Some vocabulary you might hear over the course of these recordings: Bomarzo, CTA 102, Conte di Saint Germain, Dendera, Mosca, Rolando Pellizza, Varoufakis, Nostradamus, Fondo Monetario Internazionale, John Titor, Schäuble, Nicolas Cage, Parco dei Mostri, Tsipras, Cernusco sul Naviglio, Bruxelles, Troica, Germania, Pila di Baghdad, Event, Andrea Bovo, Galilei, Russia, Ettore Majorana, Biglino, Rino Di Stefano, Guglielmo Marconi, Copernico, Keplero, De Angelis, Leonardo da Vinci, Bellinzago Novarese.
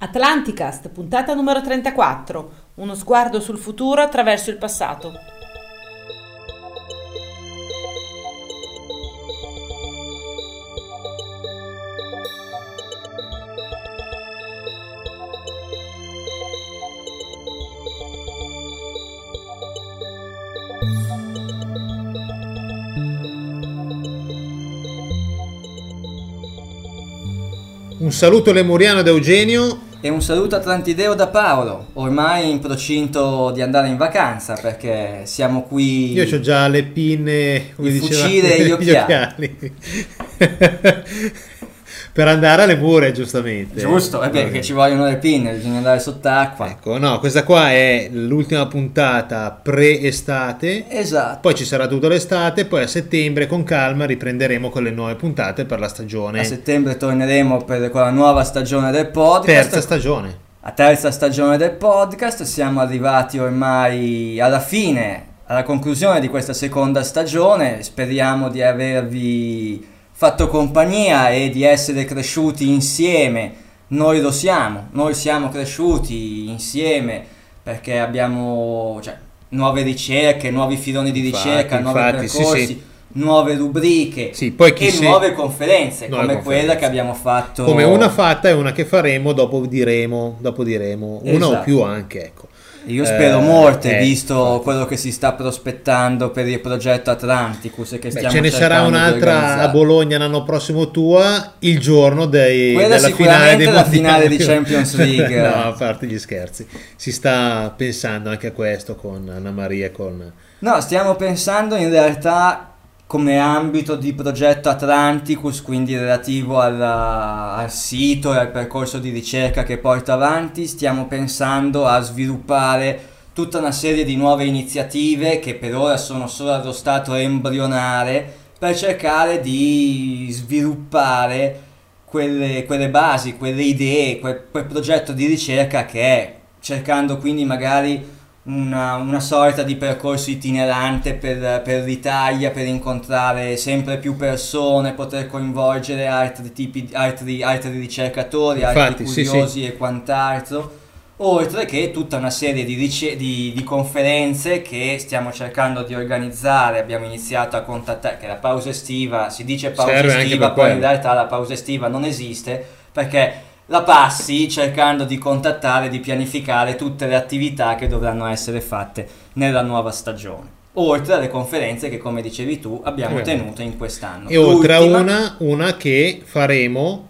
Atlanticast, puntata numero 34, uno sguardo sul futuro attraverso il passato. Un saluto lemuriano da Eugenio. E un saluto atlantideo da Paolo, ormai in procinto di andare in vacanza perché siamo qui. Io c'ho già le pinne, come il fucile e gli occhiali. Per andare alle mura, giustamente. Giusto, è perché ci vogliono le pinne, bisogna andare sott'acqua. Ecco, no, questa qua è l'ultima puntata pre-estate. Esatto. Poi ci sarà tutta l'estate, poi a settembre con calma riprenderemo con le nuove puntate per la stagione. A settembre torneremo con la nuova stagione del podcast. La terza stagione del podcast, siamo arrivati ormai alla fine, alla conclusione di questa seconda stagione. Speriamo di avervi fatto compagnia e di essere cresciuti insieme. Noi lo siamo, noi siamo cresciuti insieme perché abbiamo nuove ricerche, nuovi filoni di ricerca, nuovi percorsi, nuove rubriche poi nuove conferenze quella che abbiamo fatto. Come una fatta e una che faremo, dopo diremo, esatto. Una o più anche, ecco. Io spero molte, visto quello che si sta prospettando per il progetto Atlanticus e che stiamo cercando. Ce ne sarà un'altra a Bologna l'anno prossimo tua, il giorno della finale dei mondiali di Champions League. No, a parte gli scherzi. Si sta pensando anche a questo con Anna Maria No, stiamo pensando in realtà come ambito di progetto Atlanticus, quindi relativo al sito e al percorso di ricerca che porta avanti, stiamo pensando a sviluppare tutta una serie di nuove iniziative che per ora sono solo allo stato embrionale, per cercare di sviluppare quelle basi, quelle idee, quel progetto di ricerca che è, cercando quindi magari una sorta di percorso itinerante per l'Italia, per incontrare sempre più persone, poter coinvolgere altri ricercatori, altri curiosi e quant'altro, oltre che tutta una serie di conferenze che stiamo cercando di organizzare. Abbiamo iniziato a contattare, che la pausa estiva, si dice pausa estiva, poi in realtà la pausa estiva non esiste perché la passi cercando di contattare, di pianificare tutte le attività che dovranno essere fatte nella nuova stagione, oltre alle conferenze che, come dicevi tu, abbiamo tenuto in quest'anno. E oltre a una che faremo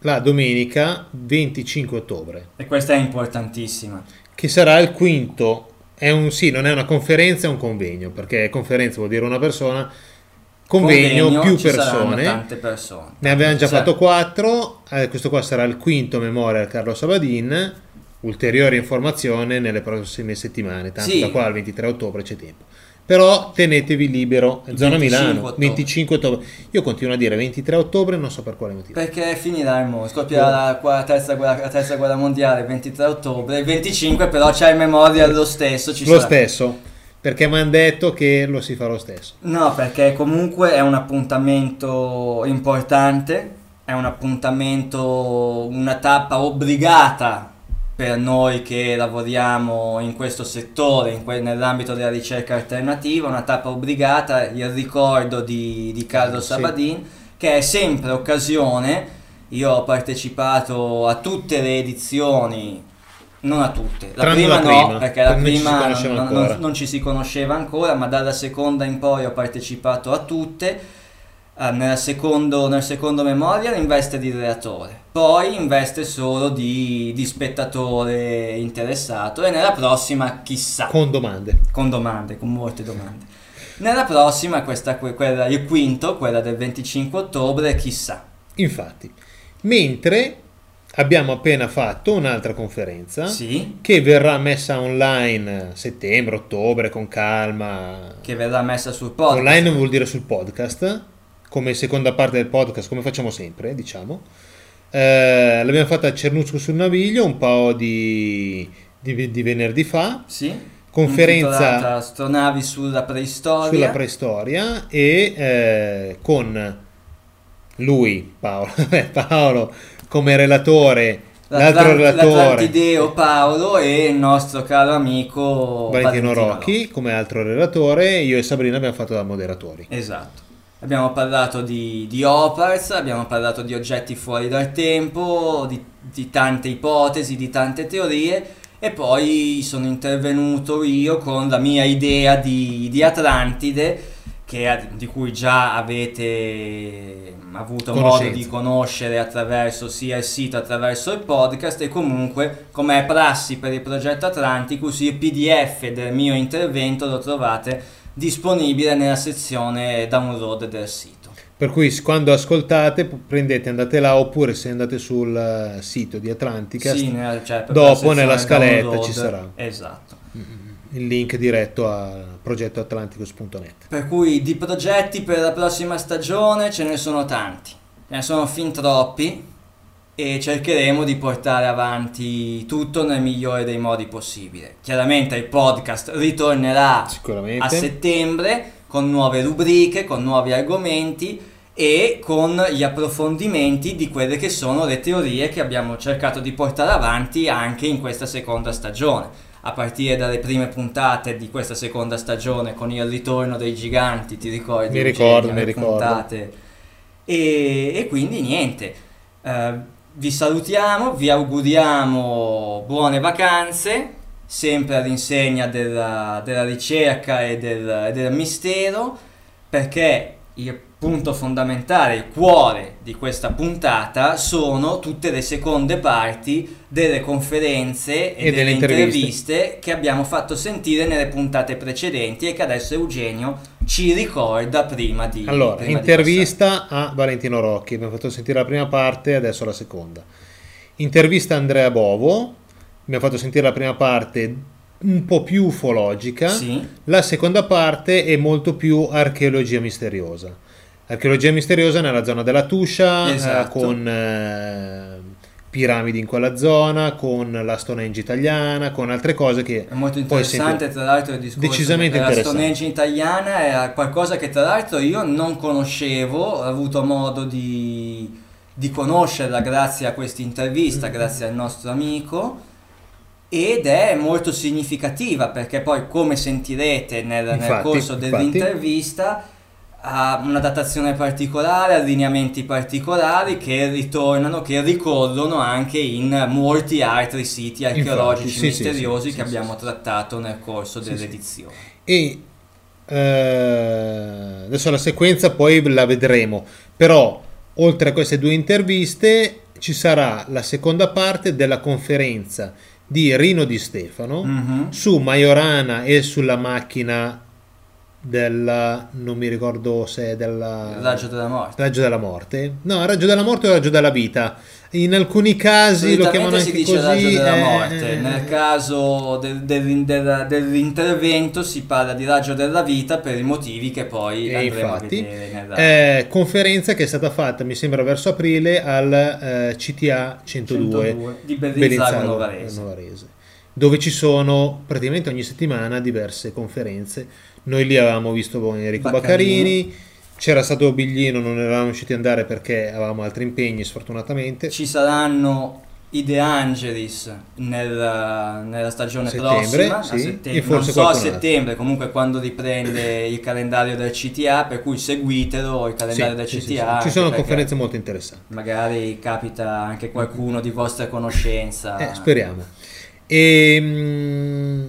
la domenica 25 ottobre. E questa è importantissima. Che sarà il quinto, non è una conferenza, è un convegno, perché conferenza vuol dire una persona, convegno più persone. Tante persone, ne abbiamo già fatto 4, questo qua sarà il quinto Memorial Carlo Sabadin. Ulteriore informazione nelle prossime settimane, tanto da qua al 23 ottobre c'è tempo, però tenetevi libero, zona Milano, ottobre. 25 ottobre, io continuo a dire 23 ottobre, non so per quale motivo, perché finirà il mondo, scoppierà la terza guerra mondiale 23 ottobre, il 25 però c'è il Memorial lo stesso, ci sarà. Perché mi hanno detto che lo si fa lo stesso. No, perché comunque è un appuntamento importante, è un appuntamento, una tappa obbligata per noi che lavoriamo in questo settore, nell'ambito della ricerca alternativa, una tappa obbligata, il ricordo di Carlo Sabadin, che è sempre occasione. Io ho partecipato a tutte le edizioni, non a tutte, la prima no, perché la prima non ci si conosceva ancora, ma dalla seconda in poi ho partecipato a tutte, nel secondo Memorial in veste di relatore, poi in veste solo di spettatore interessato, e nella prossima chissà, con molte domande, nella prossima il quinto, quella del 25 ottobre, chissà. Infatti, mentre abbiamo appena fatto un'altra conferenza che verrà messa online settembre, ottobre, con calma. Che verrà messa sul podcast. Online vuol dire sul podcast, come seconda parte del podcast, come facciamo sempre, diciamo. L'abbiamo fatta a Cernusco sul Naviglio un po' di venerdì fa. Sì. Conferenza astronavi sulla preistoria e con lui, Paolo come relatore l'altro relatore, l'Atlantideo Paolo e il nostro caro amico Valentino Rocchi come altro relatore. Io e Sabrina abbiamo fatto da moderatori. Esatto. Abbiamo parlato di OPARS, abbiamo parlato di oggetti fuori dal tempo, di tante ipotesi, di tante teorie, e poi sono intervenuto io con la mia idea di Atlantide, che, di cui già avete avuto modo di conoscere attraverso sia il sito, attraverso il podcast, e comunque, come è prassi per il progetto Atlanticus, il PDF del mio intervento lo trovate disponibile nella sezione download del sito. Per cui quando ascoltate prendete, andate là, oppure se andate sul sito di Atlanticast, sì, dopo nella scaletta download, ci sarà. Esatto. Il link diretto a progettoatlanticus.net. Per cui di progetti per la prossima stagione ce ne sono tanti, ce ne sono fin troppi, e cercheremo di portare avanti tutto nel migliore dei modi possibile. Chiaramente il podcast ritornerà a settembre con nuove rubriche, con nuovi argomenti e con gli approfondimenti di quelle che sono le teorie che abbiamo cercato di portare avanti anche in questa seconda stagione. A partire dalle prime puntate di questa seconda stagione con il ritorno dei giganti, ti ricordi? Mi ricordo, Eugenio, mi ricordo. E quindi niente, vi salutiamo, vi auguriamo buone vacanze, sempre all'insegna della ricerca e del mistero, perché il punto fondamentale, il cuore di questa puntata sono tutte le seconde parti delle conferenze e delle interviste che abbiamo fatto sentire nelle puntate precedenti e che adesso Eugenio ci ricorda prima di... Allora, prima intervista a Valentino Rocchi, abbiamo fatto sentire la prima parte, adesso la seconda. Intervista a Andrea Bovo, abbiamo fatto sentire la prima parte un po' più ufologica, sì. La seconda parte è molto più archeologia misteriosa. Archeologia misteriosa nella zona della Tuscia, esatto. Con piramidi in quella zona, con la Stonehenge italiana, con altre cose che... È molto interessante, tra l'altro, il discorso. Decisamente interessante. La Stonehenge italiana è qualcosa che tra l'altro io non conoscevo, ho avuto modo di conoscerla grazie a questa intervista, grazie al nostro amico. Ed è molto significativa perché poi, come sentirete nel corso dell'intervista... ha una datazione particolare, allineamenti particolari che ritornano, che ricorrono anche in molti altri siti archeologici misteriosi che abbiamo trattato nel corso dell'edizione. E adesso la sequenza poi la vedremo, però oltre a queste due interviste ci sarà la seconda parte della conferenza di Rino Di Stefano su Majorana e sulla macchina della, non mi ricordo se è della raggio della morte, no, raggio della morte o raggio della vita, in alcuni casi lo chiamano anche così, raggio della morte, nel caso dell'intervento si parla di raggio della vita per i motivi che poi andremo a vedere conferenza che è stata fatta, mi sembra verso aprile, al CTA 102 di Bellinzago Novarese, dove ci sono praticamente ogni settimana diverse conferenze. Noi lì avevamo visto Enrico Baccarini, c'era stato Biglino, non eravamo riusciti ad andare perché avevamo altri impegni, sfortunatamente. Ci saranno i De Angelis nella stagione prossima, sì, a settembre. E forse non so a settembre, comunque quando riprende il calendario del CTA, per cui seguitelo il calendario del CTA. Ci sono conferenze molto interessanti. Magari capita anche qualcuno di vostra conoscenza. Speriamo. E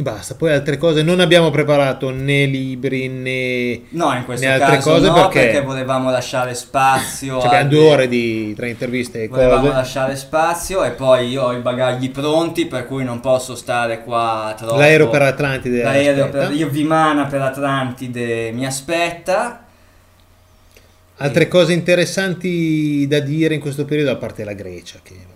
basta, poi altre cose non abbiamo preparato, né libri né, no, in questo né altre caso cose, no, perché volevamo lasciare spazio, cioè abbiamo 2 ore tra interviste e volevamo cose, volevamo lasciare spazio, e poi io ho i bagagli pronti per cui non posso stare qua troppo. L'aereo per Atlantide, io Vimana per Atlantide mi aspetta. Altre cose interessanti da dire in questo periodo, a parte la Grecia, che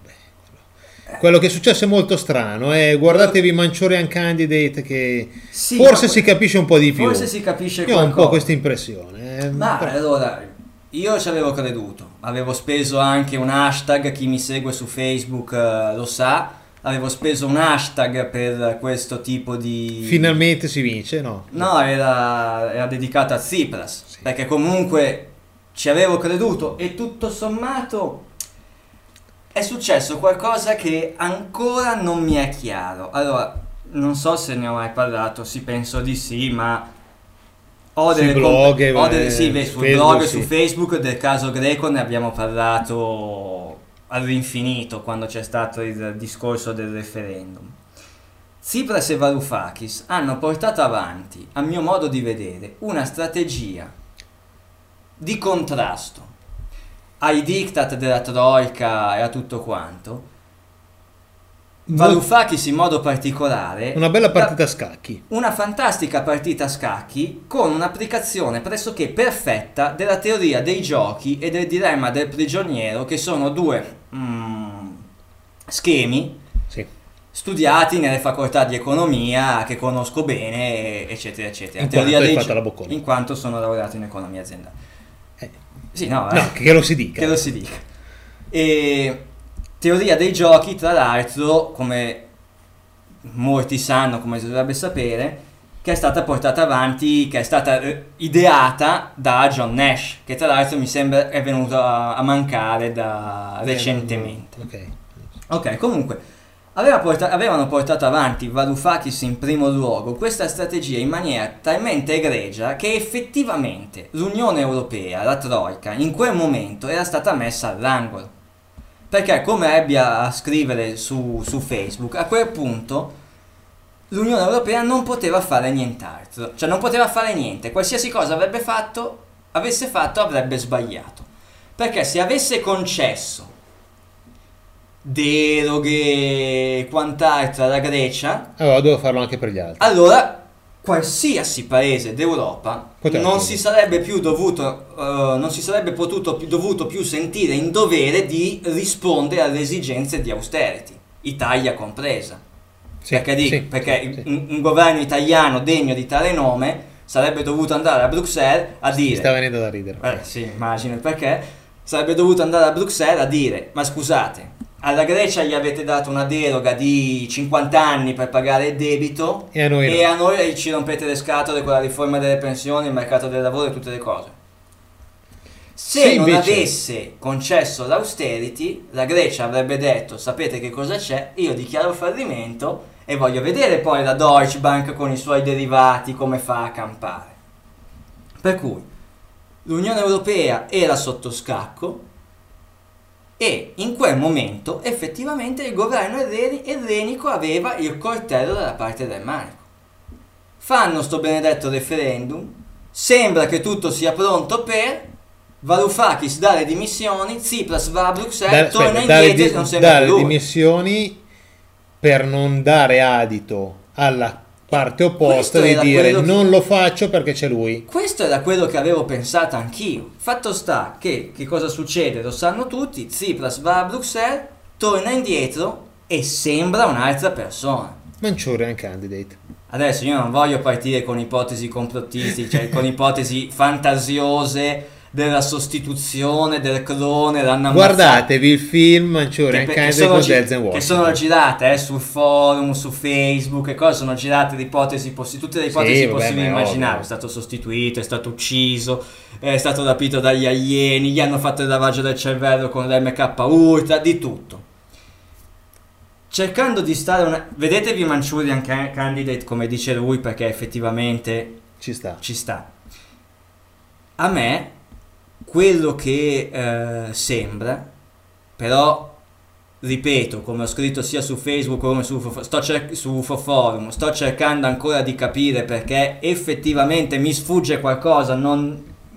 quello che è successo è molto strano, guardatevi Manchurian Candidate, che sì, forse si capisce un po' di più, forse si capisce qualcosa. Io ho un po' questa impressione, allora io ci avevo creduto, avevo speso anche un hashtag, chi mi segue su Facebook lo sa, avevo speso un hashtag per questo tipo di... Finalmente si vince, no? No, era dedicato a Tsipras, sì. Perché comunque ci avevo creduto e tutto sommato... è successo qualcosa che ancora non mi è chiaro. Allora, non so se ne ho mai parlato, sì, penso di sì, ma ho delle sul blog e su Facebook del caso greco ne abbiamo parlato all'infinito quando c'è stato il discorso del referendum. Tsipras e Varoufakis hanno portato avanti, a mio modo di vedere, una strategia di contrasto ai diktat della Troica e a tutto quanto. Varoufakis in modo particolare, una bella partita a scacchi, una fantastica partita a scacchi con un'applicazione pressoché perfetta della teoria dei giochi e del dilemma del prigioniero, che sono due schemi studiati nelle facoltà di economia che conosco bene, eccetera eccetera, in teoria dei giochi, in quanto sono laureato in economia aziendale. Che lo si dica, che lo si dica. E teoria dei giochi, tra l'altro, come molti sanno, come si dovrebbe sapere, che è stata portata avanti, che è stata ideata da John Nash, che tra l'altro mi sembra è venuto a mancare recentemente. Ok, comunque avevano portato avanti Varoufakis in primo luogo questa strategia in maniera talmente egregia che effettivamente l'Unione Europea, la Troica, in quel momento era stata messa all'angolo. Perché, come ebbia a scrivere su Facebook, a quel punto l'Unione Europea non poteva fare nient'altro, cioè non poteva fare niente, qualsiasi cosa avesse fatto avrebbe sbagliato, perché se avesse concesso deroghe e quant'altro alla Grecia, allora doveva farlo anche per gli altri, allora qualsiasi paese d'Europa non si sarebbe potuto più sentire in dovere di rispondere alle esigenze di austerity, Italia compresa. Un governo italiano degno di tale nome sarebbe dovuto andare a Bruxelles a dire... Mi sta venendo da ridere. Sì, immagino il perché. Sarebbe dovuto andare a Bruxelles a dire: ma scusate, alla Grecia gli avete dato una deroga di 50 anni per pagare il debito e a noi ci rompete le scatole con la riforma delle pensioni, il mercato del lavoro e tutte le cose. Se invece avesse concesso l'austerity, la Grecia avrebbe detto: sapete che cosa c'è? Io dichiaro fallimento e voglio vedere poi la Deutsche Bank con i suoi derivati come fa a campare. Per cui l'Unione Europea era sotto scacco. E in quel momento effettivamente il governo ellenico aveva il coltello dalla parte del manico. Fanno sto benedetto referendum, sembra che tutto sia pronto per Varoufakis dà le dimissioni, Tsipras va a Bruxelles, torna indietro, non sembra più lui. Dà le dimissioni per non dare adito alla parte opposta di dire non lo faccio perché c'è lui. Questo era quello che avevo pensato anch'io. Fatto sta che cosa succede lo sanno tutti: Tsipras va a Bruxelles, torna indietro e sembra un'altra persona. Manchurian Candidate. Adesso io non voglio partire con ipotesi complottistiche, cioè con ipotesi fantasiose della sostituzione del clone. Guardatevi il film Manchurian Candidate con Denzel Washington, che sono girate sul forum, su Facebook, e cose, sono girate tutte le ipotesi possibili immaginabili. È stato sostituito, è stato ucciso, è stato rapito dagli alieni, gli hanno fatto il lavaggio del cervello con l'MK Ultra, di tutto. Cercando di stare vedetevi Manchurian Candidate come dice lui, perché effettivamente ci sta. A me quello che sembra, però ripeto, come ho scritto sia su Facebook come su UFO Forum, sto cercando ancora di capire perché effettivamente mi sfugge qualcosa,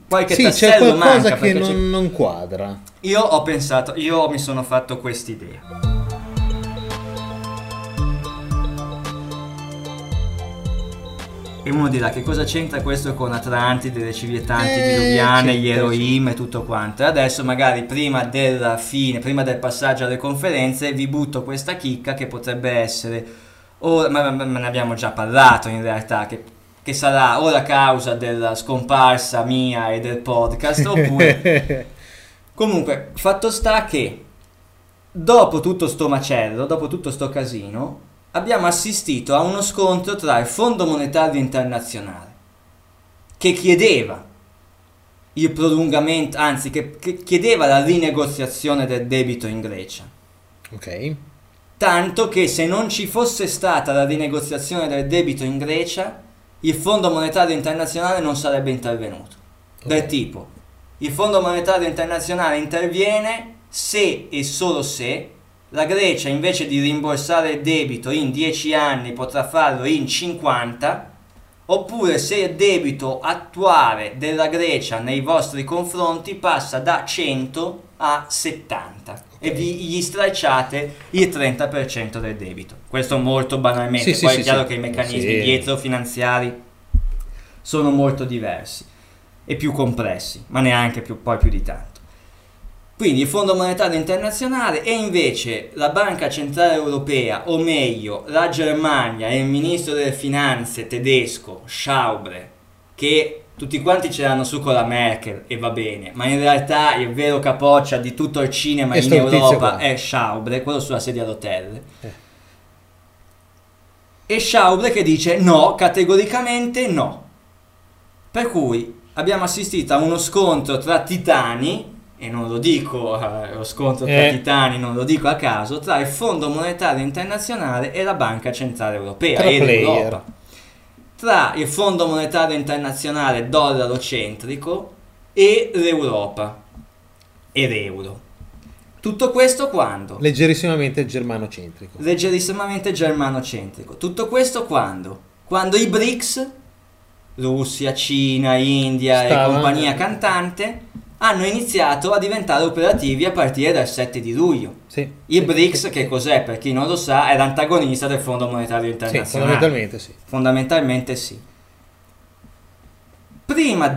qualche tassello manca. C'è qualcosa che non quadra. Io mi sono fatto quest'idea. E uno dirà: che cosa c'entra questo con Atlantide, le civiltà antidiluviane, gli Elohim e tutto quanto? E adesso magari prima del passaggio alle conferenze vi butto questa chicca che potrebbe essere, ma ne abbiamo già parlato in realtà, che sarà o la causa della scomparsa mia e del podcast oppure comunque fatto sta che dopo tutto sto macello, dopo tutto sto casino, abbiamo assistito a uno scontro tra il Fondo Monetario Internazionale, che chiedeva il prolungamento, anzi che chiedeva la rinegoziazione del debito in Grecia, Ok. Tanto che se non ci fosse stata la rinegoziazione del debito in Grecia, il Fondo Monetario Internazionale non sarebbe intervenuto. Okay. Del tipo, il Fondo Monetario Internazionale interviene se e solo se la Grecia, invece di rimborsare il debito in 10 anni, potrà farlo in 50, oppure se il debito attuale della Grecia nei vostri confronti passa da 100 a 70 e gli stralciate il 30% del debito. Questo molto banalmente, sì, poi sì, è chiaro che i meccanismi dietro finanziari sono molto diversi e più complessi, ma neanche più di tanto. Quindi il Fondo Monetario Internazionale, e invece la Banca Centrale Europea, o meglio la Germania e il ministro delle finanze tedesco Schäuble, che tutti quanti ce l'hanno su con la Merkel e va bene, ma in realtà il vero capoccia di tutto il cinema in Europa è Schäuble, quello sulla sedia a rotelle. E Schäuble che dice no, categoricamente no. Per cui abbiamo assistito a uno scontro tra titani, e non lo dico, lo scontro tra titani non lo dico a caso, tra il Fondo Monetario Internazionale e la Banca Centrale Europea e l'Europa, tra il Fondo Monetario Internazionale dollarocentrico e l'Europa e l'euro. Tutto questo quando? Leggerisimamente germanocentrico. Tutto questo quando? Quando i BRICS, Russia, Cina, India e compagnia cantante, hanno iniziato a diventare operativi a partire dal 7 di luglio. Sì, il BRICS, che cos'è? Per chi non lo sa, è l'antagonista del Fondo Monetario Internazionale. Fondamentalmente sì. Prima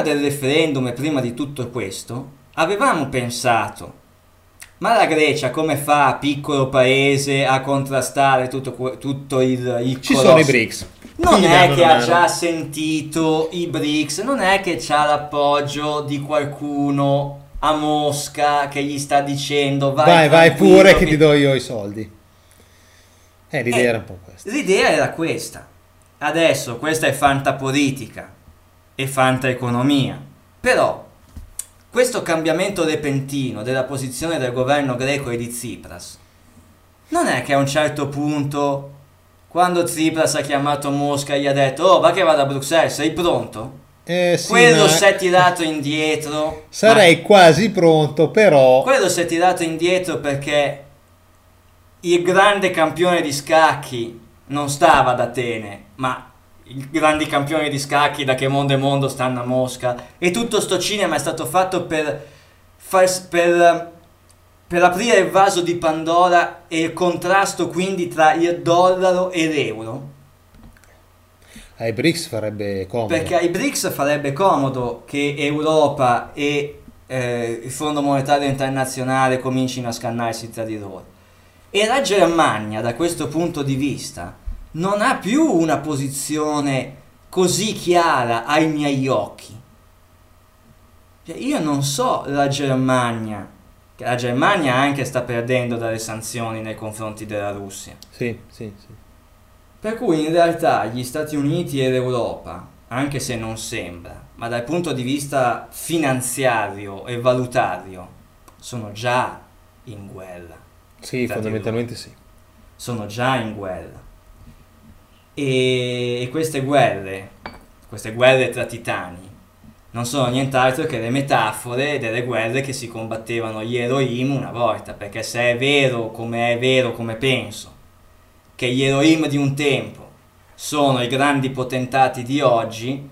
del referendum e prima di tutto questo, avevamo pensato, ma la Grecia come fa, piccolo paese, a contrastare tutto il colosso? Ci sono i BRICS. Non è che ha già sentito i BRICS, non è che c'ha l'appoggio di qualcuno a Mosca che gli sta dicendo vai pure che ti do io i soldi. L'idea era un po' questa. L'idea era questa. Adesso questa è fantapolitica e fantaeconomia. Però questo cambiamento repentino della posizione del governo greco e di Tsipras non è che a un certo punto, quando Tsipras ha chiamato Mosca e gli ha detto va che vado a Bruxelles, sei pronto? Sì, quello si è tirato indietro. Sarei quasi pronto, però... Quello si è tirato indietro perché il grande campione di scacchi non stava ad Atene, ma i grandi campioni di scacchi da che mondo e mondo stanno a Mosca. E tutto sto cinema è stato fatto per aprire il vaso di Pandora e il contrasto quindi tra il dollaro e l'euro. Ai BRICS farebbe comodo. Perché ai BRICS farebbe comodo che Europa e il Fondo Monetario Internazionale comincino a scannarsi tra di loro. E la Germania, da questo punto di vista, non ha più una posizione così chiara ai miei occhi. Cioè, io non so la Germania... La Germania anche sta perdendo dalle sanzioni nei confronti della Russia. Sì. Per cui in realtà gli Stati Uniti e l'Europa, anche se non sembra, ma dal punto di vista finanziario e valutario, sono già in guerra. Sì, fondamentalmente sì. Sono già in guerra. E queste guerre tra titani, non sono nient'altro che le metafore delle guerre che si combattevano gli Elohim una volta, perché se è vero come penso, che gli Elohim di un tempo sono i grandi potentati di oggi,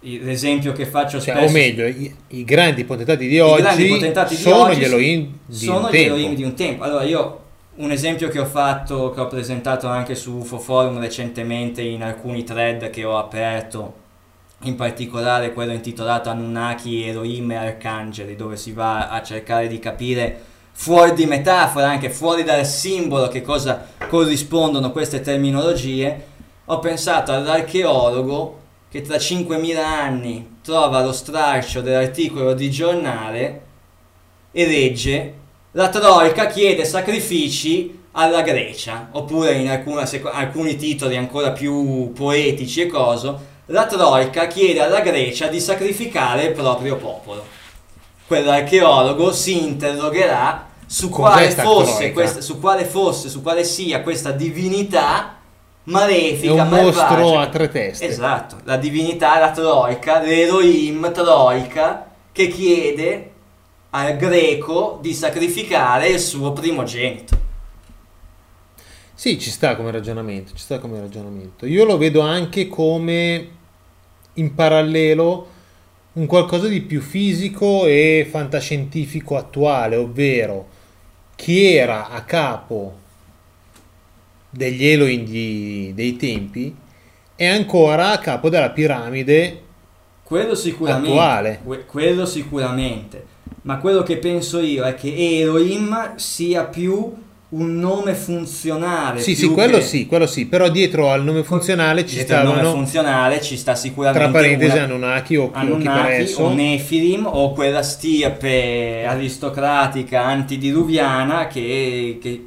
l'esempio che faccio spesso... o meglio, i grandi potentati di oggi sono gli Elohim di un tempo. Allora io... Un esempio che ho fatto, che ho presentato anche su UFO Forum recentemente in alcuni thread che ho aperto, in particolare quello intitolato Anunnaki, Elohim e Arcangeli, dove si va a cercare di capire fuori di metafora, anche fuori dal simbolo, che cosa corrispondono queste terminologie. Ho pensato all'archeologo che tra 5.000 anni trova lo stralcio dell'articolo di giornale e legge la Troica chiede sacrifici alla Grecia, oppure in alcuni titoli ancora più poetici e coso, la Troica chiede alla Grecia di sacrificare il proprio popolo. Quell'archeologo si interrogherà su quale sia questa divinità malefica, malvagia. Mostro a tre teste. Esatto, la divinità, la Troica, l'Elohim Troica, che chiede al greco di sacrificare il suo primogenito. Sì, ci sta come ragionamento, ci sta come ragionamento. Io lo vedo anche come, in parallelo, un qualcosa di più fisico e fantascientifico attuale, ovvero chi era a capo degli Elohim dei tempi è ancora a capo della piramide, quello sicuramente, attuale. Quello sicuramente, ma quello che penso io è che Elohim sia più un nome funzionale. Sì, sì, quello che... sì, quello sì, però dietro al nome funzionale ci sta, nome funzionale ci sta sicuramente, tra parentesi, Anunnaki o Anunnaki o Nefilim o quella stirpe aristocratica antidiluviana che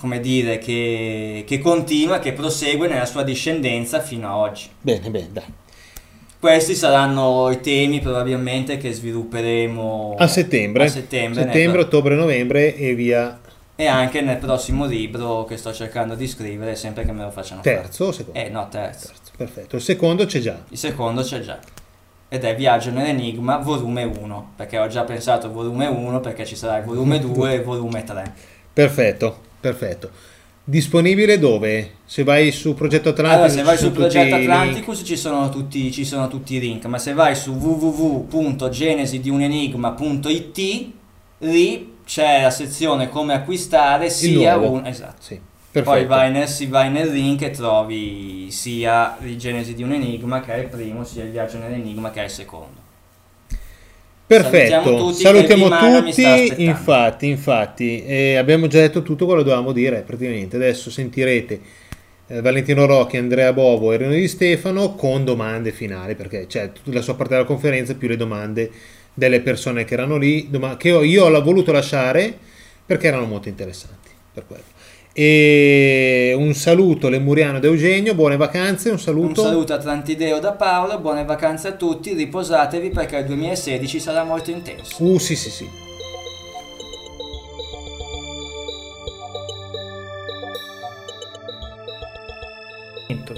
come dire, che continua, che prosegue nella sua discendenza fino a oggi. Bene, bene, dai. Questi saranno i temi probabilmente che svilupperemo a settembre, ottobre, novembre e via. E anche nel prossimo libro che sto cercando di scrivere, sempre che me lo facciano fare. Terzo o secondo? No, terzo. Perfetto, il secondo c'è già. Il secondo c'è già. Ed è Viaggio nell'Enigma, volume 1, perché ho già pensato volume 1, perché ci sarà il volume 2 e il volume 3. Perfetto, perfetto. Disponibile dove? Se vai su Progetto Atlanticus? Allora, se vai su Progetto Atlanticus ci sono tutti i link, ma se vai su www.genesidiunenigma.it, lì c'è la sezione come acquistare sia un... Esatto. Sì, poi vai nel link e trovi sia il Genesi di un Enigma, che è il primo, sia il Viaggio nell'Enigma, che è il secondo. Perfetto, salutiamo tutti infatti abbiamo già detto tutto quello che dovevamo dire praticamente. Adesso sentirete Valentino Rocchi, Andrea Bovo e Rino Di Stefano con domande finali, perché c'è tutta la sua parte della conferenza più le domande delle persone che erano lì, che io ho voluto lasciare perché erano molto interessanti, per quello. E un saluto Lemuriano da Eugenio, buone vacanze, un saluto Atlantideo da Paolo, buone vacanze a tutti, riposatevi perché il 2016 sarà molto intenso. Sì, sì, sì.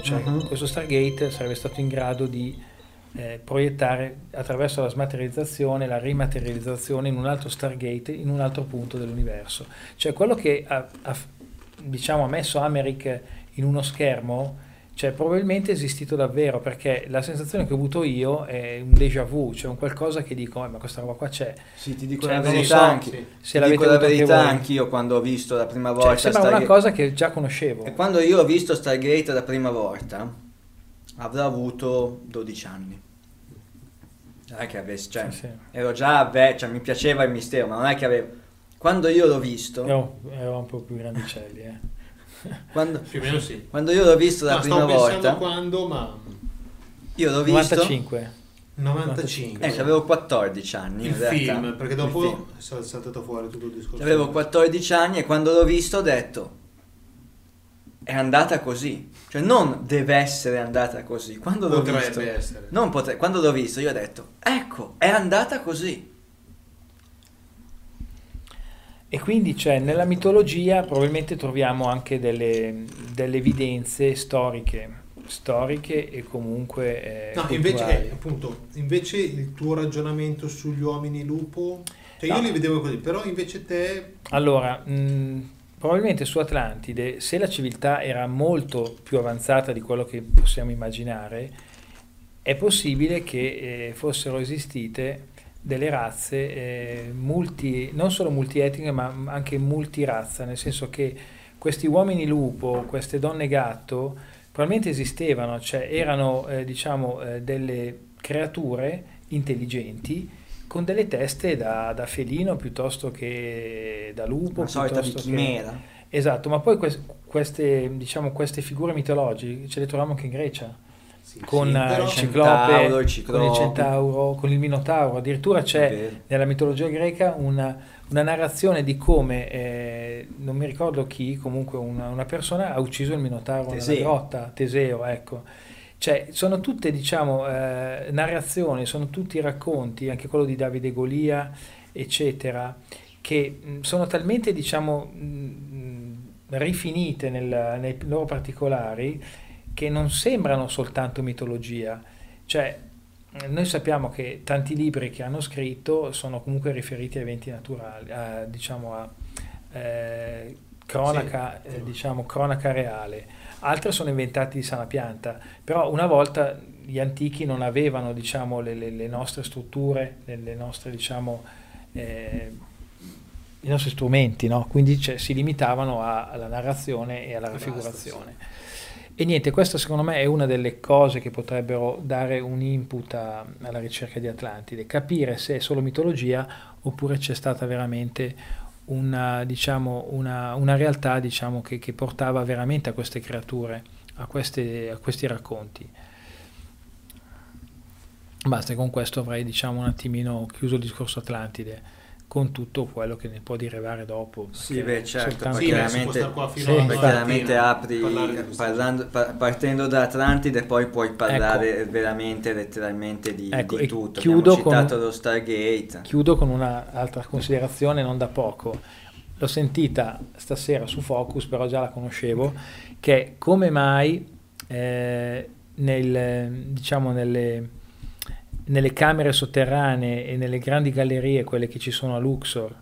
Cioè, questo Stargate sarebbe stato in grado di proiettare attraverso la smaterializzazione, la rimaterializzazione in un altro Stargate, in un altro punto dell'universo. Cioè quello che ha messo Americ in uno schermo, cioè probabilmente è esistito davvero, perché la sensazione che ho avuto io è un déjà vu, cioè un qualcosa che dico, ma questa roba qua c'è. Sì, ti dico, cioè, la verità, anch'io quando ho visto la prima volta, cioè, sembra una cosa che già conoscevo. E quando io ho visto Stargate la prima volta avrà avuto 12 anni. Non è che avessi, cioè, sì, sì, ero già vecchio, mi piaceva il mistero, ma non è che avevo... Quando io l'ho visto... Ero un po' più grandicelli, più o meno sì. Quando io l'ho visto la prima volta... Io l'ho visto... 95. Avevo 14 anni. Il film, perché dopo è saltato fuori tutto il discorso. Avevo 14 anni e quando l'ho visto ho detto... È andata così, cioè non deve essere andata così. Quando l'ho visto, quando l'ho visto io ho detto, ecco, è andata così. E quindi, cioè, nella mitologia probabilmente troviamo anche delle evidenze storiche e comunque invece il tuo ragionamento sugli uomini lupo, cioè, io li vedevo così, però invece te probabilmente su Atlantide, se la civiltà era molto più avanzata di quello che possiamo immaginare, è possibile che fossero esistite delle razze non solo multietniche, ma anche multirazza, nel senso che questi uomini lupo, queste donne gatto, probabilmente esistevano, cioè erano delle creature intelligenti con delle teste da felino piuttosto che da lupo, una sorta di chimera. Esatto, ma poi queste figure mitologiche ce le troviamo anche in Grecia, il ciclope, con il centauro, con il minotauro. Addirittura c'è nella mitologia greca una narrazione di come, non mi ricordo chi, comunque una persona ha ucciso il minotauro nella grotta, Teseo, ecco. Cioè, sono tutte, narrazioni, sono tutti racconti, anche quello di Davide e Golia, eccetera, che sono talmente, diciamo, rifinite nei loro particolari, che non sembrano soltanto mitologia. Cioè, noi sappiamo che tanti libri che hanno scritto sono comunque riferiti a eventi naturali, a, diciamo, a cronaca, sì, diciamo, cronaca reale. Altri sono inventati di sana pianta, però una volta gli antichi non avevano, diciamo, le nostre strutture, le nostre, diciamo, i nostri strumenti, no? Quindi, cioè, si limitavano alla narrazione e alla raffigurazione. E niente, questa secondo me è una delle cose che potrebbero dare un input alla ricerca di Atlantide, capire se è solo mitologia oppure c'è stata veramente una, diciamo, una realtà, diciamo, che portava veramente a queste creature, a questi racconti. Basta, con questo avrei, diciamo, un attimino chiuso il discorso Atlantide, con tutto quello che ne può derivare dopo. Sì, beh, certo, sì, chiaramente, qua fino sì, chiaramente apri, partendo da Atlantide poi puoi parlare, ecco, veramente, letteralmente di, ecco, di tutto. Abbiamo citato lo Stargate. Chiudo con un'altra considerazione non da poco. L'ho sentita stasera su Focus, però già la conoscevo, che è come mai diciamo nelle camere sotterranee e nelle grandi gallerie, quelle che ci sono a Luxor,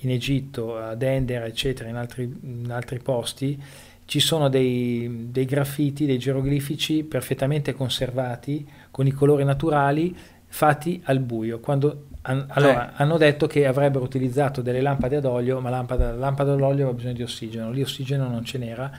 in Egitto, ad Endera, eccetera, in altri posti, ci sono dei graffiti, dei geroglifici perfettamente conservati, con i colori naturali, fatti al buio. Quando, allora, hanno detto che avrebbero utilizzato delle lampade ad olio, ma la lampada ad olio aveva bisogno di ossigeno, lì ossigeno non ce n'era,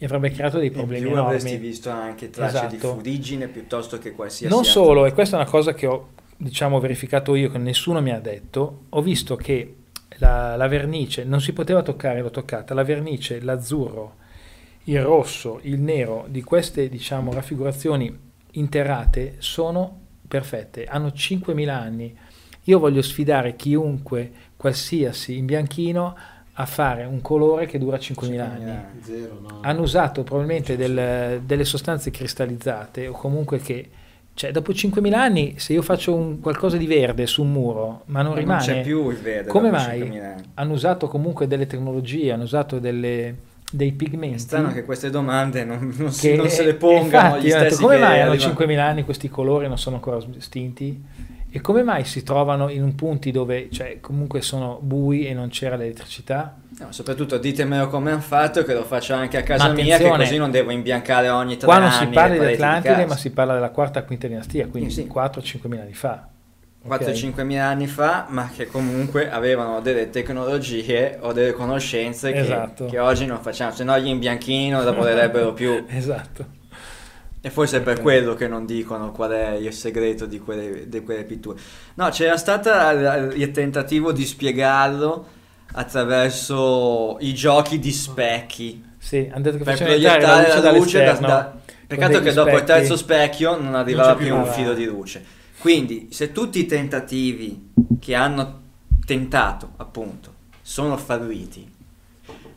e avrebbe creato dei problemi enormi. Avresti visto anche tracce, esatto, di fuliggine piuttosto che qualsiasi non altro. Solo, e questa è una cosa che ho, diciamo, verificato io, che nessuno mi ha detto, ho visto che la vernice non si poteva toccare, l'ho toccata, la vernice, l'azzurro, il rosso, il nero di queste, diciamo, raffigurazioni interrate sono perfette, hanno 5.000 anni. Io voglio sfidare chiunque, qualsiasi, in bianchino, a fare un colore che dura 5.000 anni. Zero, no. Hanno usato probabilmente delle sostanze cristallizzate, o comunque che, cioè, dopo 5.000 anni, se io faccio qualcosa di verde su un muro, ma non rimane, non c'è più il verde. Come mai? Hanno usato comunque delle tecnologie, hanno usato dei pigmenti. È strano che queste domande non se le pongano, infatti, gli stessi. Detto, come mai hanno 5.000 anni questi colori non sono ancora estinti? E come mai si trovano in punti dove, cioè, comunque sono bui e non c'era l'elettricità? No, soprattutto ditemelo come hanno fatto, che lo faccio anche a casa mia, che così non devo imbiancare ogni 3 anni. Qua non si parla di Atlantide, ma si parla della quarta, quinta dinastia, quindi sì. 4-5.000 anni fa. 4-5.000 anni fa, ma che comunque avevano delle tecnologie o delle conoscenze, esatto, che oggi non facciamo, se no gli imbianchini non lavorerebbero più. Esatto. E forse è per quello che non dicono qual è il segreto di quelle pitture. No, c'era stato il tentativo di spiegarlo attraverso i giochi di specchi. Sì, hanno detto che per proiettare la luce peccato che dopo il terzo specchio non arrivava più un filo di luce. Quindi, se tutti i tentativi che hanno tentato, appunto, sono falliti,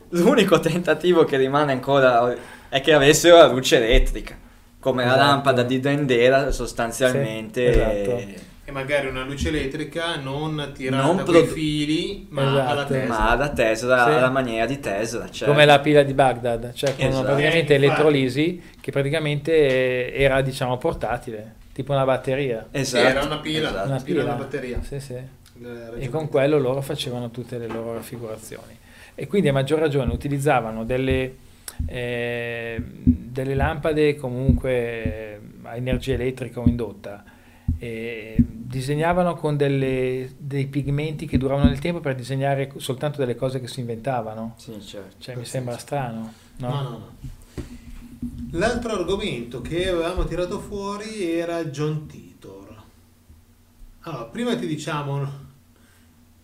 l'unico tentativo che rimane ancora è che avessero la luce elettrica, come, esatto, la lampada di Dendera, sostanzialmente, sì, esatto, e magari una luce elettrica non tirata dai fili, ma, esatto, alla Tesla. Ma da Tesla, sì, alla maniera di Tesla, cioè, come la pila di Baghdad, cioè con, esatto, praticamente elettrolisi, che praticamente era, diciamo, portatile, tipo una batteria, esatto, sì, era una pila, esatto, una pila da batteria, sì, sì. E con quello loro facevano tutte le loro raffigurazioni, e quindi a maggior ragione utilizzavano delle lampade comunque a energia elettrica o indotta, disegnavano con dei pigmenti che duravano nel tempo per disegnare soltanto delle cose che si inventavano, sì, certo, cioè, mi sembra strano, no? No. L'altro argomento che avevamo tirato fuori era John Titor. Allora, prima ti diciamo,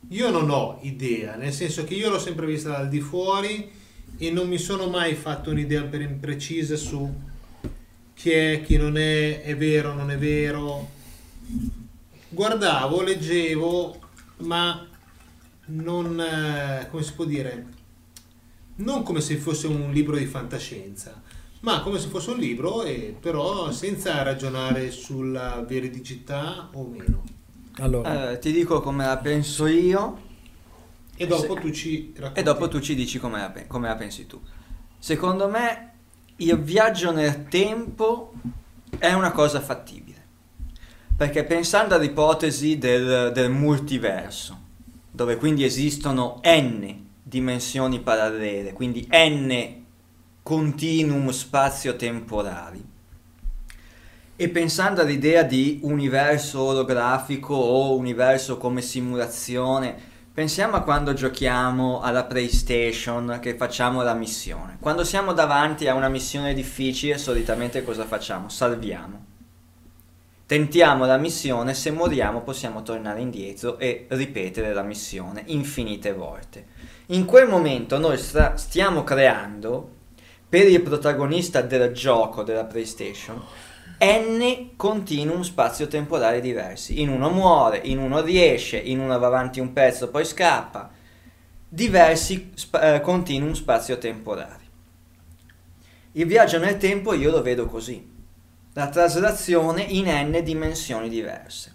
io non ho idea, nel senso che io l'ho sempre vista dal di fuori e non mi sono mai fatto un'idea ben precisa su chi è, chi non è, è vero, non è vero. Guardavo, leggevo, ma non, come si può dire, non come se fosse un libro di fantascienza, ma come se fosse un libro, e però senza ragionare sulla veridicità o meno. Allora, ti dico come la penso io, E dopo tu ci racconti. E dopo tu ci dici come la pensi tu. Secondo me il viaggio nel tempo è una cosa fattibile. Perché pensando all'ipotesi del multiverso, dove quindi esistono n dimensioni parallele, quindi n continuum spazio-temporali, e pensando all'idea di universo orografico o universo come simulazione, pensiamo a quando giochiamo alla PlayStation, che facciamo la missione. Quando siamo davanti a una missione difficile, solitamente cosa facciamo? Salviamo. Tentiamo la missione, se moriamo possiamo tornare indietro e ripetere la missione infinite volte. In quel momento noi stiamo creando, per il protagonista del gioco della PlayStation, n continuum spazio-temporali diversi. In uno muore, in uno riesce, in uno va avanti un pezzo poi scappa. Diversi continuum spazio-temporali. Il viaggio nel tempo io lo vedo così. La traslazione in n dimensioni diverse.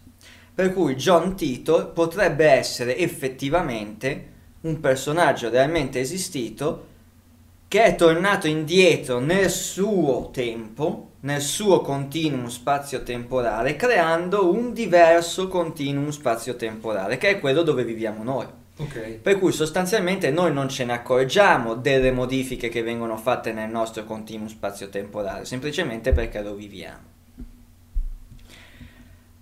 Per cui John Titor potrebbe essere effettivamente un personaggio realmente esistito che è tornato indietro nel suo tempo, nel suo continuum spazio-temporale, creando un diverso continuum spazio-temporale, che è quello dove viviamo noi. Okay. Per cui sostanzialmente noi non ce ne accorgiamo delle modifiche che vengono fatte nel nostro continuum spazio-temporale, semplicemente perché lo viviamo.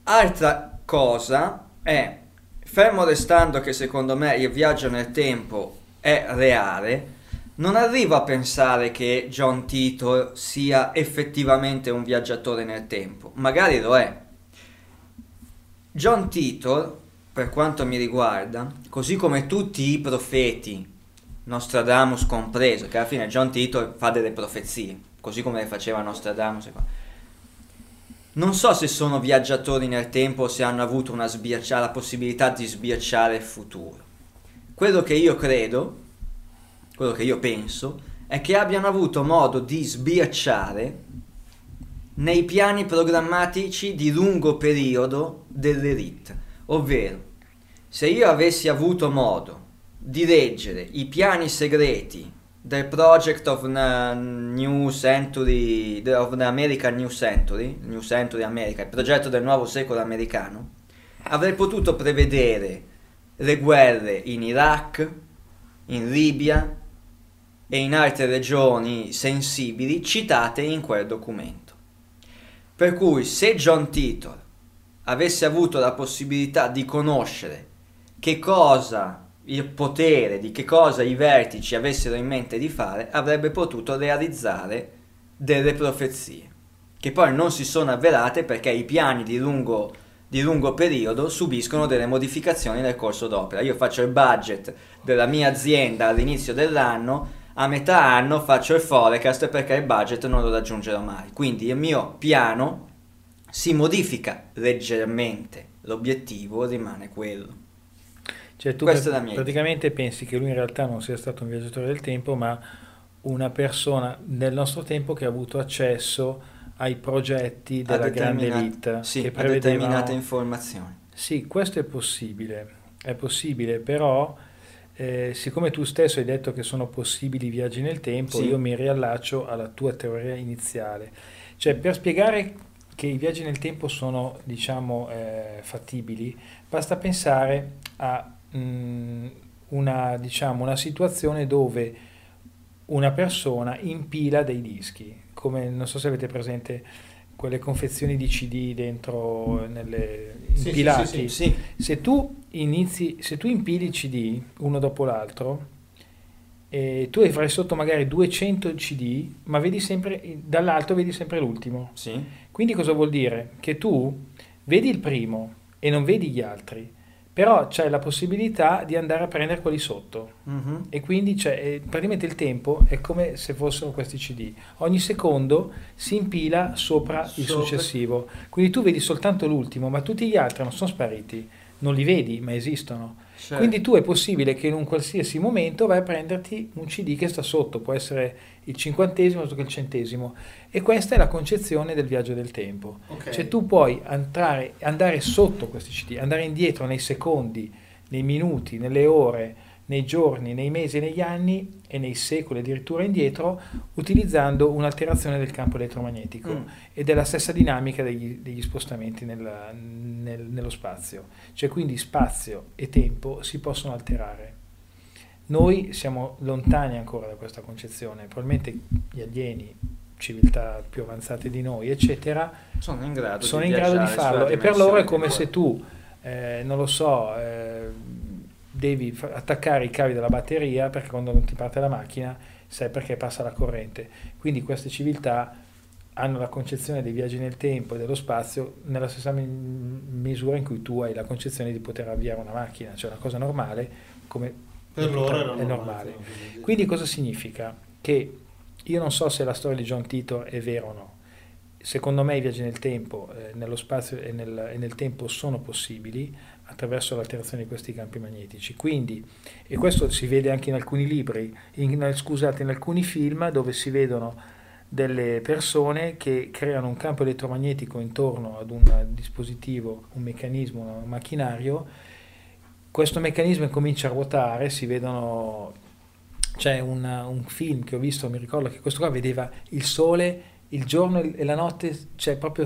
Altra cosa è, fermo restando che secondo me il viaggio nel tempo è reale, non arrivo a pensare che John Titor sia effettivamente un viaggiatore nel tempo. Magari lo è. John Titor, per quanto mi riguarda, così come tutti i profeti, Nostradamus compreso, che alla fine John Titor fa delle profezie, così come le faceva Nostradamus. Non so se sono viaggiatori nel tempo o se hanno avuto la possibilità di sbirciare il futuro. Quello che io penso è che abbiano avuto modo di sbirciare nei piani programmatici di lungo periodo dell'elite, ovvero se io avessi avuto modo di leggere i piani segreti del Project of New Century, of the American New Century America, il progetto del nuovo secolo americano, avrei potuto prevedere le guerre in Iraq, in Libia e in altre regioni sensibili citate in quel documento. Per cui se John Titor avesse avuto la possibilità di conoscere che cosa il potere, di che cosa i vertici avessero in mente di fare, avrebbe potuto realizzare delle profezie, che poi non si sono avverate perché i piani di lungo periodo subiscono delle modificazioni nel corso d'opera. Io faccio il budget della mia azienda all'inizio dell'anno, a metà anno faccio il forecast perché il budget non lo raggiungerò mai. Quindi il mio piano si modifica leggermente, l'obiettivo rimane quello. Cioè tu praticamente pensi che lui in realtà non sia stato un viaggiatore del tempo, ma una persona nel nostro tempo che ha avuto accesso ai progetti della grande elite, sì, che prevedevano determinate informazioni. Sì, questo è possibile, però siccome tu stesso hai detto che sono possibili viaggi nel tempo, sì, io mi riallaccio alla tua teoria iniziale. Cioè, per spiegare che i viaggi nel tempo sono, diciamo, fattibili, basta pensare a una situazione dove una persona impila dei dischi, come, non so se avete presente quelle confezioni di CD dentro impilati. Sì, sì, sì, sì, sì. Se tu impili i CD uno dopo l'altro, tu hai sotto magari 200 CD, ma vedi sempre dall'alto, vedi sempre l'ultimo. Sì. Quindi cosa vuol dire? Che tu vedi il primo e non vedi gli altri, però c'è la possibilità di andare a prendere quelli sotto. Mm-hmm. E quindi praticamente il tempo è come se fossero questi CD. Ogni secondo si impila sopra il successivo. Quindi tu vedi soltanto l'ultimo, ma tutti gli altri non sono spariti. Non li vedi, ma esistono. Certo. Quindi tu è possibile che in un qualsiasi momento vai a prenderti un CD che sta sotto. Può essere il 50° o il 100°. E questa è la concezione del viaggio del tempo. Okay. Cioè tu puoi andare sotto questi CD, andare indietro nei secondi, nei minuti, nelle ore, nei giorni, nei mesi, negli anni e nei secoli addirittura indietro, utilizzando un'alterazione del campo elettromagnetico e della stessa dinamica degli spostamenti nello spazio. Cioè, quindi spazio e tempo si possono alterare. Noi siamo lontani ancora da questa concezione, probabilmente gli alieni, civiltà più avanzate di noi, eccetera, sono in grado di farlo, e per loro è come se tu, non lo so, devi attaccare i cavi della batteria, perché quando non ti parte la macchina sai perché passa la corrente. Quindi queste civiltà hanno la concezione dei viaggi nel tempo e dello spazio nella stessa misura in cui tu hai la concezione di poter avviare una macchina, cioè una cosa normale, come per loro è normale. Quindi cosa significa? Che io non so se la storia di John Titor è vera o no. Secondo me i viaggi nel tempo, nello spazio e nel tempo sono possibili attraverso l'alterazione di questi campi magnetici. Quindi, e questo si vede anche in alcuni libri, in alcuni film, dove si vedono delle persone che creano un campo elettromagnetico intorno ad un dispositivo, un meccanismo, un macchinario. Questo meccanismo comincia a ruotare, si vedono... C'è un film che ho visto, mi ricordo che questo qua vedeva il sole, il giorno e la notte, cioè proprio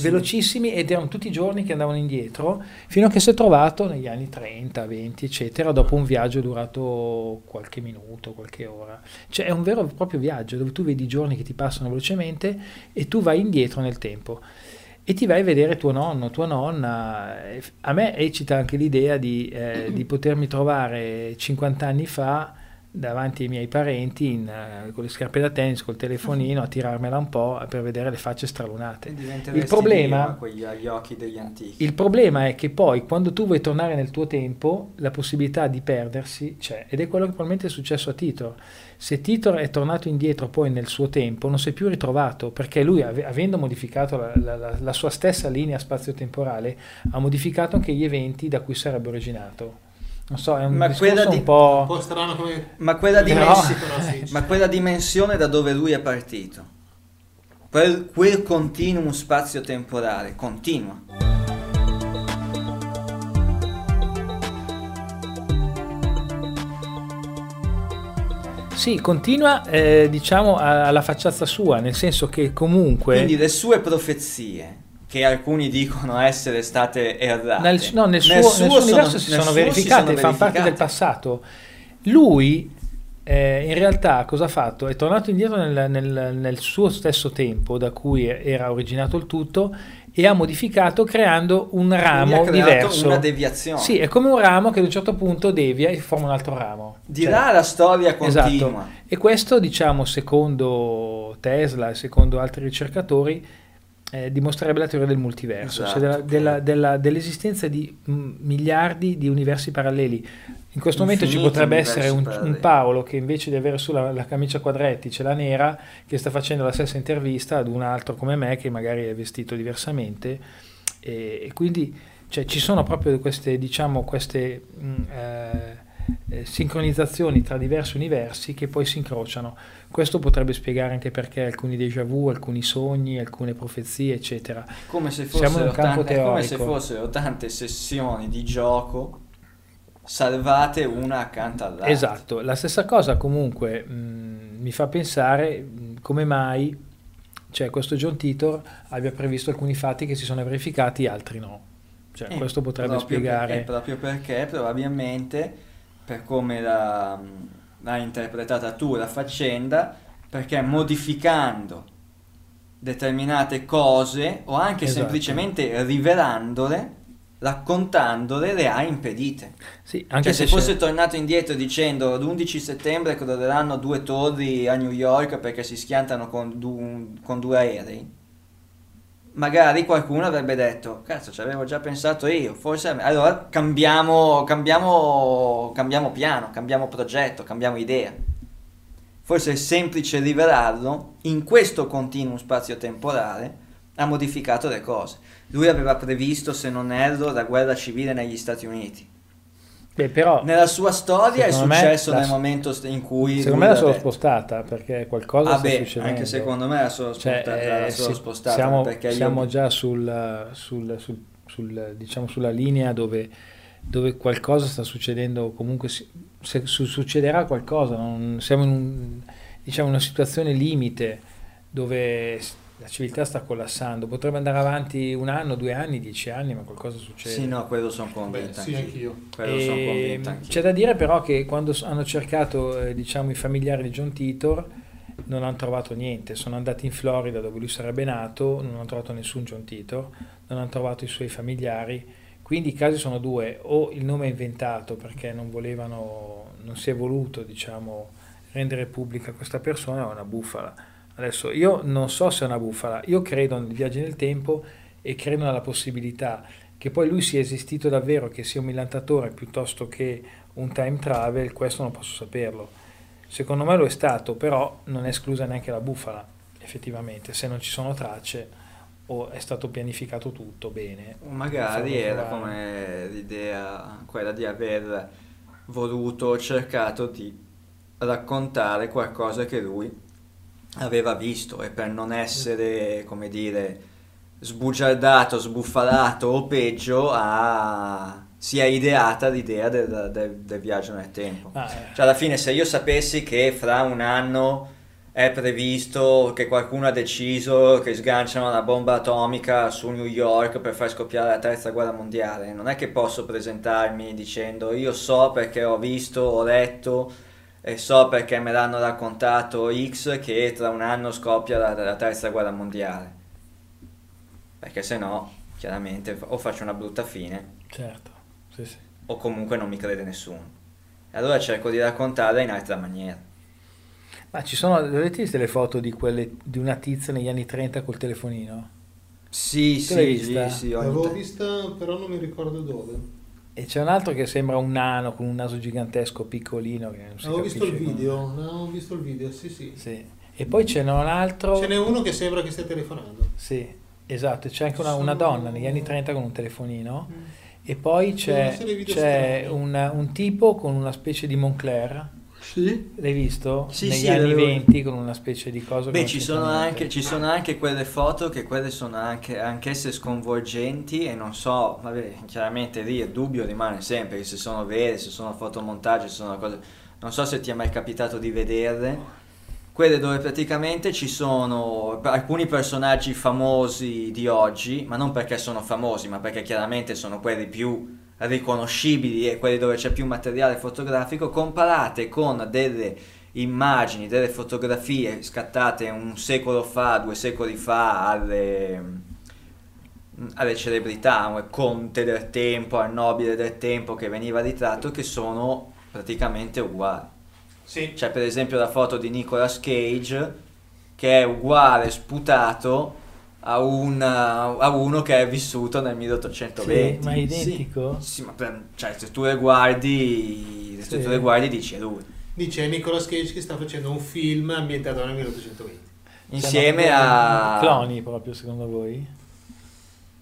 velocissimi, ed erano tutti i giorni che andavano indietro, fino a che si è trovato negli anni 30, 20, eccetera, dopo un viaggio durato qualche minuto, qualche ora. Cioè è un vero e proprio viaggio, dove tu vedi i giorni che ti passano velocemente e tu vai indietro nel tempo. E ti vai a vedere tuo nonno, tua nonna. A me eccita anche l'idea di potermi trovare 50 anni fa davanti ai miei parenti con le scarpe da tennis, col telefonino, a tirarmela un po' per vedere le facce stralunate. Gli occhi degli antichi. Il problema è che poi, quando tu vuoi tornare nel tuo tempo, la possibilità di perdersi c'è. Ed è quello che probabilmente è successo a Titor. Se Titor è tornato indietro poi nel suo tempo, non si è più ritrovato, perché lui, avendo modificato la sua stessa linea spazio-temporale, ha modificato anche gli eventi da cui sarebbe originato. Non so, è un discorso un po' strano come... Ma quella dimensione da dove lui è partito, quel continuum spazio-temporale, continua. Sì, continua, diciamo, alla facciazza sua, nel senso che comunque... Quindi le sue profezie, che alcuni dicono essere state errate... Nel suo universo si sono verificate, fanno parte del passato. Lui, in realtà, cosa ha fatto? È tornato indietro nel suo stesso tempo, da cui era originato il tutto, e ha modificato creando un ramo diverso, una deviazione. Sì, è come un ramo che ad un certo punto devia e forma un altro ramo. Là la storia continua. Esatto. E questo, diciamo, secondo Tesla e secondo altri ricercatori, dimostrerebbe la teoria del multiverso, esatto, cioè dell'esistenza di miliardi di universi paralleli. In questo momento ci potrebbe essere un Paolo che, invece di avere sulla la camicia quadretti ce l'ha nera, che sta facendo la stessa intervista ad un altro come me che magari è vestito diversamente, e quindi, cioè, ci sono proprio queste sincronizzazioni tra diversi universi che poi si incrociano. Questo potrebbe spiegare anche perché alcuni déjà vu, alcuni sogni, alcune profezie, eccetera. Come se fossero tante sessioni di gioco salvate una accanto all'altra. Esatto, la stessa cosa comunque mi fa pensare come mai, cioè, questo John Titor abbia previsto alcuni fatti che si sono verificati, altri no. Cioè, questo potrebbe spiegare... proprio perché probabilmente, per come l'hai interpretata tu la faccenda, perché modificando determinate cose o anche semplicemente rivelandole, raccontandole, le ha impedite. Sì, anche se fosse tornato indietro dicendo l'11 settembre crolleranno 2 torri a New York perché si schiantano con 2 aerei, magari qualcuno avrebbe detto: cazzo, ci avevo già pensato io, forse allora cambiamo piano, cambiamo progetto, cambiamo idea. Forse è semplice rivelarlo in questo continuum spazio-temporale. Ha modificato le cose. Lui aveva previsto, se non erro, la guerra civile negli Stati Uniti. Beh, però, nella sua storia è successo nel momento in cui... Secondo me la sono spostata, perché qualcosa sta succedendo. Anche secondo me la sono spostata, siamo già sulla linea dove dove qualcosa sta succedendo, comunque se succederà qualcosa, siamo in una situazione limite dove la civiltà sta collassando, potrebbe andare avanti 1 anno, 2 anni, 10 anni, ma qualcosa succede. Sì, no, quello sono convinto. Sì, anch'io. C'è da dire però che quando hanno cercato i familiari di John Titor non hanno trovato niente, sono andati in Florida dove lui sarebbe nato, non hanno trovato nessun John Titor, non hanno trovato i suoi familiari. Quindi i casi sono due: o il nome è inventato perché non volevano, non si è voluto, rendere pubblica questa persona, o è una bufala. Adesso io non so se è una bufala, io credo nel viaggio nel tempo e credo nella possibilità che poi lui sia esistito davvero, che sia un millantatore piuttosto che un time travel, questo non posso saperlo. Secondo me lo è stato, però non è esclusa neanche la bufala, effettivamente, se non ci sono tracce. O è stato pianificato tutto bene? Magari era come l'idea, quella di aver voluto, cercato di raccontare qualcosa che lui aveva visto, e per non essere, come dire, sbugiardato, sbuffalato o peggio, si è ideata l'idea del viaggio nel tempo. Cioè alla fine, se io sapessi che fra 1 anno è previsto che qualcuno ha deciso che sganciano la bomba atomica su New York per far scoppiare la 3ª guerra mondiale. Non è che posso presentarmi dicendo io so perché ho visto, ho letto e so perché me l'hanno raccontato X che tra 1 anno scoppia la 3ª guerra mondiale. Perché se no, chiaramente, o faccio una brutta fine, certo, sì, sì, o comunque non mi crede nessuno. E allora cerco di raccontarla in altra maniera. Ma ci sono, avete visto le foto di una tizia negli anni 30 col telefonino? Sì, sì, l'avevo vista, però non mi ricordo dove. E c'è un altro che sembra un nano con un naso gigantesco, piccolino. Che non si avevo visto il video, avevo visto il video, sì, sì, sì. E poi ce n'è un altro. Ce n'è uno che sembra che stia telefonando. Sì, esatto. C'è anche una donna negli anni 30 con un telefonino. E poi c'è un tipo con una specie di Moncler. Sì. L'hai visto? Sì, negli anni 20 con una specie di cosa. Beh, ci sono anche quelle foto che quelle sono anch'esse sconvolgenti, e non so, vabbè, chiaramente lì il dubbio rimane sempre, che se sono vere, se sono fotomontaggio, se sono cose. Non so se ti è mai capitato di vederle. Quelle dove praticamente ci sono alcuni personaggi famosi di oggi, ma non perché sono famosi, ma perché chiaramente sono quelli più riconoscibili e quelli dove c'è più materiale fotografico, comparate con delle immagini, delle fotografie scattate 1 secolo fa, 2 secoli fa alle celebrità, al conte del tempo, al nobile del tempo che veniva ritratto, che sono praticamente uguali. Sì. C'è per esempio la foto di Nicolas Cage che è uguale, sputato, a uno che è vissuto nel 1820. Sì, ma è identico? Sì, sì, ma cioè, se tu le guardi, sì, se tu le guardi dici è lui. Dice Nicolas Cage che sta facendo un film ambientato nel 1820. Insieme a cloni, proprio, secondo voi?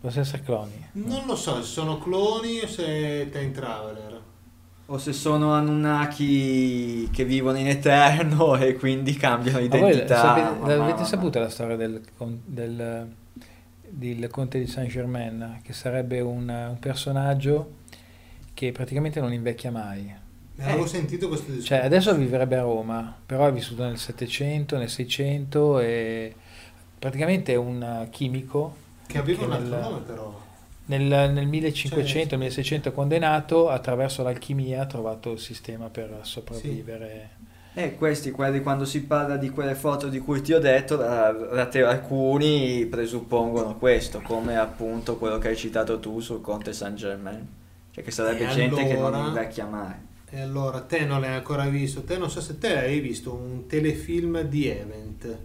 Possono essere cloni? Non lo so, se sono cloni o se time traveler. O se sono Anunnaki che vivono in eterno e quindi cambiano identità. Avete saputo la storia del conte di Saint-Germain, che sarebbe un personaggio che praticamente non invecchia mai? Avevo sentito questo discorso. Cioè, adesso vivrebbe a Roma, però è vissuto nel 700, nel 600, e praticamente è un chimico. Che aveva un altro nome però. Nel 1500-1600, quando è nato, attraverso l'alchimia ha trovato il sistema per sopravvivere. Sì. E quelli, quando si parla di quelle foto di cui ti ho detto, alcuni presuppongono questo, come appunto quello che hai citato tu sul conte Saint-Germain, cioè che sarebbe gente che non invecchia mai. E allora, te non l'hai ancora visto, te non so se te l'hai visto, un telefilm di Event.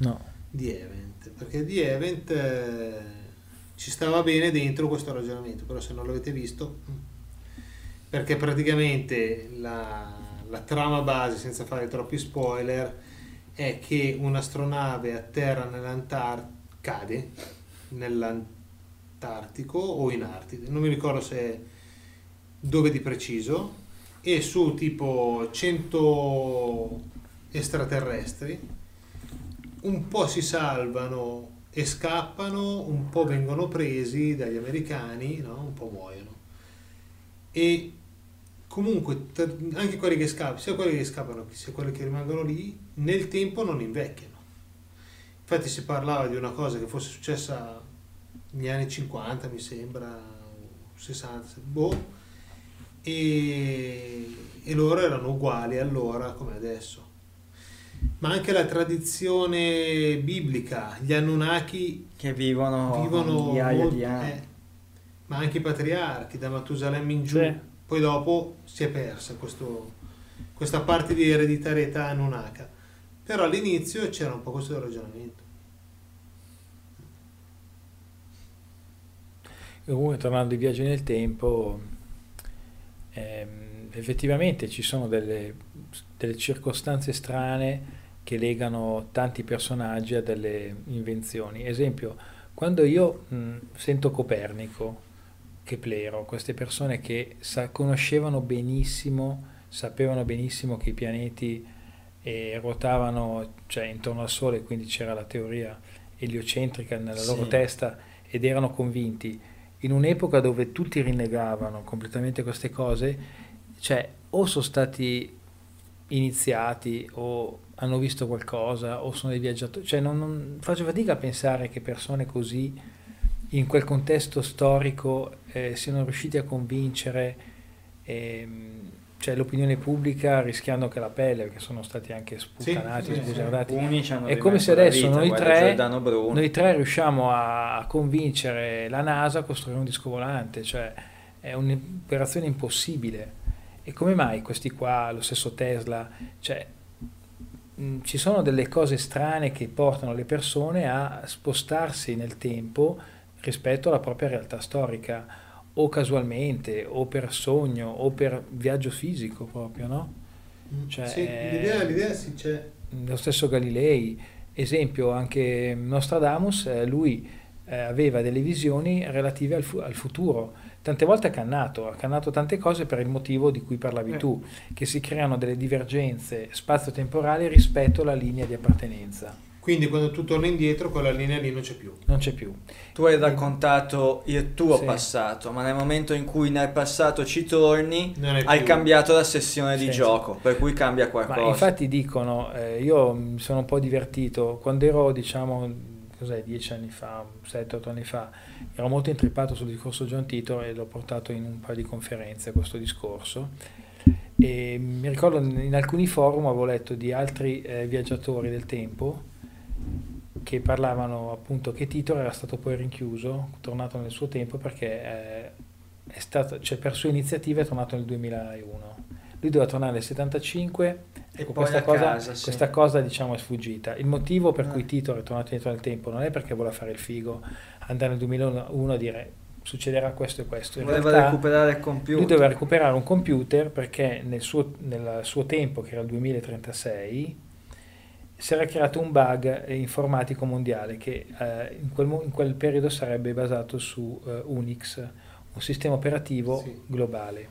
No. Di Event, perché di Event... ci stava bene dentro questo ragionamento, però se non l'avete visto, perché praticamente la trama base, senza fare troppi spoiler, è che un'astronave atterra cade nell'Antartico o in Artide, non mi ricordo dove di preciso, e su tipo 100 extraterrestri un po' si salvano e scappano, un po' vengono presi dagli americani, no? Un po' muoiono. e comunque anche quelli che scappano, sia quelli che scappano sia quelli che rimangono lì, nel tempo non invecchiano. Infatti si parlava di una cosa che fosse successa negli anni 50, mi sembra, 60, boh, e loro erano uguali allora come adesso. Ma anche la tradizione biblica, gli Anunnaki che vivono migliaia di anni, ma anche i patriarchi da Matusalemme in giù, sì. Poi dopo si è persa questa parte di ereditarietà Anunnaka, però all'inizio c'era un po' questo ragionamento. E comunque, tornando ai viaggi nel tempo, effettivamente ci sono delle circostanze strane che legano tanti personaggi a delle invenzioni. Esempio, quando io sento Copernico, Keplero, queste persone che conoscevano benissimo, sapevano benissimo che i pianeti ruotavano, cioè, intorno al Sole, quindi c'era la teoria eliocentrica nella sì. loro testa, ed erano convinti. In un'epoca dove tutti rinnegavano completamente queste cose, cioè o sono stati iniziati o hanno visto qualcosa o sono dei viaggiatori, cioè non faccio fatica a pensare che persone così in quel contesto storico siano riusciti a convincere cioè, l'opinione pubblica, rischiando anche la pelle, perché sono stati anche sputanati, sì, sbugiardati. Sì. È come se adesso noi tre riusciamo a convincere la NASA a costruire un disco volante, cioè è un'operazione impossibile. E come mai questi qua, lo stesso Tesla, cioè ci sono delle cose strane che portano le persone a spostarsi nel tempo rispetto alla propria realtà storica, o casualmente, o per sogno, o per viaggio fisico proprio, no? Cioè, sì, l'idea sì c'è. Lo stesso Galilei, esempio, anche Nostradamus, lui aveva delle visioni relative al futuro. Tante volte ha cannato tante cose per il motivo di cui parlavi tu, che si creano delle divergenze spazio-temporali rispetto alla linea di appartenenza. Quindi quando tu torni indietro, quella linea lì non c'è più. Non c'è più. Tu hai raccontato il tuo sì. passato, ma nel momento in cui nel passato ci torni, hai cambiato la sessione di gioco, per cui cambia qualcosa. Ma infatti dicono, io mi sono un po' divertito, quando ero, diciamo, 10 anni fa, 7-8 anni fa, ero molto intrippato sul discorso John Titor e l'ho portato in un paio di conferenze questo discorso, e mi ricordo in alcuni forum avevo letto di altri viaggiatori del tempo che parlavano appunto che Titor era stato poi rinchiuso, tornato nel suo tempo, perché è stato, cioè per sua iniziativa è tornato nel 2001. Lui doveva tornare nel 75 e poi questa cosa, diciamo, è sfuggita. Il motivo per cui Titor è tornato indietro nel tempo non è perché voleva fare il figo, andare nel 2001 a dire succederà questo e questo. In voleva realtà, recuperare il computer. Lui doveva recuperare un computer perché nel suo tempo, che era il 2036, si era creato un bug informatico mondiale che in quel periodo sarebbe basato su Unix, un sistema operativo globale.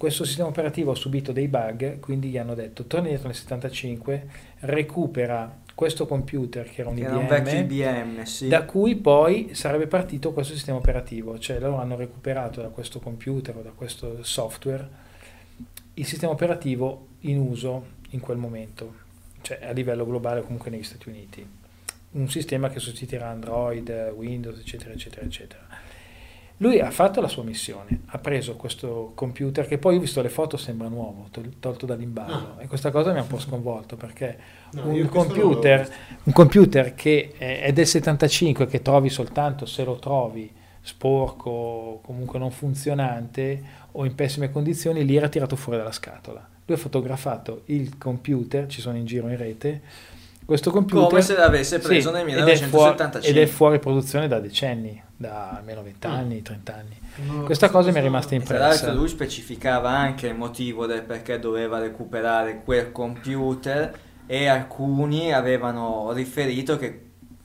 Questo sistema operativo ha subito dei bug, quindi gli hanno detto torna indietro nel 75, recupera questo computer che era un vecchio IBM, da cui poi sarebbe partito questo sistema operativo, cioè loro hanno recuperato da questo computer o da questo software il sistema operativo in uso in quel momento, cioè a livello globale, comunque negli Stati Uniti, un sistema che sostituirà Android, Windows, eccetera, eccetera, eccetera. Lui ha fatto la sua missione, ha preso questo computer, che poi ho visto le foto, sembra nuovo, tolto dall'imballo, e questa cosa mi ha un po' sconvolto, perché un computer che è del 75, che trovi soltanto se lo trovi sporco, comunque non funzionante o in pessime condizioni, lì era tirato fuori dalla scatola. Lui ha fotografato il computer, ci sono in giro in rete, questo computer, come se l'avesse preso nel 1975. Ed è fuori produzione da decenni, da almeno 20 anni, 30 anni. No, questa cosa mi è rimasta impressa. Tra l'altro lui specificava anche il motivo del perché doveva recuperare quel computer, e alcuni avevano riferito che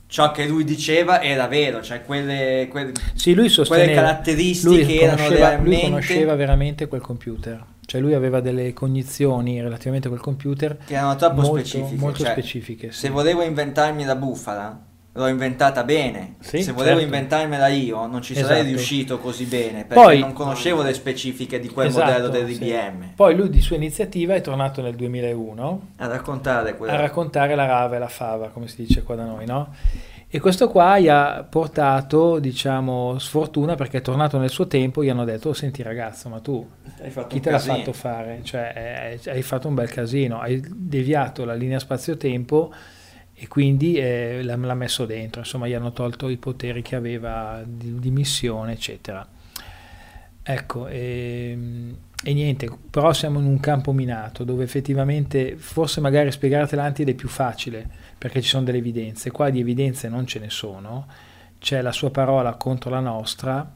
ciò che lui diceva era vero, cioè quelle caratteristiche erano realmente... Lui conosceva veramente quel computer. Cioè lui aveva delle cognizioni relativamente a quel computer che erano troppo molto specifiche. Molto specifiche, se volevo inventarmi la bufala, l'ho inventata bene, sì, se volevo inventarmela io non ci sarei riuscito così bene, perché poi non conoscevo le specifiche di quel modello dell'IBM. Sì. Poi lui di sua iniziativa è tornato nel 2001 a raccontare la rava e la fava, come si dice qua da noi, no? E questo qua gli ha portato, diciamo, sfortuna, perché è tornato nel suo tempo, gli hanno detto: senti ragazzo, ma tu chi te l'ha fatto fare? Cioè hai fatto un bel casino, hai deviato la linea spazio-tempo e quindi l'ha messo dentro, insomma gli hanno tolto i poteri che aveva di missione, eccetera. Ecco, e niente, però siamo in un campo minato dove effettivamente forse magari spiegare Atlantide è più facile perché ci sono delle evidenze, qua di evidenze non ce ne sono, c'è la sua parola contro la nostra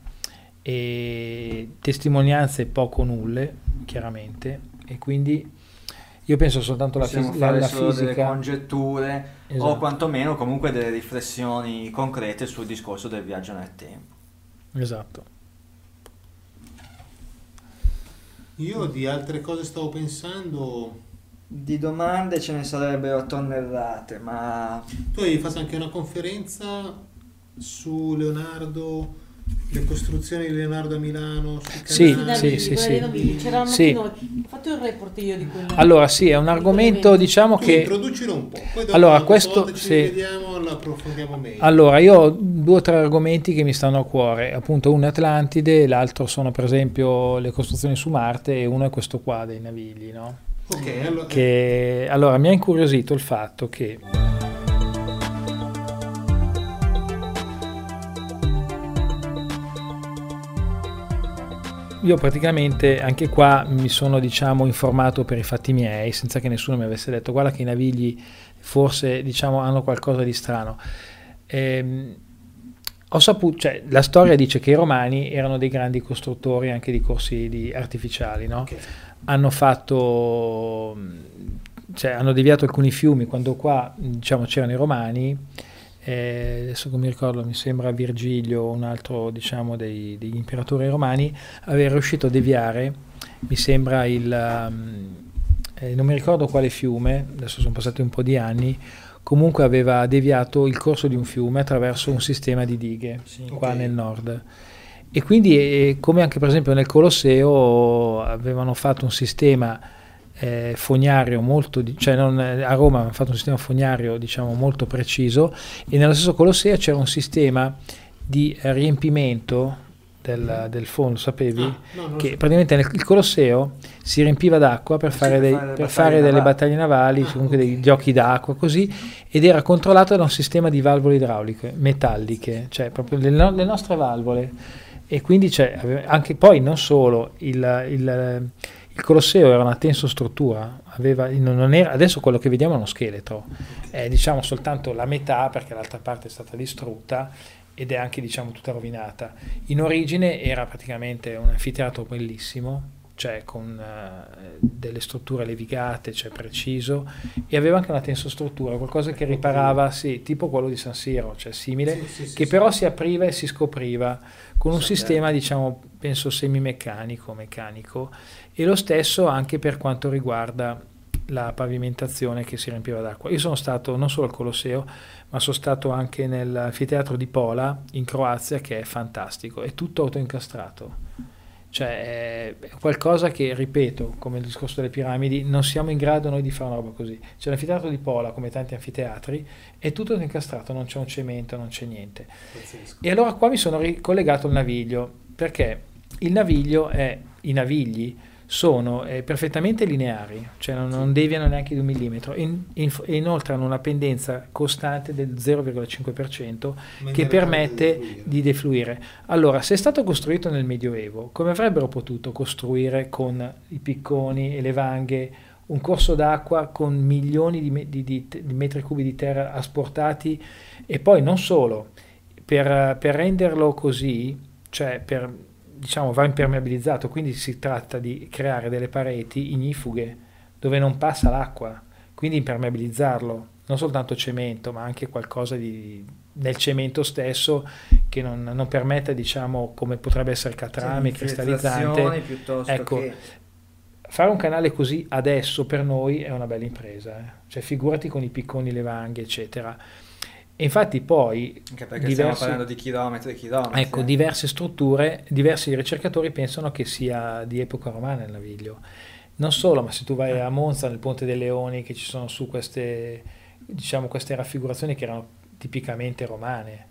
e testimonianze poco nulle, chiaramente, e quindi io penso soltanto possiamo fare solo delle congetture, o quantomeno comunque delle riflessioni concrete sul discorso del viaggio nel tempo. Esatto. Io di altre cose stavo pensando. Di domande ce ne sarebbero tonnellate, ma... Tu hai fatto anche una conferenza su Leonardo, le costruzioni di Leonardo a Milano. Sì. Ho fatto il report io di quello. Allora sì, è un argomento, diciamo, tu che... introducilo un po', poi dopo vediamo, lo approfondiamo meglio. Allora, io ho 2 o 3 argomenti che mi stanno a cuore, appunto uno è Atlantide, l'altro sono per esempio le costruzioni su Marte e uno è questo qua dei navigli, no? Okay, allora... Che allora mi ha incuriosito il fatto che io praticamente anche qua mi sono, diciamo, informato per i fatti miei, senza che nessuno mi avesse detto guarda che i navigli forse, diciamo, hanno qualcosa di strano. Ho saputo, cioè, la storia dice che i Romani erano dei grandi costruttori anche di corsi artificiali, no? Okay. Hanno deviato alcuni fiumi quando qua, diciamo, c'erano i Romani. Adesso non mi ricordo, mi sembra Virgilio, un altro, diciamo, degli imperatori romani, aveva riuscito a deviare, mi sembra non mi ricordo quale fiume, adesso sono passati un po' di anni, comunque aveva deviato il corso di un fiume attraverso un sistema di dighe, nel nord. E quindi, come anche per esempio nel Colosseo, avevano fatto un sistema fognario molto, a Roma hanno fatto un sistema fognario, diciamo, molto preciso, e nello stesso Colosseo c'era un sistema di riempimento del fondo, sapevi? No, praticamente il Colosseo si riempiva d'acqua per fare delle battaglie navali, dei giochi d'acqua, così, ed era controllato da un sistema di valvole idrauliche metalliche, cioè proprio le nostre valvole. E quindi anche poi non solo il Colosseo era una tensostruttura, adesso quello che vediamo è uno scheletro, è, diciamo, soltanto la metà, perché l'altra parte è stata distrutta ed è anche, diciamo, tutta rovinata. In origine era praticamente un anfiteatro bellissimo, cioè con delle strutture levigate, cioè preciso, e aveva anche una tensostruttura, qualcosa che riparava, sì, tipo quello di San Siro, cioè simile, si apriva e si scopriva, con un sistema, diciamo, penso semimeccanico, e lo stesso anche per quanto riguarda la pavimentazione che si riempiva d'acqua. Io sono stato non solo al Colosseo, ma sono stato anche nell'anfiteatro di Pola in Croazia, che è fantastico, è tutto autoincastrato, cioè è qualcosa che, ripeto, come il discorso delle piramidi, non siamo in grado noi di fare una roba così. C'è l'anfiteatro di Pola, come tanti anfiteatri, è tutto incastrato, non c'è un cemento, non c'è niente. Pazzesco. E allora qua mi sono ricollegato al naviglio, perché i navigli sono perfettamente lineari, cioè non deviano neanche di 1 millimetro, e inoltre hanno una pendenza costante del 0,5% che permette di defluire. Allora, se è stato costruito nel Medioevo, come avrebbero potuto costruire con i picconi e le vanghe un corso d'acqua con milioni di metri cubi di terra asportati? E poi non solo, per renderlo così, cioè va impermeabilizzato, quindi si tratta di creare delle pareti ignifughe dove non passa l'acqua, quindi impermeabilizzarlo, non soltanto cemento, ma anche qualcosa nel cemento stesso che non permetta, diciamo, come potrebbe essere catrame, cristallizzante, che... Fare un canale così adesso per noi è una bella impresa, figurati con i picconi, le vanghe, eccetera. E infatti poi... Anche perché stiamo parlando di chilometri e chilometri. Ecco, diverse strutture, diversi ricercatori pensano che sia di epoca romana il naviglio. Non solo, ma se tu vai a Monza, nel Ponte dei Leoni, che ci sono su queste, diciamo, queste raffigurazioni che erano tipicamente romane.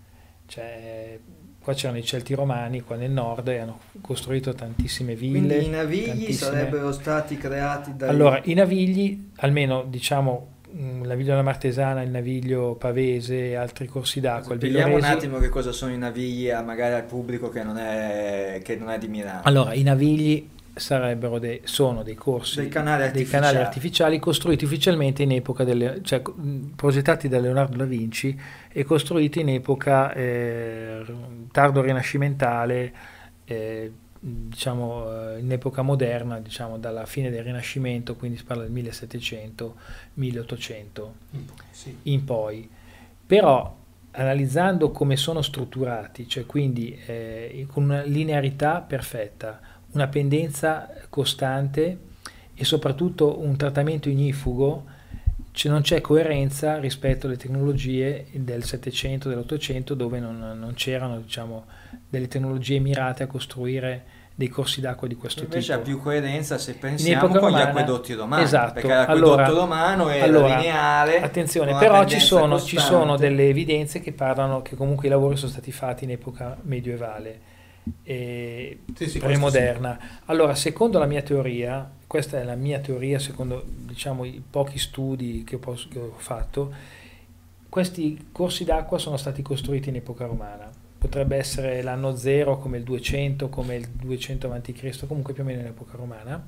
Cioè, qua c'erano i Celti romani, qua nel nord, e hanno costruito tantissime ville. Quindi i navigli sarebbero stati creati da... Allora, i navigli, almeno diciamo... il naviglio della Martesana, il naviglio pavese, altri corsi d'acqua. Spieghiamo un attimo che cosa sono i navigli, magari al pubblico che non è di Milano. Allora, i navigli sarebbero sono dei corsi, dei canali artificiali costruiti ufficialmente in epoca progettati da Leonardo da Vinci e costruiti in epoca tardo rinascimentale, diciamo in epoca moderna, diciamo dalla fine del Rinascimento, quindi si parla del 1700-1800 in poi. Però analizzando come sono strutturati, cioè quindi con una linearità perfetta, una pendenza costante e soprattutto un trattamento ignifugo, non c'è coerenza rispetto alle tecnologie del 700, dell'800, dove non c'erano, diciamo, delle tecnologie mirate a costruire dei corsi d'acqua di questo tipo. Invece ha più coerenza se pensiamo con gli acquedotti romani. Esatto. Perché l'acquedotto romano era lineare. Attenzione, però ci sono delle evidenze che parlano che comunque i lavori sono stati fatti in epoca medievale e premoderna. Sì. Allora, secondo la mia teoria, questa è la mia teoria secondo, diciamo, i pochi studi che ho fatto, questi corsi d'acqua sono stati costruiti in epoca romana. Potrebbe essere l'anno 0 come il 200, come il 200 a.C., comunque più o meno in epoca romana.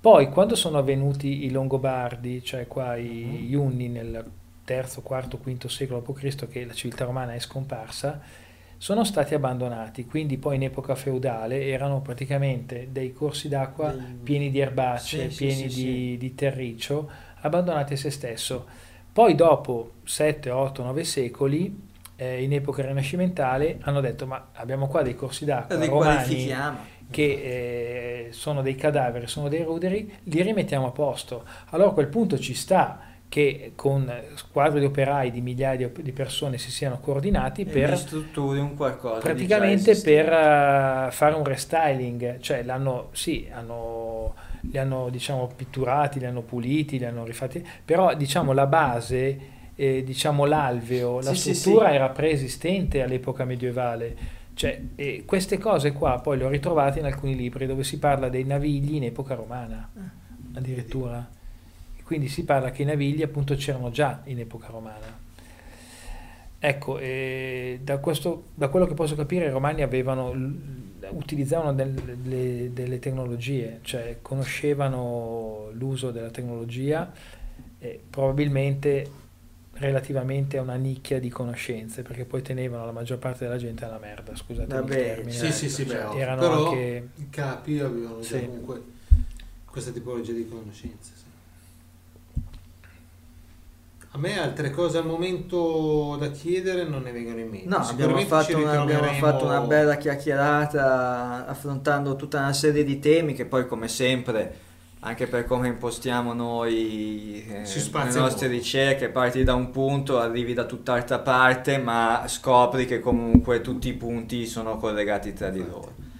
Poi, quando sono avvenuti i Longobardi, cioè qua gli Unni nel III, IV, V secolo a.C., che la civiltà romana è scomparsa, sono stati abbandonati, quindi poi in epoca feudale erano praticamente dei corsi d'acqua pieni di erbacce, di terriccio, abbandonati a se stesso. Poi dopo 7, 8, 9 secoli, in epoca rinascimentale, hanno detto ma abbiamo qua dei corsi d'acqua romani che sono dei cadaveri, sono dei ruderi, li rimettiamo a posto. Allora a quel punto ci sta che con squadre di operai di migliaia di persone si siano coordinati per strutture un qualcosa praticamente per fare un restyling, cioè li hanno diciamo pitturati, li hanno puliti, li hanno rifatti, però diciamo la base, l'alveo, la struttura era preesistente all'epoca medievale. Cioè, e queste cose qua poi le ho ritrovate in alcuni libri dove si parla dei navigli in epoca romana, addirittura. Quindi si parla che i navigli appunto c'erano già in epoca romana. Ecco, da quello che posso capire i romani utilizzavano delle tecnologie, cioè conoscevano l'uso della tecnologia, probabilmente relativamente a una nicchia di conoscenze, perché poi tenevano la maggior parte della gente alla merda, scusate il termine. Erano però anche i capi avevano già comunque questa tipologia di conoscenze. A me altre cose al momento da chiedere non ne vengono in mente. No, abbiamo fatto una bella chiacchierata affrontando tutta una serie di temi che poi, come sempre, anche per come impostiamo noi le nostre ricerche, parti da un punto, arrivi da tutt'altra parte, ma scopri che comunque tutti i punti sono collegati tra di loro.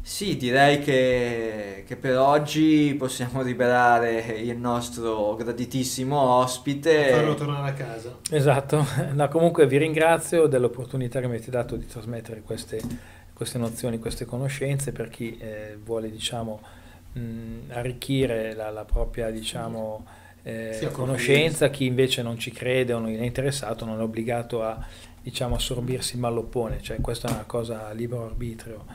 Sì, direi che per oggi possiamo liberare il nostro graditissimo ospite. Farlo tornare a casa. Esatto. No, comunque vi ringrazio dell'opportunità che mi avete dato di trasmettere queste nozioni, queste conoscenze per chi vuole, diciamo, arricchire la propria, diciamo, conoscenza. Chi invece non ci crede o non è interessato non è obbligato a, diciamo, assorbirsi il malloppone, cioè questa è una cosa a libero arbitrio.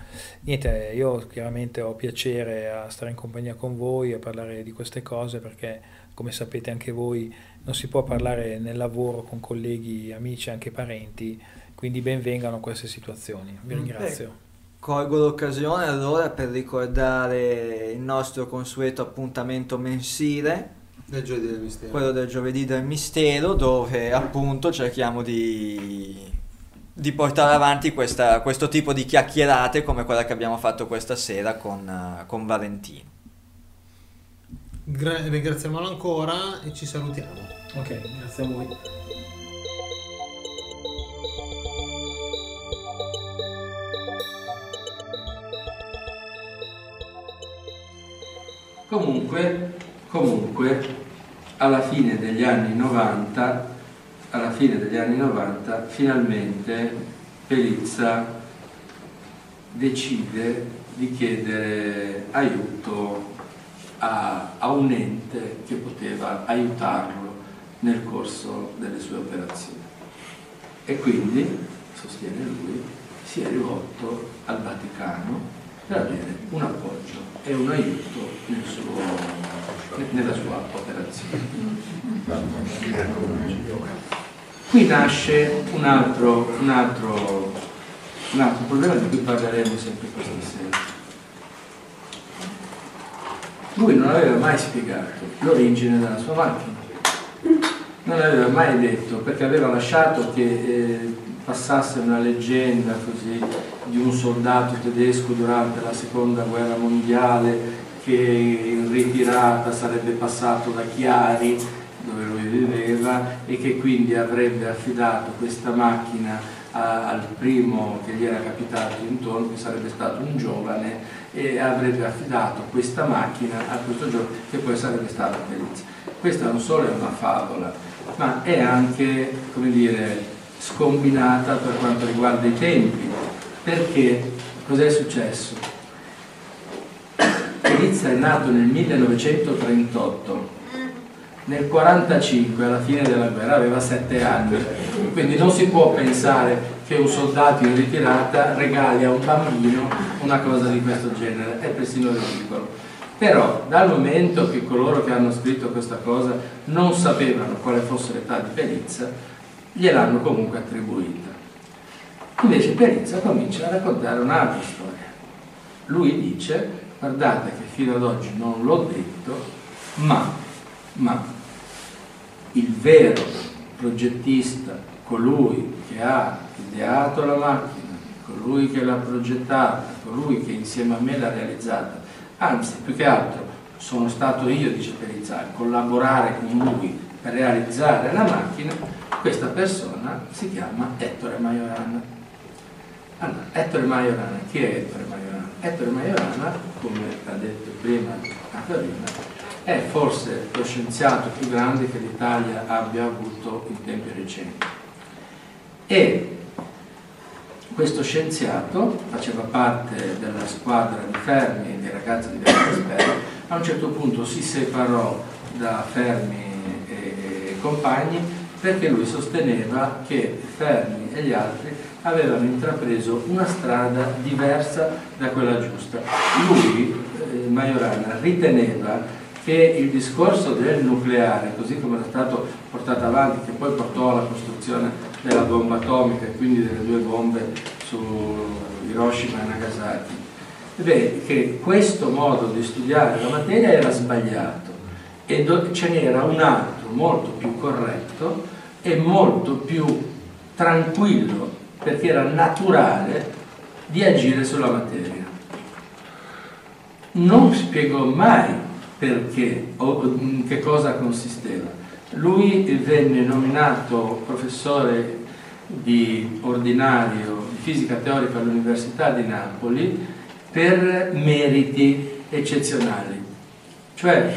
Niente, io chiaramente ho piacere a stare in compagnia con voi, a parlare di queste cose, perché come sapete anche voi non si può parlare nel lavoro con colleghi, amici, anche parenti, quindi benvengano queste situazioni. Vi ringrazio. Colgo l'occasione allora per ricordare il nostro consueto appuntamento mensile, quello del giovedì del mistero, dove appunto cerchiamo di portare avanti questo tipo di chiacchierate come quella che abbiamo fatto questa sera con Valentino. Ringraziamolo ancora e ci salutiamo. Ok, grazie a voi. Comunque alla fine degli anni 90 finalmente Pellizza decide di chiedere aiuto a un ente che poteva aiutarlo nel corso delle sue operazioni, e quindi, sostiene lui, si è rivolto al Vaticano per avere un appoggio e un aiuto nella sua operazione. Qui nasce un altro problema di cui parleremo sempre questa sera. Lui non aveva mai spiegato l'origine della sua macchina, non aveva mai detto, perché aveva lasciato che passasse una leggenda così di un soldato tedesco durante la seconda guerra mondiale che in ritirata sarebbe passato da Chiari, dove lui viveva, e che quindi avrebbe affidato questa macchina al primo che gli era capitato intorno, che sarebbe stato un giovane, e avrebbe affidato questa macchina a questo giovane che poi sarebbe stato Pellizza. Questa non solo è una favola, ma è anche, come dire, scombinata per quanto riguarda i tempi, perché cos'è successo? Pellizza è nato nel 1938, nel 1945, alla fine della guerra, aveva 7 anni, quindi non si può pensare che un soldato in ritirata regali a un bambino una cosa di questo genere, è persino ridicolo. Però dal momento che coloro che hanno scritto questa cosa non sapevano quale fosse l'età di Pellizza, gliel'hanno comunque attribuita. Invece Pellizza comincia a raccontare un'altra storia. Lui dice: guardate che fino ad oggi non l'ho detto, ma il vero progettista, colui che ha ideato la macchina, colui che l'ha progettata, colui che insieme a me l'ha realizzata, anzi più che altro sono stato io, dice Pellizza, a collaborare con lui per realizzare la macchina, questa persona si chiama Ettore Majorana. Allora, Ettore Majorana, chi è Ettore Majorana? Ettore Majorana, come ha detto prima Sabrina, è forse lo scienziato più grande che l'Italia abbia avuto in tempi recenti, e questo scienziato faceva parte della squadra di Fermi e dei ragazzi di Varoufakis. A un certo punto si separò da Fermi e compagni perché lui sosteneva che Fermi e gli altri avevano intrapreso una strada diversa da quella giusta. Lui, Majorana, riteneva che il discorso del nucleare, così come era stato portato avanti, che poi portò alla costruzione della bomba atomica e quindi delle due bombe su Hiroshima e Nagasaki, che questo modo di studiare la materia era sbagliato e ce n'era un altro molto più corretto e molto più tranquillo, perché era naturale, di agire sulla materia. Non spiegò mai perché o in che cosa consisteva. Lui venne nominato professore di ordinario di fisica teorica all'Università di Napoli per meriti eccezionali, cioè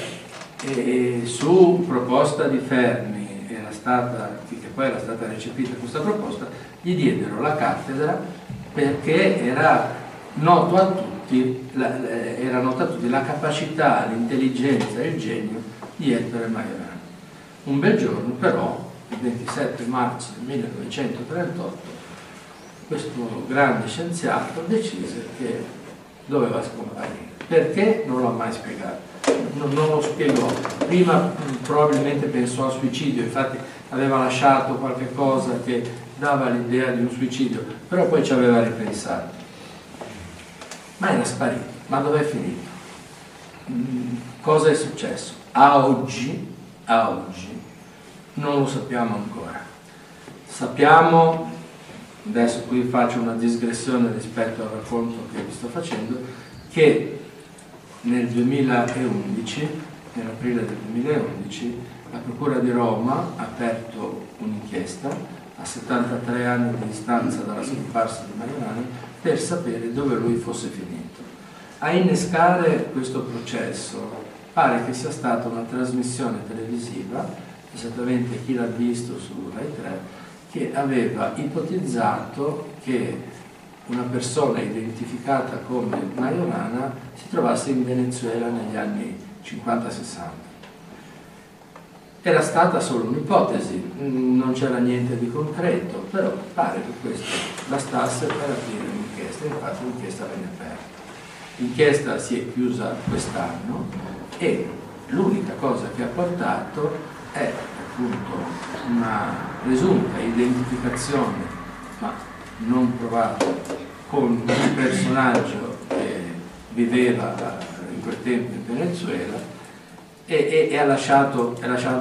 su proposta di Fermi, che poi era stata recepita questa proposta, gli diedero la cattedra perché era noto a tutti la capacità, l'intelligenza e il genio di Ettore Majorana. Un bel giorno però, il 27 marzo del 1938, questo grande scienziato decise che doveva scomparire. Perché? Non l'ha mai spiegato. Non lo spiegò. Prima probabilmente pensò al suicidio, infatti aveva lasciato qualche cosa che dava l'idea di un suicidio, però poi ci aveva ripensato. Ma era sparito. Ma dov'è finito? Cosa è successo? A oggi non lo sappiamo ancora. Sappiamo, adesso qui faccio una digressione rispetto al racconto che vi sto facendo, che nel 2011, nell'aprile del 2011, la Procura di Roma ha aperto un'inchiesta a 73 anni di distanza dalla scomparsa di Majorana, per sapere dove lui fosse finito. A innescare questo processo pare che sia stata una trasmissione televisiva, esattamente chi l'ha visto su Rai 3, che aveva ipotizzato che una persona identificata come Majorana si trovasse in Venezuela negli anni 50-60. Era stata solo un'ipotesi, non c'era niente di concreto, però pare che questo bastasse per aprire un'inchiesta, infatti l'inchiesta venne aperta. L'inchiesta si è chiusa quest'anno e l'unica cosa che ha portato è appunto una presunta identificazione, ma non provata, con un personaggio che viveva in quel tempo in Venezuela. E ha lasciato,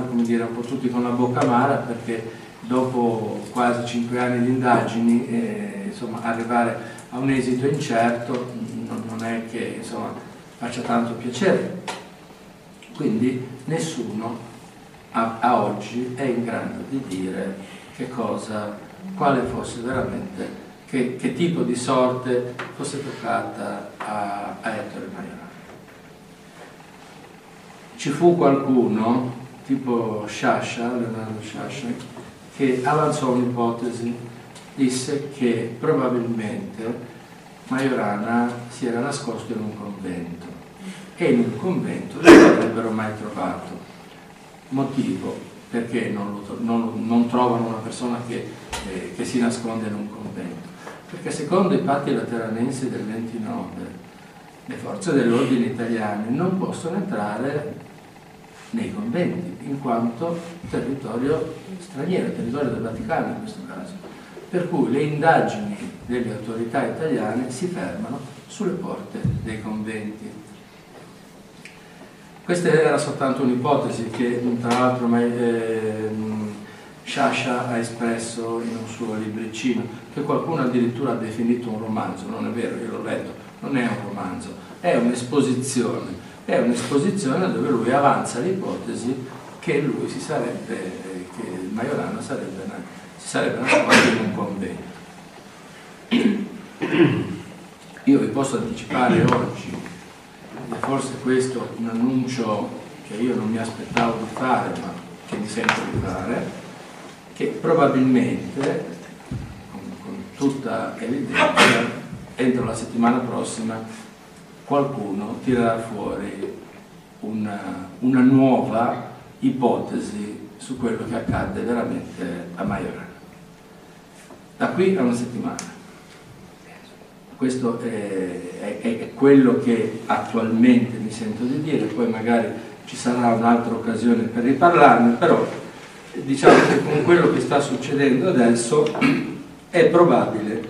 come dire, un po' tutti con la bocca amara, perché dopo quasi 5 anni di indagini, insomma, arrivare a un esito incerto non è che, insomma, faccia tanto piacere. Quindi nessuno a oggi è in grado di dire che cosa, quale fosse veramente, che tipo di sorte fosse toccata a Ettore Majorana. Ci fu qualcuno, tipo Leonardo Sciascia, che avanzò un'ipotesi, disse che probabilmente Majorana si era nascosto in un convento e in un convento non lo avrebbero mai trovato. Motivo: perché non trovano una persona che si nasconde in un convento? Perché secondo i patti lateranensi del 29 le forze dell'ordine italiane non possono entrare nei conventi, in quanto territorio straniero, territorio del Vaticano in questo caso, per cui le indagini delle autorità italiane si fermano sulle porte dei conventi. Questa era soltanto un'ipotesi che tra l'altro Sciascia ha espresso in un suo libricino, che qualcuno addirittura ha definito un romanzo. Non è vero, io l'ho letto, non è un romanzo, è un'esposizione, dove lui avanza l'ipotesi che lui che Majorana si sarebbe nascosto in un convento. Io vi posso anticipare oggi, e forse questo è un annuncio che io non mi aspettavo di fare, ma che mi sento di fare, che probabilmente, con tutta evidenza, entro la settimana prossima qualcuno tirerà fuori una nuova ipotesi su quello che accadde veramente a Majorana. Da qui a una settimana. Questo è quello che attualmente mi sento di dire, poi magari ci sarà un'altra occasione per riparlarne, però diciamo che con quello che sta succedendo adesso è probabile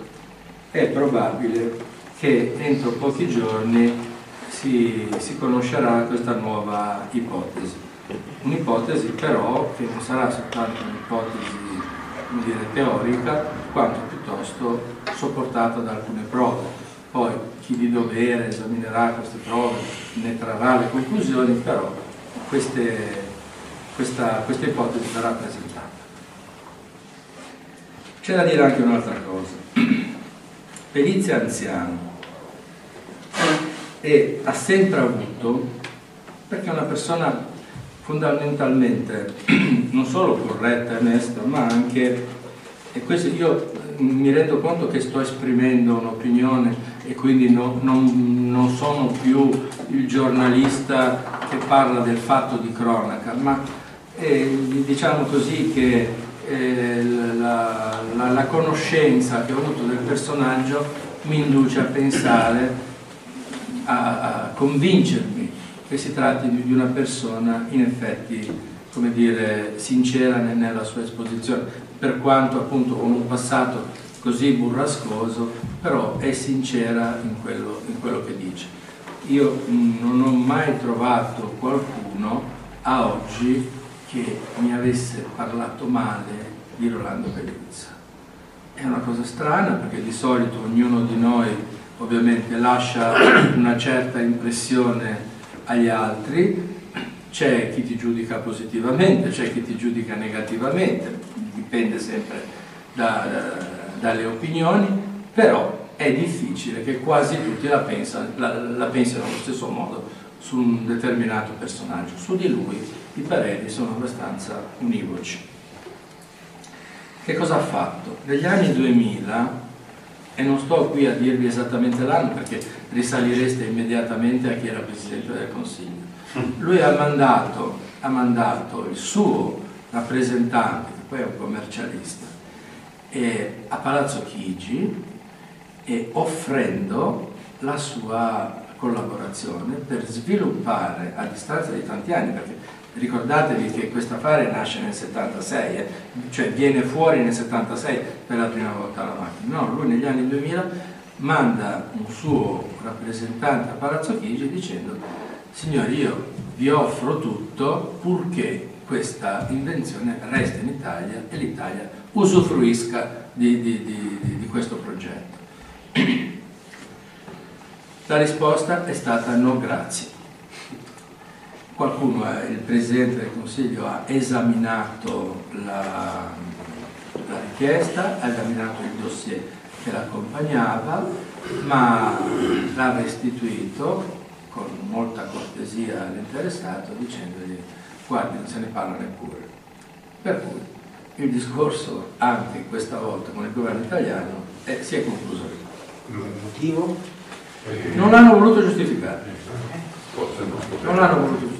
che entro pochi giorni si conoscerà questa nuova ipotesi. Un'ipotesi però che non sarà soltanto un'ipotesi, come dire, teorica, quanto piuttosto sopportata da alcune prove. Poi chi di dovere esaminerà queste prove, ne trarrà le conclusioni, però questa ipotesi sarà presentata. C'è da dire anche un'altra cosa. Pellizza è anziano e ha sempre avuto, perché è una persona fondamentalmente non solo corretta e onesta, ma anche, e questo io mi rendo conto che sto esprimendo un'opinione e quindi non sono più il giornalista che parla del fatto di cronaca, ma diciamo così che la conoscenza che ho avuto del personaggio mi induce a pensare, a convincermi che si tratti di una persona in effetti, come dire, sincera nella sua esposizione, per quanto appunto con un passato così burrascoso, però è sincera in quello che dice. Io non ho mai trovato qualcuno a oggi che mi avesse parlato male di Rolando Pellizza. È una cosa strana, perché di solito ognuno di noi ovviamente lascia una certa impressione agli altri, c'è chi ti giudica positivamente, c'è chi ti giudica negativamente, dipende sempre dalle opinioni, però è difficile che quasi tutti la pensino allo stesso modo su un determinato personaggio. Su di lui i pareri sono abbastanza univoci. Che cosa ha fatto? Negli anni 2000, e non sto qui a dirvi esattamente l'anno perché risalireste immediatamente a chi era Presidente del Consiglio, lui ha mandato il suo rappresentante, che poi è un commercialista, a Palazzo Chigi, offrendo la sua collaborazione per sviluppare, a distanza di tanti anni, perché ricordatevi che questo affare nasce nel 76, cioè viene fuori nel 76 per la prima volta la macchina. No, lui negli anni 2000 manda un suo rappresentante a Palazzo Chigi dicendo: signori, io vi offro tutto purché questa invenzione resta in Italia e l'Italia usufruisca di questo progetto. La risposta è stata no grazie. Qualcuno, il Presidente del Consiglio, ha esaminato la richiesta, ha esaminato il dossier che l'accompagnava, ma l'ha restituito con molta cortesia all'interessato dicendogli: guardi, non se ne parla neppure. Per cui il discorso, anche questa volta con il governo italiano, si è concluso lì. Il motivo? Non hanno voluto giustificare. Non hanno voluto giustificare.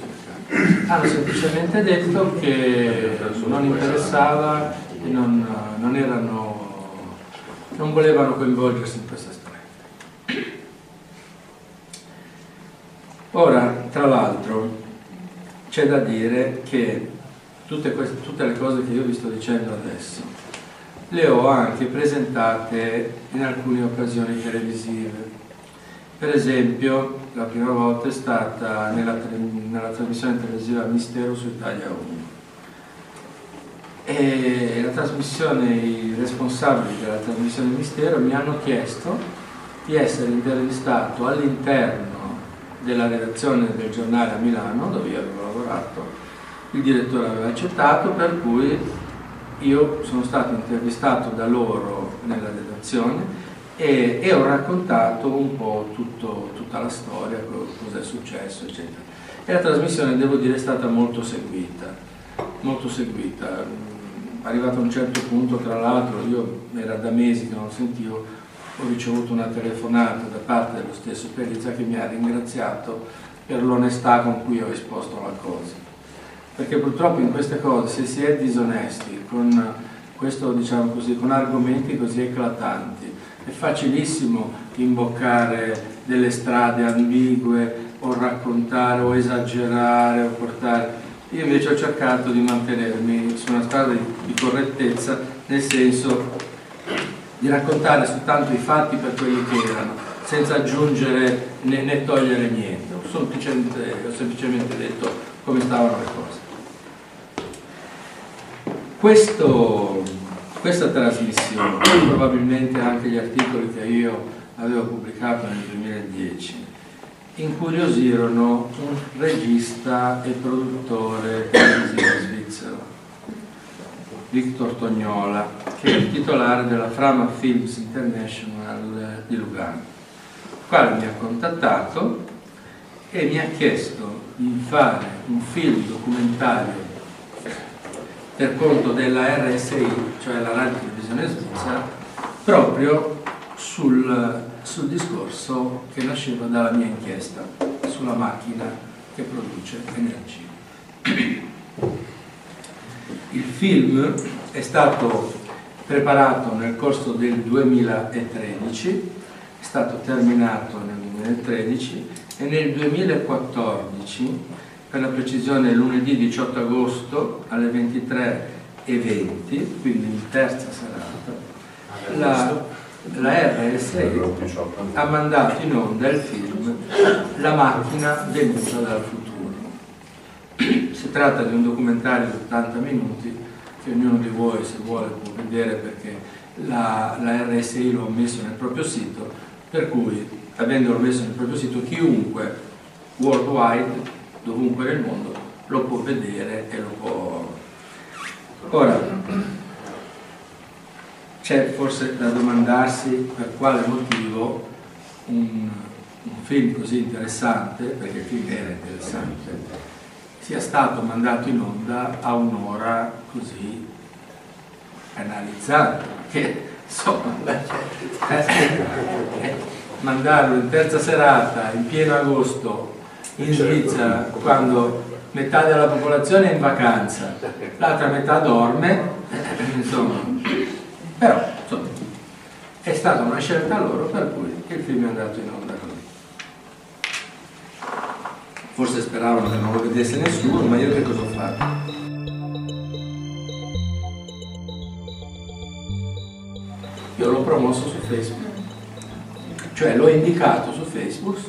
Hanno semplicemente detto che non interessava e non volevano coinvolgersi in questa storia. Ora, tra l'altro, c'è da dire che tutte le cose che io vi sto dicendo adesso le ho anche presentate in alcune occasioni televisive. Per esempio, la prima volta è stata nella trasmissione televisiva Mistero su Italia 1. E la trasmissione, i responsabili della trasmissione Mistero mi hanno chiesto di essere intervistato all'interno della redazione del giornale a Milano, dove io avevo lavorato. Il direttore aveva accettato, per cui io sono stato intervistato da loro nella redazione e ho raccontato un po' tutta la storia, cosa è successo, eccetera. E la trasmissione, devo dire, è stata molto seguita, molto seguita. Arrivato a un certo punto, tra l'altro, io era da mesi che non lo sentivo, ho ricevuto una telefonata da parte dello stesso Pellizza che mi ha ringraziato per l'onestà con cui ho esposto la cosa, perché purtroppo in queste cose, se si è disonesti con questo, diciamo così, con argomenti così eclatanti, è facilissimo imboccare delle strade ambigue o raccontare o esagerare o portare. Io invece ho cercato di mantenermi su una strada di correttezza, nel senso di raccontare soltanto i fatti per quelli che erano, senza aggiungere né togliere niente. Ho semplicemente detto come stavano le cose. Questa trasmissione, probabilmente anche gli articoli che io avevo pubblicato nel 2010, incuriosirono un regista e produttore televisivo svizzero, Victor Tognola, che è il titolare della Frama Films International di Lugano, il quale mi ha contattato e mi ha chiesto di fare un film documentario per conto della RSI, cioè la Radio Televisione Svizzera, proprio sul discorso che nasceva dalla mia inchiesta sulla macchina che produce energia. Il film è stato preparato nel corso del 2013, è stato terminato nel 2013 e nel 2014, per la precisione lunedì 18 agosto alle 23:20, quindi in terza serata, la RSI ha mandato in onda il film La macchina venuta dal futuro. Si tratta di un documentario di 80 minuti che ognuno di voi, se vuole, può vedere, perché la RSI l'ho messo nel proprio sito, per cui, avendolo messo nel proprio sito, chiunque, worldwide, dovunque nel mondo, lo può vedere e lo può... Ora, c'è forse da domandarsi per quale motivo un un film così interessante, perché il film era interessante, sia stato mandato in onda a un'ora così analizzata, perché insomma mandarlo in terza serata in pieno agosto in Svizzera, quando metà della popolazione è in vacanza, l'altra metà dorme, insomma, però insomma, è stata una scelta loro per cui il film è andato in onda così. Forse speravano che non lo vedesse nessuno, ma io che cosa ho fatto? Io l'ho promosso su Facebook, cioè l'ho indicato su Facebook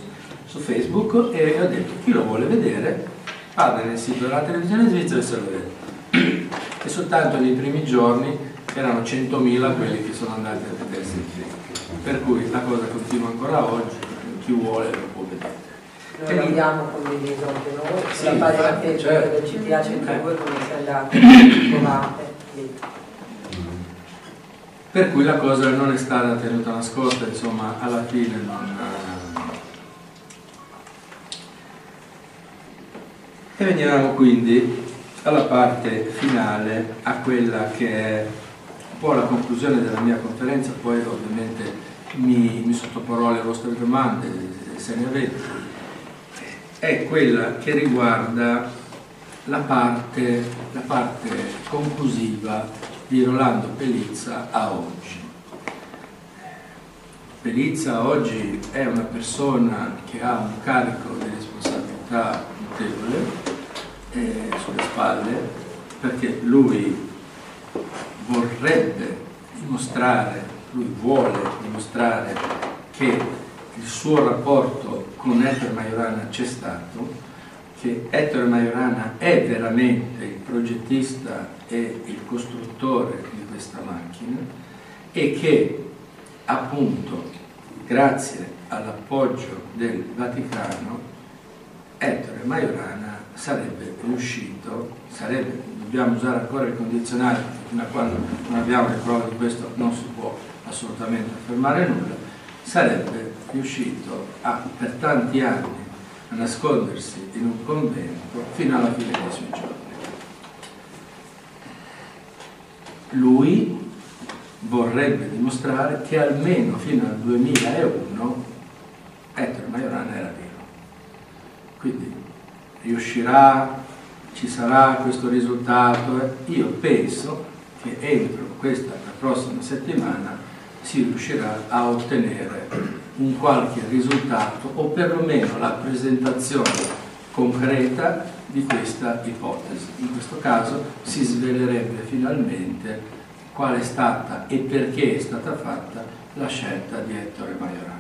e ho detto chi lo vuole vedere vada nel sito della televisione svizzera e se lo vede. E soltanto nei primi giorni erano 100.000 quelli che sono andati a vedersi il film, per cui la cosa continua ancora oggi, chi vuole lo può vedere. Noi l'abbiamo condiviso anche noi, sì, la pagina Facebook, certo. Ci piace anche voi come siete andati, provate. Per cui la cosa non è stata tenuta nascosta, insomma, alla fine non... E veniamo quindi alla parte finale, a quella che è un po' la conclusione della mia conferenza, poi ovviamente mi sottoporrò alle vostre domande, se ne avete, è quella che riguarda la parte conclusiva di Rolando Pellizza a oggi. Pellizza oggi è una persona che ha un carico di responsabilità notevole sulle spalle, perché lui vorrebbe dimostrare, lui vuole dimostrare che il suo rapporto con Ettore Majorana c'è stato, che Ettore Majorana è veramente il progettista e il costruttore di questa macchina e che appunto grazie all'appoggio del Vaticano Ettore Majorana sarebbe riuscito, dobbiamo usare ancora il condizionale, fino a quando non abbiamo le prove di questo non si può assolutamente affermare nulla, sarebbe riuscito a per tanti anni a nascondersi in un convento fino alla fine dei suoi giorni. Lui vorrebbe dimostrare che almeno fino al 2001 Ettore Majorana era vero. Quindi riuscirà, ci sarà questo risultato? Io penso che entro questa la prossima settimana si riuscirà a ottenere un qualche risultato o perlomeno la presentazione concreta di questa ipotesi. In questo caso si svelerebbe finalmente qual è stata e perché è stata fatta la scelta di Ettore Majorana.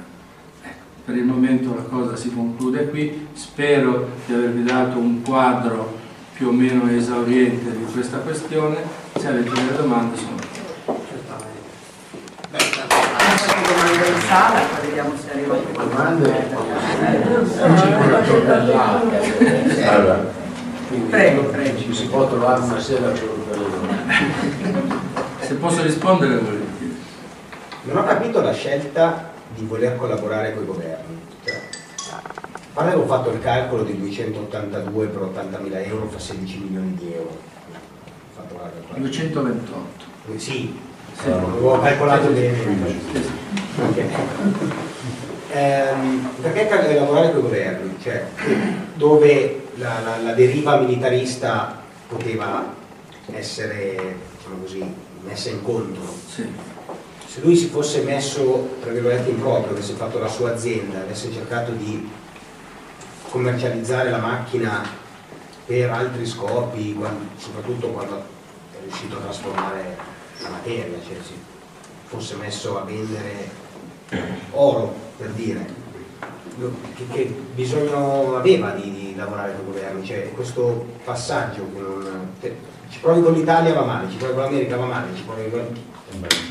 Per il momento la cosa si conclude qui, spero di avervi dato un quadro più o meno esauriente di questa questione, se avete delle domande sono domande in sala, vediamo se arrivano domande. Prego, prego. Ci si può trovare una sera per le domande. Se posso rispondere volentieri. Non ho capito la scelta di voler collaborare con i governi. Quando avevo fatto il calcolo di 282 per 80.000 euro fa 16 milioni di euro. Ho fatto 228. Sì, sì. Ho calcolato bene. Okay. Perché devi lavorare con i governi? Cioè, dove la deriva militarista poteva essere, diciamo così, messa in conto. Sì. Se lui si fosse messo, tra virgolette, in proprio, avesse fatto la sua azienda, avesse cercato di commercializzare la macchina per altri scopi, soprattutto quando è riuscito a trasformare la materia, cioè si fosse messo a vendere oro, per dire, che bisogno aveva di lavorare con i governi, cioè questo passaggio che non... Ci provi con l'Italia va male, ci provi con l'America va male, ci provi con...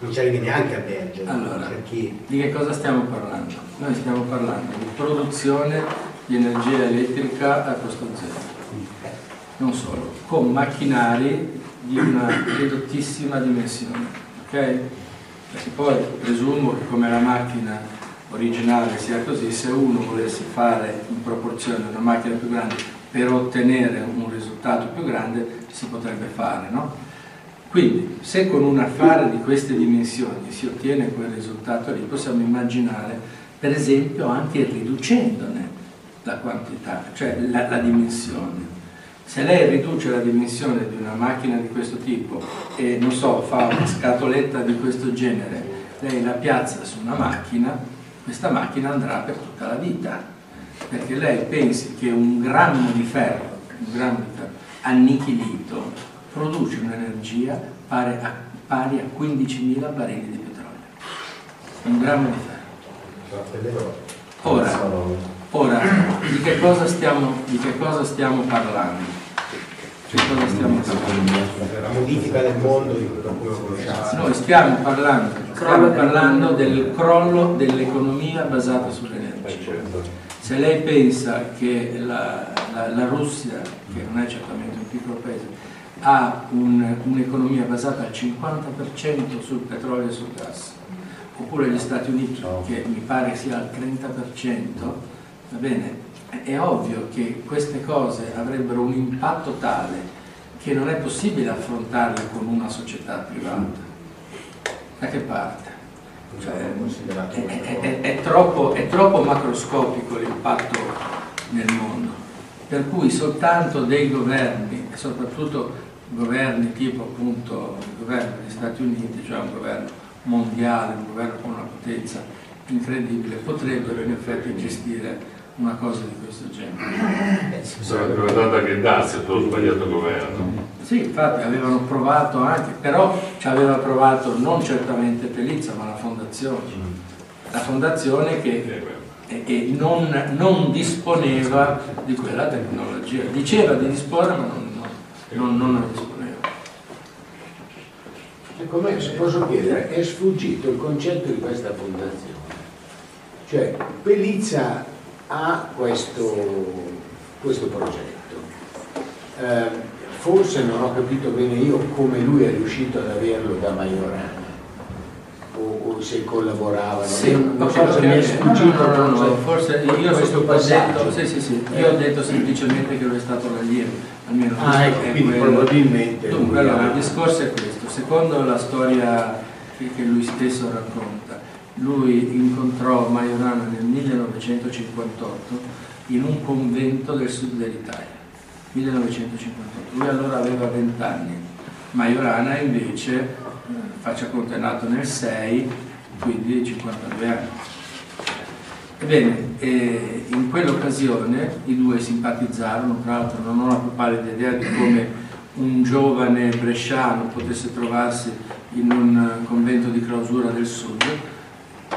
Non ci arrivi neanche a Belgio. Allora, di che cosa stiamo parlando? Noi stiamo parlando di produzione di energia elettrica a costo zero. Non solo, con macchinari di una ridottissima dimensione. Ok? Perché poi presumo che come la macchina originale sia così, se uno volesse fare in proporzione una macchina più grande per ottenere un risultato più grande, si potrebbe fare, no? Quindi, se con un affare di queste dimensioni si ottiene quel risultato lì, possiamo immaginare, per esempio, anche riducendone la quantità, cioè la dimensione. Se lei riduce la dimensione di una macchina di questo tipo e, non so, fa una scatoletta di questo genere, lei la piazza su una macchina, questa macchina andrà per tutta la vita, perché lei pensi che un grammo di ferro annichilito produce un'energia pari a 15.000 barili di petrolio, un grammo di ferro. Ora di che cosa stiamo parlando? La modifica del mondo di noi stiamo parlando del crollo dell'economia basata sull'energia. Se lei pensa che la Russia, che non è certamente un piccolo paese, ha un'economia basata al 50% sul petrolio e sul gas, oppure gli Stati Uniti, che mi pare sia al 30%, va bene? È ovvio che queste cose avrebbero un impatto tale che non è possibile affrontarle con una società privata. Da che parte? Cioè, è troppo macroscopico l'impatto nel mondo, per cui soltanto dei governi, e soprattutto governi tipo appunto il governo degli Stati Uniti, cioè un governo mondiale, un governo con una potenza incredibile, potrebbero in effetti gestire una cosa di questo genere. Sarebbe andata che Dazio ha sbagliato governo. Sì, infatti avevano provato anche, però ci aveva provato non certamente Pellizza, ma la fondazione. La fondazione che non disponeva di quella tecnologia. Diceva di disporre, ma non ne disponeva. Secondo me, se posso chiedere, è sfuggito il concetto di questa fondazione. Cioè, Pellizza ha questo progetto, forse non ho capito bene io come lui è riuscito ad averlo da Majorana o se collaboravano, sì, forse io questo passaggio, sì, io ho detto semplicemente che lui è stato l'allievo, almeno quindi probabilmente. Dunque, allora, il discorso è questo: secondo la storia che lui stesso racconta, lui incontrò Majorana nel 1958 in un convento del sud dell'Italia, 1958, lui allora aveva 20 anni, Majorana invece, faccia conto, è nato nel 6, quindi 52 anni. Ebbene, in quell'occasione i due simpatizzarono, tra l'altro non ho la più pallida idea di come un giovane bresciano potesse trovarsi in un convento di clausura del sud.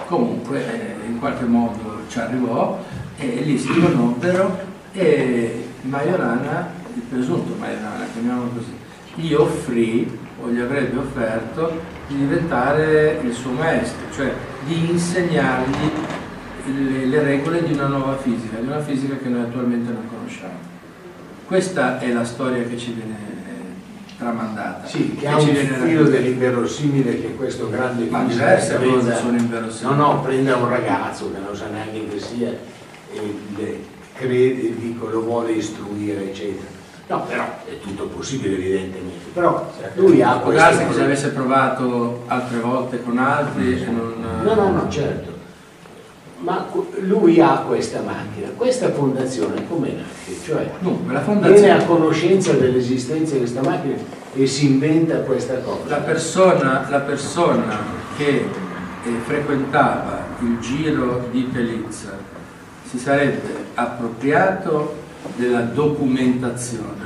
Comunque in qualche modo ci arrivò e lì si conobbero e Majorana, il presunto Majorana, chiamiamolo così, gli offrì o gli avrebbe offerto di diventare il suo maestro, cioè di insegnargli le regole di una nuova fisica, di una fisica che noi attualmente non conosciamo. Questa è la storia che ci viene tramandata. Sì, che ha un filo dell'inverosimile, che questo grande... Ma diverse cose sono inverosimili. No, prende un ragazzo che non sa neanche che sia e crede, dico, lo vuole istruire, eccetera. No, però è tutto possibile evidentemente. Però lui ha questo... Magari che se avesse provato altre volte con altri... No, certo. Ma lui ha questa macchina, questa fondazione come nasce? Cioè, dunque, la fondazione viene a conoscenza dell'esistenza di questa macchina e si inventa questa cosa. La persona che frequentava il giro di Pellizza si sarebbe appropriato della documentazione,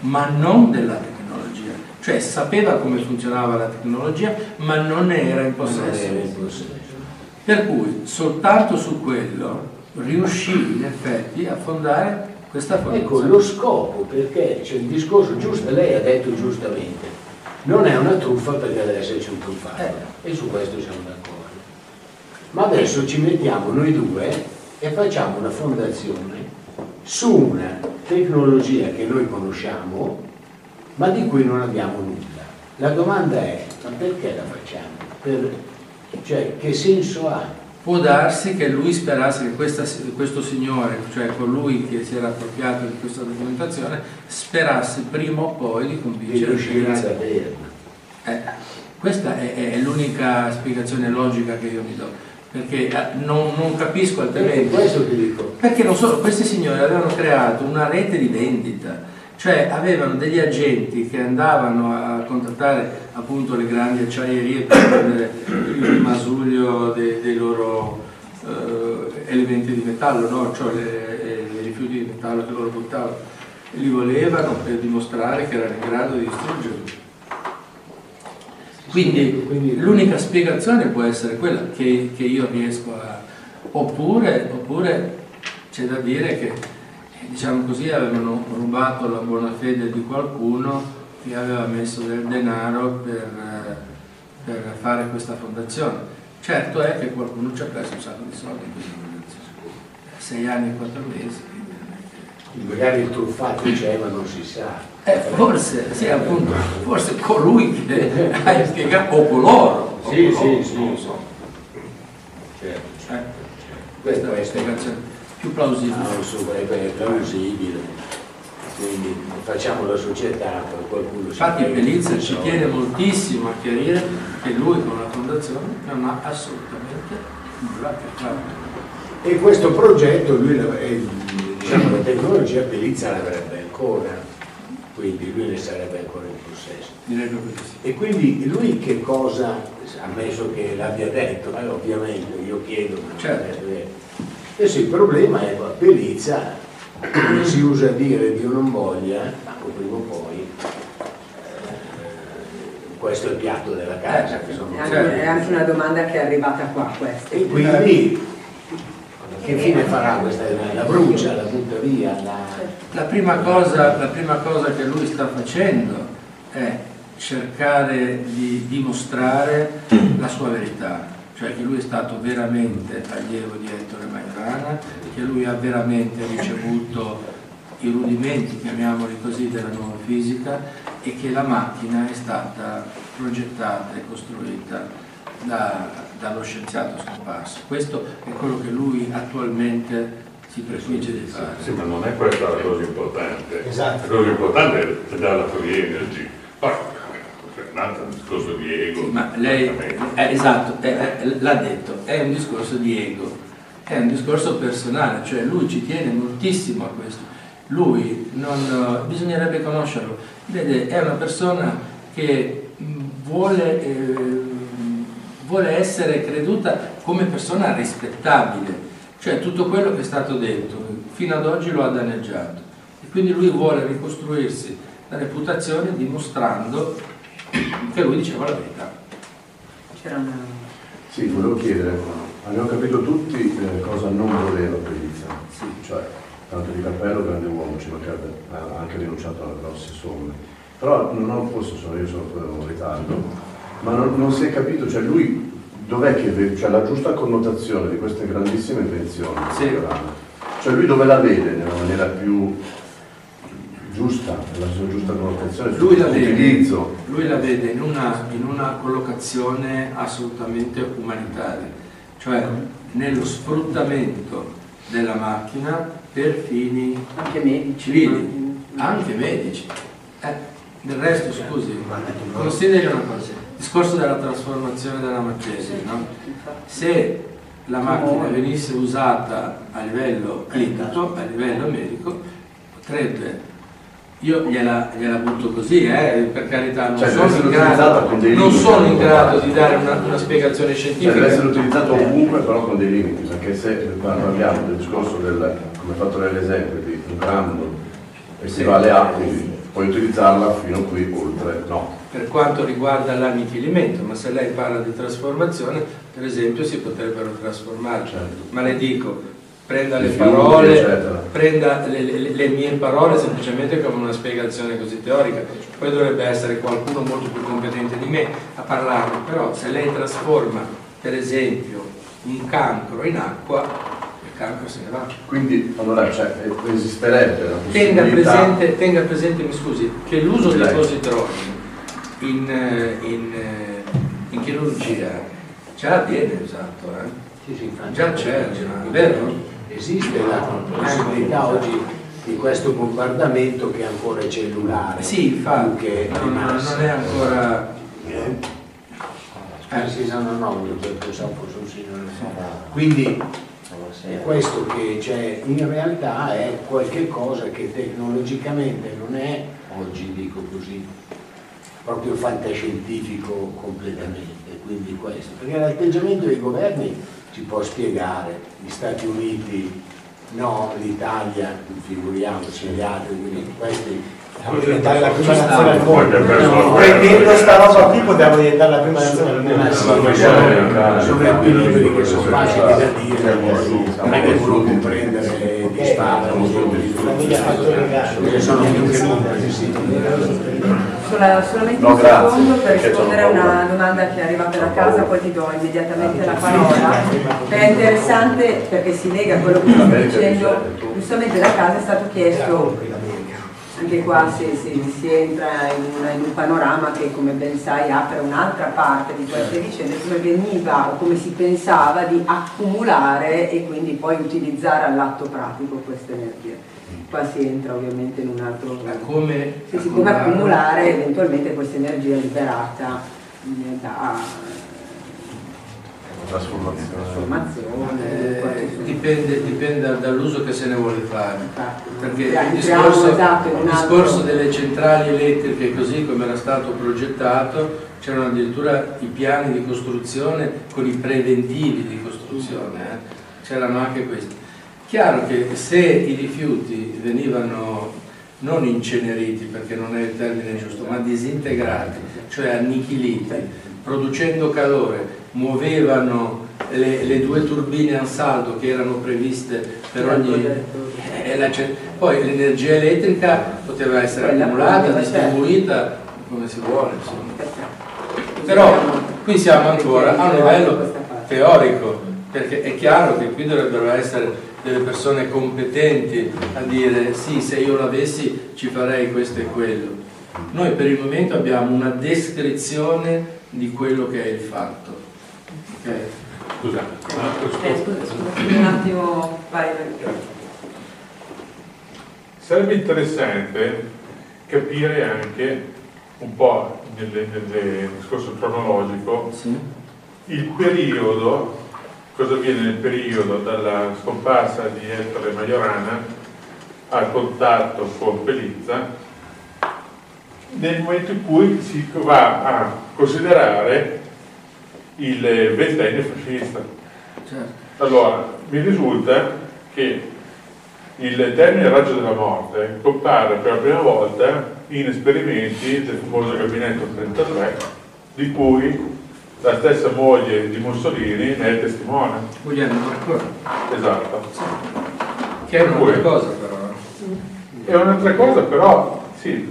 ma non della tecnologia. Cioè sapeva come funzionava la tecnologia, ma non ne era in possesso. Per cui soltanto su quello riuscì in effetti a fondare questa fondazione. Ecco lo scopo, perché c'è il discorso giusto, lei ha detto giustamente, non è una truffa perché deve esserci un truffato, e su questo siamo d'accordo. Ma adesso ci mettiamo noi due e facciamo una fondazione su una tecnologia che noi conosciamo ma di cui non abbiamo nulla. La domanda è: ma perché la facciamo? Per Cioè, che senso ha? Può darsi che lui sperasse che questo signore, cioè colui che si era appropriato di questa documentazione, sperasse prima o poi di convincere il Questa è l'unica spiegazione logica che io mi do, perché non capisco altrimenti. Questo ti dico. Perché non solo, questi signori avevano creato una rete di vendita, cioè avevano degli agenti che andavano a contattare appunto le grandi acciaierie per prendere il masuglio dei loro elementi di metallo, no? Cioè i rifiuti di metallo che loro buttavano, e li volevano per dimostrare che erano in grado di distruggerli. Quindi l'unica spiegazione può essere quella che io riesco a... Oppure c'è da dire che, diciamo così, avevano rubato la buona fede di qualcuno che aveva messo del denaro per fare questa fondazione. Certo è che qualcuno ci ha perso un sacco di soldi in questa fondazione. 6 anni e 4 mesi. Magari il truffato c'è, ma non si sa. Forse, sì, appunto, forse colui che ha impiegato, o coloro. Sì, non so. Certo. Questa è la spiegazione più plausibile. Non so, è plausibile. Quindi facciamo la società per qualcuno. Infatti Pellizza ci chiede moltissimo a chiarire che lui con la fondazione non ha assolutamente nulla a che fare. E questo progetto lui diciamo la tecnologia Pellizza l'avrebbe ancora, quindi lui ne sarebbe ancora in possesso. E quindi lui che cosa, ammesso che l'abbia detto, ovviamente io chiedo, ma certo. Adesso il problema è che Pellizza, come si usa a dire Dio non voglia, ma prima o poi questo è il piatto della casa. È anche una domanda che è arrivata qua, questa. E quindi che fine farà questa? La brucia, la butta via? La prima cosa che lui sta facendo è cercare di dimostrare la sua verità, cioè che lui è stato veramente allievo di Ettore Majorana, che lui ha veramente ricevuto i rudimenti, chiamiamoli così, della nuova fisica, e che la macchina è stata progettata e costruita dallo scienziato scomparso. Questo è quello che lui attualmente si prefigge di fare. Sì, ma non è questa la cosa importante. Esatto. La cosa importante è dare la propria energia. Poi è un altro discorso di ego. Sì, ma lei, esatto, l'ha detto, è un discorso di ego, è un discorso personale, cioè lui ci tiene moltissimo a questo. Lui non bisognerebbe conoscerlo. Vede, è una persona che vuole essere creduta come persona rispettabile, cioè tutto quello che è stato detto fino ad oggi lo ha danneggiato, e quindi lui vuole ricostruirsi la reputazione dimostrando che lui diceva la verità. C'era una... Sì, volevo chiedere, abbiamo capito tutti cosa non voleva Pellizza, sì. Cioè tanto di cappello, grande uomo, ci mancherebbe, ha anche rinunciato a grosse somme, però non forse sono io, sono in ritardo. Ma non si è capito, cioè lui dov'è che cioè la giusta connotazione di queste grandissime invenzioni, sì. Cioè lui dove la vede nella maniera più giusta, la sua giusta connotazione, lui la vede, in una collocazione assolutamente umanitaria, cioè nello sfruttamento della macchina per fini anche medici, civili, anche medici. Del resto, scusi, consideri una cosa. Il discorso della trasformazione della materia, no? Se la macchina venisse usata a livello clinico, a livello medico, potrebbe, io gliela butto così, per carità, non sono in grado di dare una spiegazione scientifica. Cioè, deve essere utilizzato ovunque, però con dei limiti, perché se parliamo del discorso del, come ha fatto lei l'esempio, di un grammo e si va alle acque, puoi utilizzarla fino qui, oltre no. Per quanto riguarda l'annichilimento, ma se lei parla di trasformazione, per esempio, si potrebbero trasformare, certo. Ma le dico, prenda le parole, eccetera. Prenda le mie parole semplicemente come una spiegazione così teorica, poi dovrebbe essere qualcuno molto più competente di me a parlarne, però se lei trasforma per esempio un cancro in acqua, se ne va. Quindi allora cioè, esisterebbe la possibilità... tenga presente, mi scusi, che l'uso dei positroni in chirurgia Ce l'avviene, esatto, già c'è, vero? Esiste la possibilità oggi di questo bombardamento che è ancora cellulare. Sì, infatti, non è ancora... Quindi è questo che c'è, in realtà è qualche cosa che tecnologicamente non è, oggi dico così, proprio fantascientifico completamente, quindi questo. Perché l'atteggiamento dei governi ci può spiegare, gli Stati Uniti no, l'Italia, figuriamoci, gli altri, quindi questi... Dobbiamo diventare la prima nazione al mondo. Prendendo sta roba qui potremmo diventare la prima nazione al mondo. Sono equilibri che sono facili da dire, non è che voluto prendere di spada, perché sono più che nulla. Solamente un secondo per rispondere a una domanda che è arrivata da casa, poi ti do immediatamente la parola. È interessante perché si lega a quello che sto dicendo. Giustamente da casa è stato chiesto. Anche qua si entra in un panorama che, come ben sai, apre un'altra parte di queste vicende, come veniva o come si pensava di accumulare e quindi poi utilizzare all'atto pratico questa energia. Qua si entra ovviamente in un altro... come accumulare eventualmente questa energia liberata da trasformazione. Dipende dall'uso che se ne vuole fare, perché il discorso delle centrali elettriche, così come era stato progettato, c'erano addirittura i piani di costruzione con i preventivi di costruzione, c'erano anche questi. Chiaro che se i rifiuti venivano non inceneriti, perché non è il termine giusto, ma disintegrati, cioè annichiliti, producendo calore, muovevano le due turbine a saldo che erano previste per ogni... poi l'energia elettrica poteva essere accumulata, distribuita come si vuole, però qui siamo ancora a un livello teorico, perché è chiaro che qui dovrebbero essere delle persone competenti a dire sì, se io l'avessi ci farei questo e quello. Noi per il momento abbiamo una descrizione di quello che è il fatto. Scusate, un attimo, vai. Sarebbe interessante capire anche un po' nel discorso cronologico, sì, il periodo, cosa avviene nel periodo dalla scomparsa di Ettore Majorana al contatto con Pellizza, nel momento in cui si va a considerare il ventennio fascista. Certo. Allora, mi risulta che il termine raggio della morte compare per la prima volta in esperimenti del famoso gabinetto 33, di cui la stessa moglie di Mussolini ne è testimone. Guglielmo Marconi. Esatto. Sì. Che è un'altra cosa però. È un'altra cosa però, sì,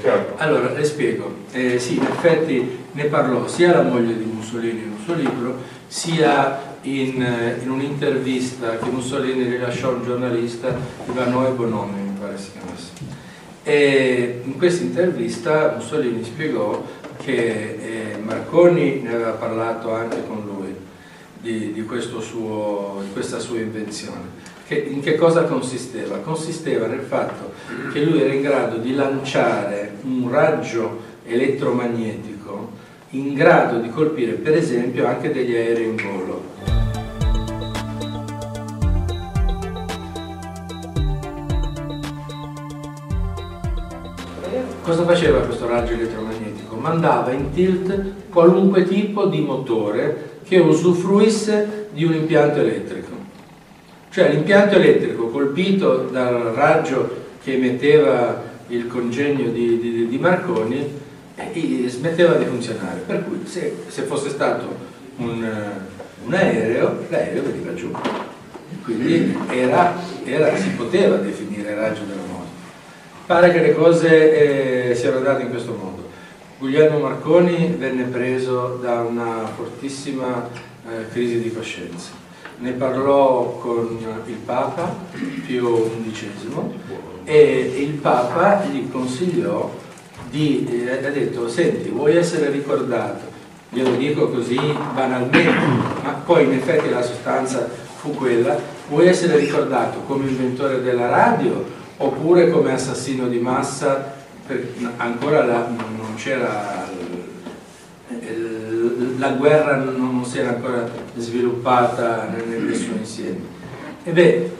certo. Allora, le spiego. Sì, in effetti ne parlò sia la moglie di Mussolini in un suo libro, sia in un'intervista che Mussolini rilasciò a un giornalista, Ivano e Bonomi, mi pare si chiamasse. E in questa intervista Mussolini spiegò che Marconi ne aveva parlato anche con lui di questa sua invenzione. In che cosa consisteva? Consisteva nel fatto che lui era in grado di lanciare un raggio elettromagnetico in grado di colpire per esempio anche degli aerei in volo. Cosa faceva questo raggio elettromagnetico? Mandava in tilt qualunque tipo di motore che usufruisse di un impianto elettrico. Cioè l'impianto elettrico colpito dal raggio che emetteva il congegno di Marconi e smetteva di funzionare, per cui se fosse stato un aereo, l'aereo veniva giù, quindi si poteva definire raggio della morte. Pare che le cose siano andate in questo modo. Guglielmo Marconi venne preso da una fortissima crisi di coscienza, ne parlò con il Papa Pio XI e il Papa gli consigliò ha detto, senti, vuoi essere ricordato glielo dico così banalmente, ma poi in effetti la sostanza fu quella. Vuoi essere ricordato come inventore della radio oppure come assassino di massa? Ancora non c'era la guerra, non si era ancora sviluppata nel suo insieme. E beh,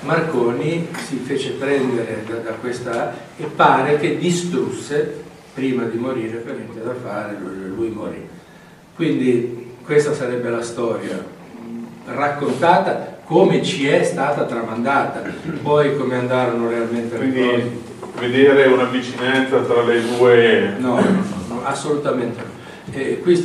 Marconi si fece prendere da questa e pare che distrusse prima di morire, per niente da fare, lui morì. Quindi questa sarebbe la storia raccontata come ci è stata tramandata, poi come andarono realmente le cose. Vedere una vicinanza tra le due... No, no, assolutamente no. Qui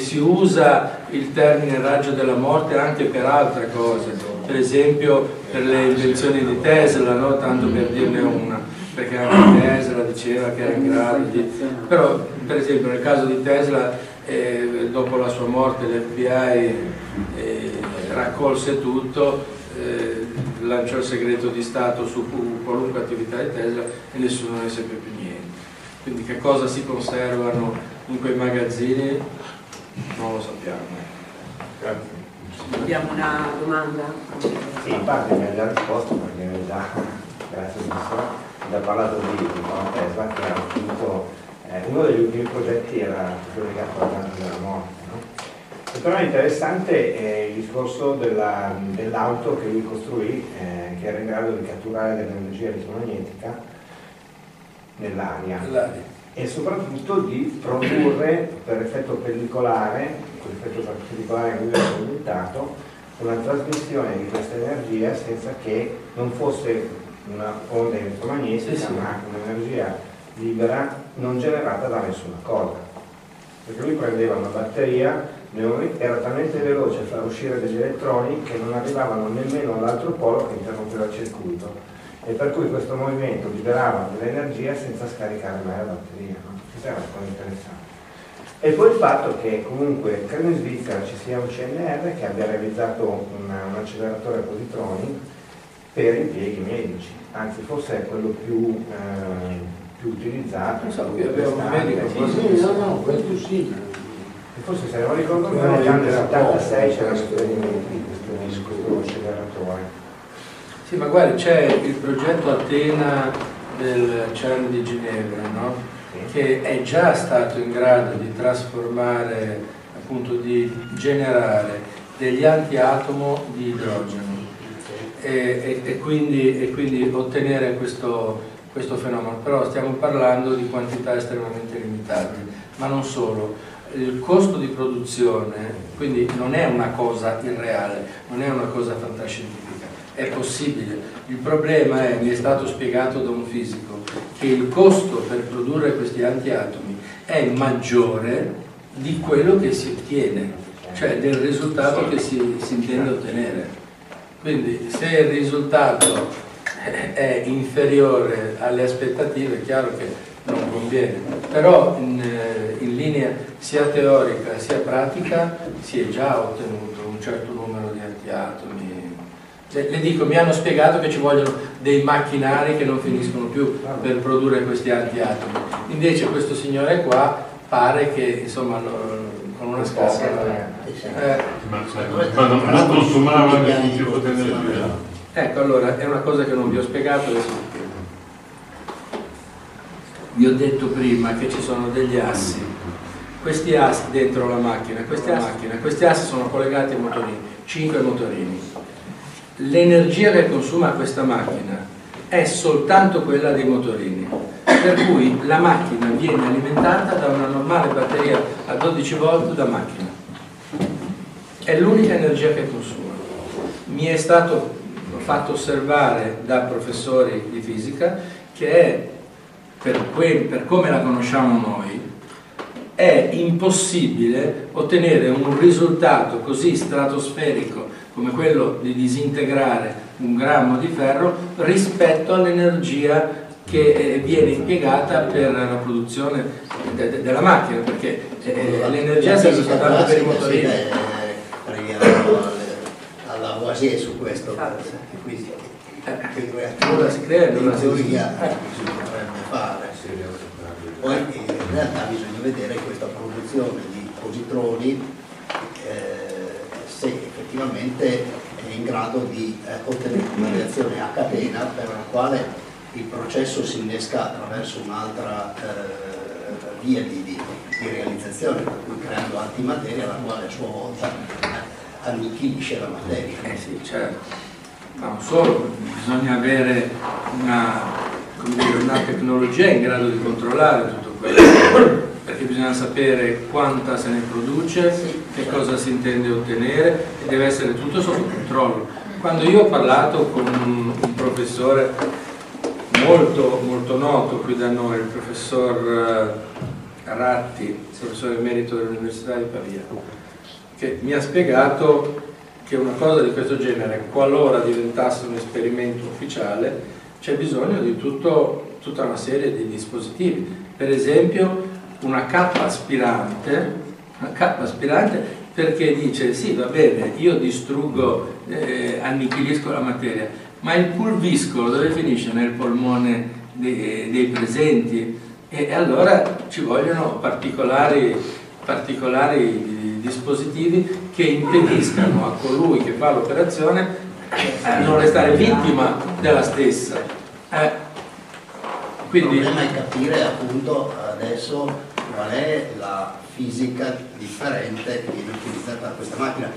si usa il termine raggio della morte anche per altre cose, per esempio per le invenzioni di Tesla, no? Tanto per dirne una, perché anche Tesla diceva che era in grado di... Però per esempio nel caso di Tesla, dopo la sua morte l'FBI raccolse tutto, lanciò il segreto di Stato su qualunque attività di Tesla e nessuno ne seppe più niente. Quindi che cosa si conservano in quei magazzini non lo sappiamo. Grazie. Abbiamo una domanda? Sì, in parte mi ha già risposto perché mi ha già, grazie professore, mi ha parlato di Tesla che ha finito, uno degli ultimi progetti era legato alla parte della morte, no? E però è interessante il discorso dell'auto che lui costruì, che era in grado di catturare l'energia elettromagnetica nell'aria e soprattutto di produrre per effetto pellicolare, che lui aveva inventato, una trasmissione di questa energia senza che non fosse una onda elettromagnetica, sì, sì, ma un'energia libera non generata da nessuna cosa. Perché lui prendeva una batteria, era talmente veloce a far uscire degli elettroni che non arrivavano nemmeno all'altro polo che interrompeva il circuito, e per cui questo movimento liberava dell'energia senza scaricare mai la batteria, no? Questa era una cosa interessante. E poi il fatto che comunque credo in Svizzera ci sia un CNR che abbia realizzato un acceleratore a positroni per impieghi medici, anzi forse è quello più utilizzato, questo sì. E forse se non ricordo bene, negli anni 76 c'era l'esperimento di questo disco acceleratore. Sì, ma guarda, c'è il progetto Atena del CERN di Ginevra, no? Sì. Che è già stato in grado di trasformare, appunto di generare degli antiatomo di idrogeno, sì, e quindi ottenere questo fenomeno. Però stiamo parlando di quantità estremamente limitate, ma non solo. Il costo di produzione quindi non è una cosa irreale, non è una cosa fantascientifica, è possibile. Il problema è, mi è stato spiegato da un fisico, che il costo per produrre questi antiatomi è maggiore di quello che si ottiene, cioè del risultato che si intende ottenere. Quindi se il risultato è inferiore alle aspettative, è chiaro che non conviene, però in linea sia teorica sia pratica si è già ottenuto un certo numero di antiatomi. Le dico, mi hanno spiegato che ci vogliono dei macchinari che non finiscono più per produrre questi antiatomi, invece questo signore qua pare che insomma con una scassa ma non consumava più potenza. Ecco, allora è una cosa che non vi ho spiegato, adesso vi ho detto prima che ci sono degli assi, questi assi dentro la macchina, questi assi sono collegati ai motorini, 5 motorini. L'energia che consuma questa macchina è soltanto quella dei motorini, per cui la macchina viene alimentata da una normale batteria a 12 volt da macchina, è l'unica energia che consuma. Mi è stato fatto osservare da professori di fisica che è, per come la conosciamo noi, è impossibile ottenere un risultato così stratosferico come quello di disintegrare un grammo di ferro rispetto all'energia che viene impiegata per la produzione della macchina, perché l'energia serve soltanto per i motorini. Preghiamo alla Boisier su questo, allora si crea una teoria. Poi in realtà bisogna vedere questa produzione di positroni, se effettivamente è in grado di ottenere una reazione a catena per la quale il processo si innesca attraverso un'altra via di realizzazione, per cui creando antimateria la quale a sua volta annichilisce la materia. Sì, certo. Ma non solo, bisogna avere una tecnologia in grado di controllare tutto quello, perché bisogna sapere quanta se ne produce, che cosa si intende ottenere, e deve essere tutto sotto controllo. Quando io ho parlato con un professore molto noto qui da noi, il professor Ratti, professore emerito dell'Università di Pavia, che mi ha spiegato che una cosa di questo genere, qualora diventasse un esperimento ufficiale, c'è bisogno di tutta una serie di dispositivi. Per esempio una cappa aspirante, perché dice sì, va bene, io distruggo, annichilisco la materia, ma il pulviscolo dove finisce? Nel polmone dei presenti, e allora ci vogliono particolari dispositivi che impediscano a colui che fa l'operazione non restare vittima della stessa. Quindi il problema è capire appunto adesso qual è la fisica differente che viene utilizzata da questa macchina.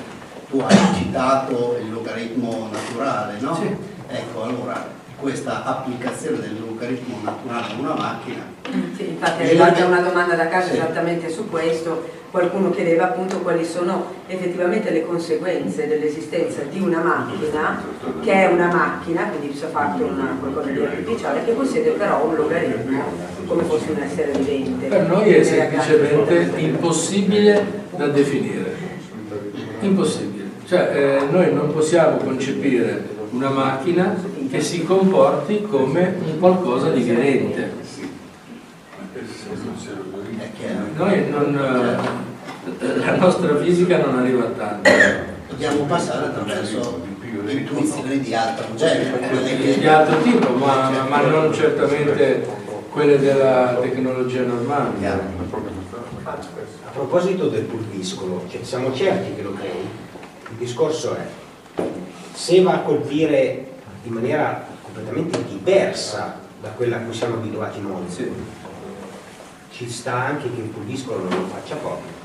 Tu hai citato il logaritmo naturale, no? Sì. Ecco, allora questa applicazione del logaritmo naturale a una macchina. Sì, infatti è arrivata una domanda da casa, sì, esattamente su questo. Qualcuno chiedeva appunto quali sono effettivamente le conseguenze dell'esistenza di una macchina, che è una macchina, quindi si è fatto qualcosa di artificiale, che possiede però un logaritmo, come fosse un essere vivente. Per noi è semplicemente impossibile da definire. Impossibile. Cioè noi non possiamo concepire una macchina che si comporti come un qualcosa di vivente. Noi la nostra fisica non arriva a tanto. Dobbiamo passare attraverso intuizioni di altro genere, di altro tipo, ma non certamente quelle della tecnologia normale. A proposito del pulviscolo, cioè, siamo certi che lo crei. Il discorso è, se va a colpire in maniera completamente diversa da quella a cui siamo abituati noi, sì, ci sta anche che il pulviscolo non lo faccia poco.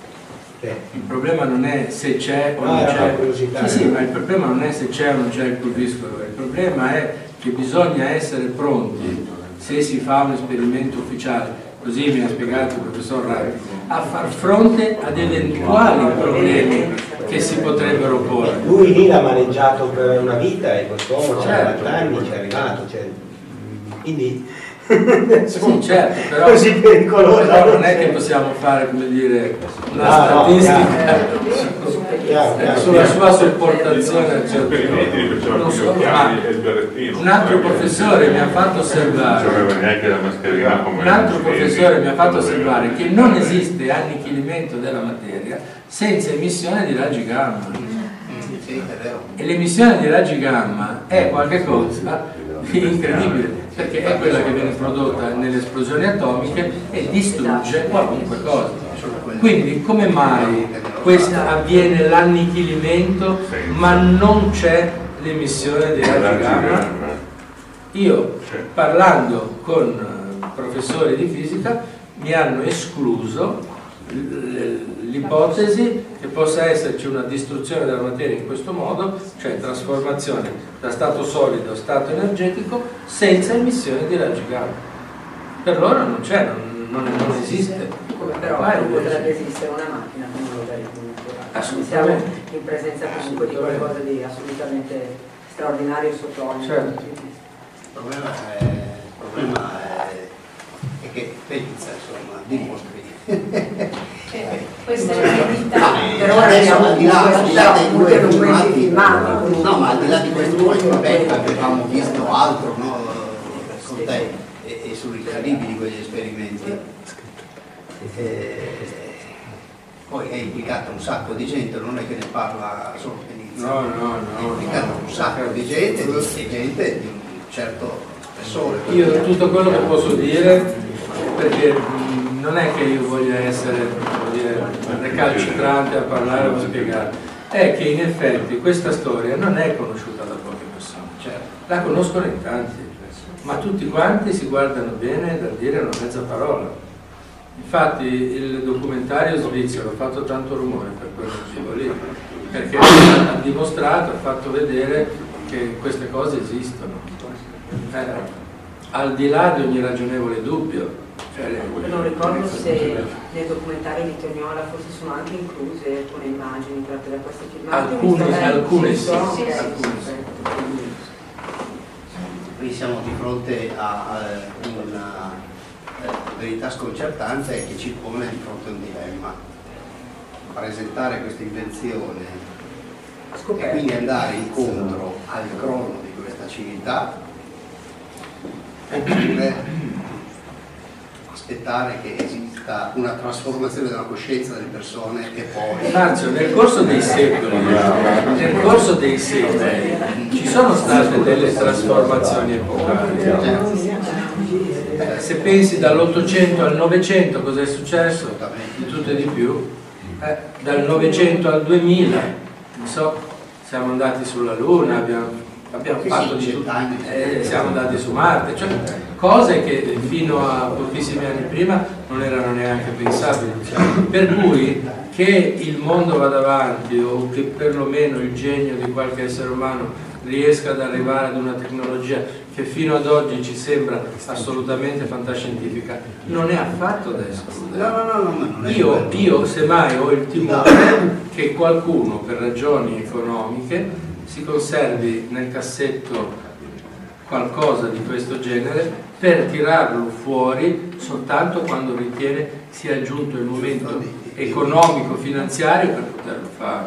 Il problema non è se c'è o non c'è. Sì, sì, ma il problema non è se c'è o non c'è il pulviscolo, il problema è che bisogna essere pronti, se si fa un esperimento ufficiale, così mi ha spiegato il professor Ratti, a far fronte ad eventuali problemi che si potrebbero porre. Lui lì l'ha maneggiato per una vita e quest'uomo c'ha 40 anni, ci è arrivato, quindi sì, certo, però così pericoloso, però non è che possiamo fare, come dire, una statistica sulla sua sopportazione, un altro professore mi ha fatto osservare che non esiste annichilimento della materia senza emissione di raggi gamma, e l'emissione di raggi gamma è qualcosa di incredibile, perché è quella che viene prodotta nelle esplosioni atomiche e distrugge qualunque cosa. Quindi come mai avviene l'annichilimento ma non c'è l'emissione di raggi gamma? Io, parlando con professori di fisica, mi hanno escluso l'ipotesi che possa esserci una distruzione della materia in questo modo, cioè trasformazione da stato solido a stato energetico senza emissione di raggi gamma. Per loro non c'è, non esiste. Però potrebbe esistere una macchina con un logaritmo naturale. Siamo in presenza comunque di qualcosa di assolutamente straordinario sotto ogni punto di vista. Il problema è che Pellizza, insomma, dimostra. Questa è l'eredità, però adesso al di là dei due filmati, no, ma al di là di questo avevamo visto altro, no, con te e sui calibi di quegli esperimenti, poi è implicato un sacco di gente, non è che ne parla solo Pellizza, è implicato un sacco di gente, di un certo spessore. Io tutto quello che posso dire, perché non è che io voglia essere recalcitrante a parlare o a spiegare, è che in effetti questa storia non è conosciuta da poche persone, cioè la conoscono in tanti, ma tutti quanti si guardano bene dal dire una mezza parola. Infatti il documentario svizzero ha fatto tanto rumore per quel motivo lì, perché ha dimostrato, ha fatto vedere che queste cose esistono, al di là di ogni ragionevole dubbio. Non ricordo se nel documentario di Toniola forse sono anche incluse alcune immagini tratte da queste filmate. Alcune sì. Qui siamo di fronte a una verità sconcertante che ci pone di fronte a un dilemma. Presentare questa invenzione e quindi andare incontro al crollo di questa civiltà, oppure aspettare che esista una trasformazione della coscienza delle persone e poi... Marzio, nel corso dei secoli ci sono state delle trasformazioni epocali. Se pensi dall'800 al 900 cosa è successo? Di tutto e di più. Dal 900 al 2000, non so, siamo andati sulla Luna, abbiamo fatto di tutto, siamo andati su Marte, cioè cose che fino a pochissimi anni prima non erano neanche pensabili, diciamo. Per cui che il mondo vada avanti o che perlomeno il genio di qualche essere umano riesca ad arrivare ad una tecnologia che fino ad oggi ci sembra assolutamente fantascientifica non è affatto adesso. No, io semmai ho il timore che qualcuno per ragioni economiche si conservi nel cassetto qualcosa di questo genere per tirarlo fuori soltanto quando ritiene sia giunto il momento economico-finanziario per poterlo fare.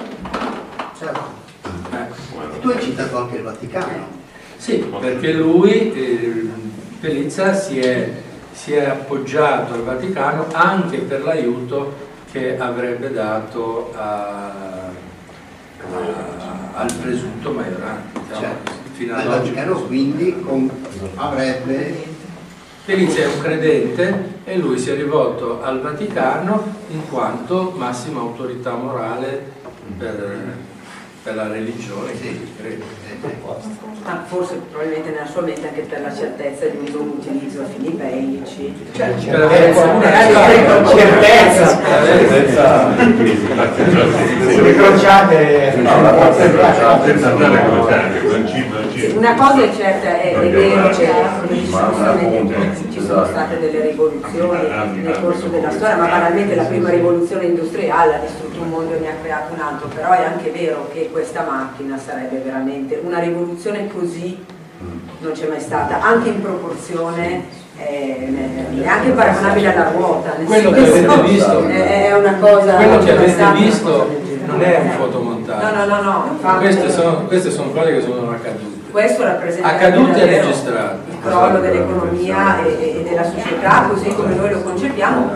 Certo. E tu hai citato anche il Vaticano. Sì, perché lui, Pellizza, si è appoggiato al Vaticano anche per l'aiuto che avrebbe dato al presunto Majorana, fino al Vaticano, quindi avrebbe... Pellizza è un credente e lui si è rivolto al Vaticano in quanto massima autorità morale per la religione che crede. Forse probabilmente nella sua mente anche per la certezza di un utilizzo a fini bellici, per avere una certezza sulle crociate. Una cosa è certa, è vero, ci sono state delle rivoluzioni nel corso della storia, ma banalmente la prima rivoluzione industriale ha distrutto un mondo e ne ha creato un altro, però è anche vero che questa macchina sarebbe veramente una rivoluzione così non c'è mai stata, anche in proporzione neanche paragonabile alla ruota. Quello che avete visto è una cosa, quello che avete visto non è un fotomontaggio. No, queste sono cose che sono accadute. Questo rappresenta il crollo dell'economia e della società così come noi lo concepiamo,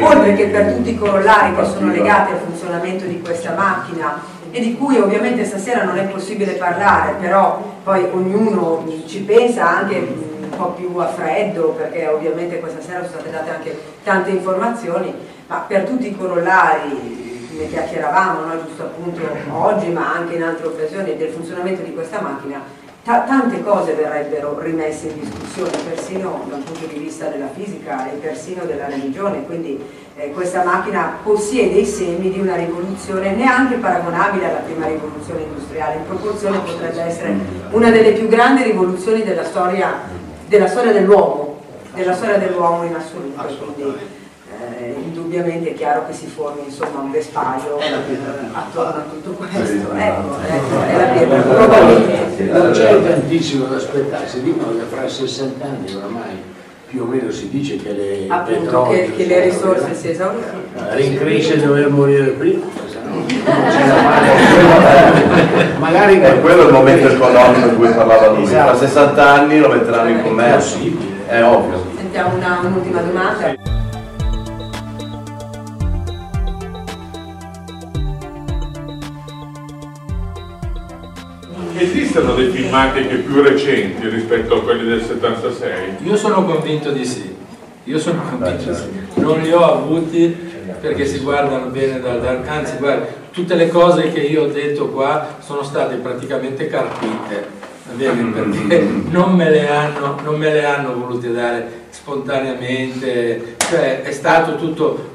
oltre che per tutti i corollari che sono legati al funzionamento di questa macchina e di cui ovviamente stasera non è possibile parlare, però poi ognuno ci pensa anche un po' più a freddo, perché ovviamente questa sera sono state date anche tante informazioni, ma per tutti i corollari ne chiacchieravamo, no? Giusto appunto oggi ma anche in altre occasioni del funzionamento di questa macchina, tante cose verrebbero rimesse in discussione, persino dal punto di vista della fisica e persino della religione, quindi questa macchina possiede i semi di una rivoluzione neanche paragonabile alla prima rivoluzione industriale, in proporzione potrebbe essere una delle più grandi rivoluzioni della storia dell'uomo in assoluto. Assolutamente. Indubbiamente è chiaro che si formi insomma un vespaglio attorno a tutto questo, ecco è la pietra. Probabilmente non c'è tantissimo da aspettarsi, dicono che fra 60 anni oramai più o meno si dice che le risorse si esauriscono. In Grecia doveva morire prima, magari è quello il momento economico di cui parlava lui, fra 60 anni lo metteranno in commercio, è ovvio. Sentiamo un'ultima domanda. Esistono dei filmati anche più recenti rispetto a quelli del 76? Io sono convinto di sì, non li ho avuti perché si guardano bene anzi guarda, tutte le cose che io ho detto qua sono state praticamente carpite, perché non me le hanno volute dare spontaneamente, cioè è stato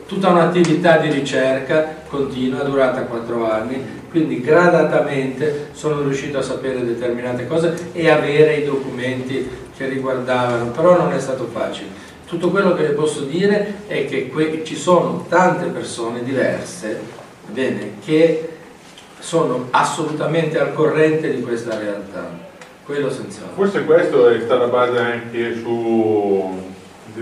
tutta un'attività di ricerca continua durata 4 anni, quindi gradatamente sono riuscito a sapere determinate cose e avere i documenti che riguardavano, però non è stato facile. Tutto quello che le posso dire è che ci sono tante persone diverse, bene, che sono assolutamente al corrente di questa realtà, quello senz'altro. Forse questo sta alla base anche su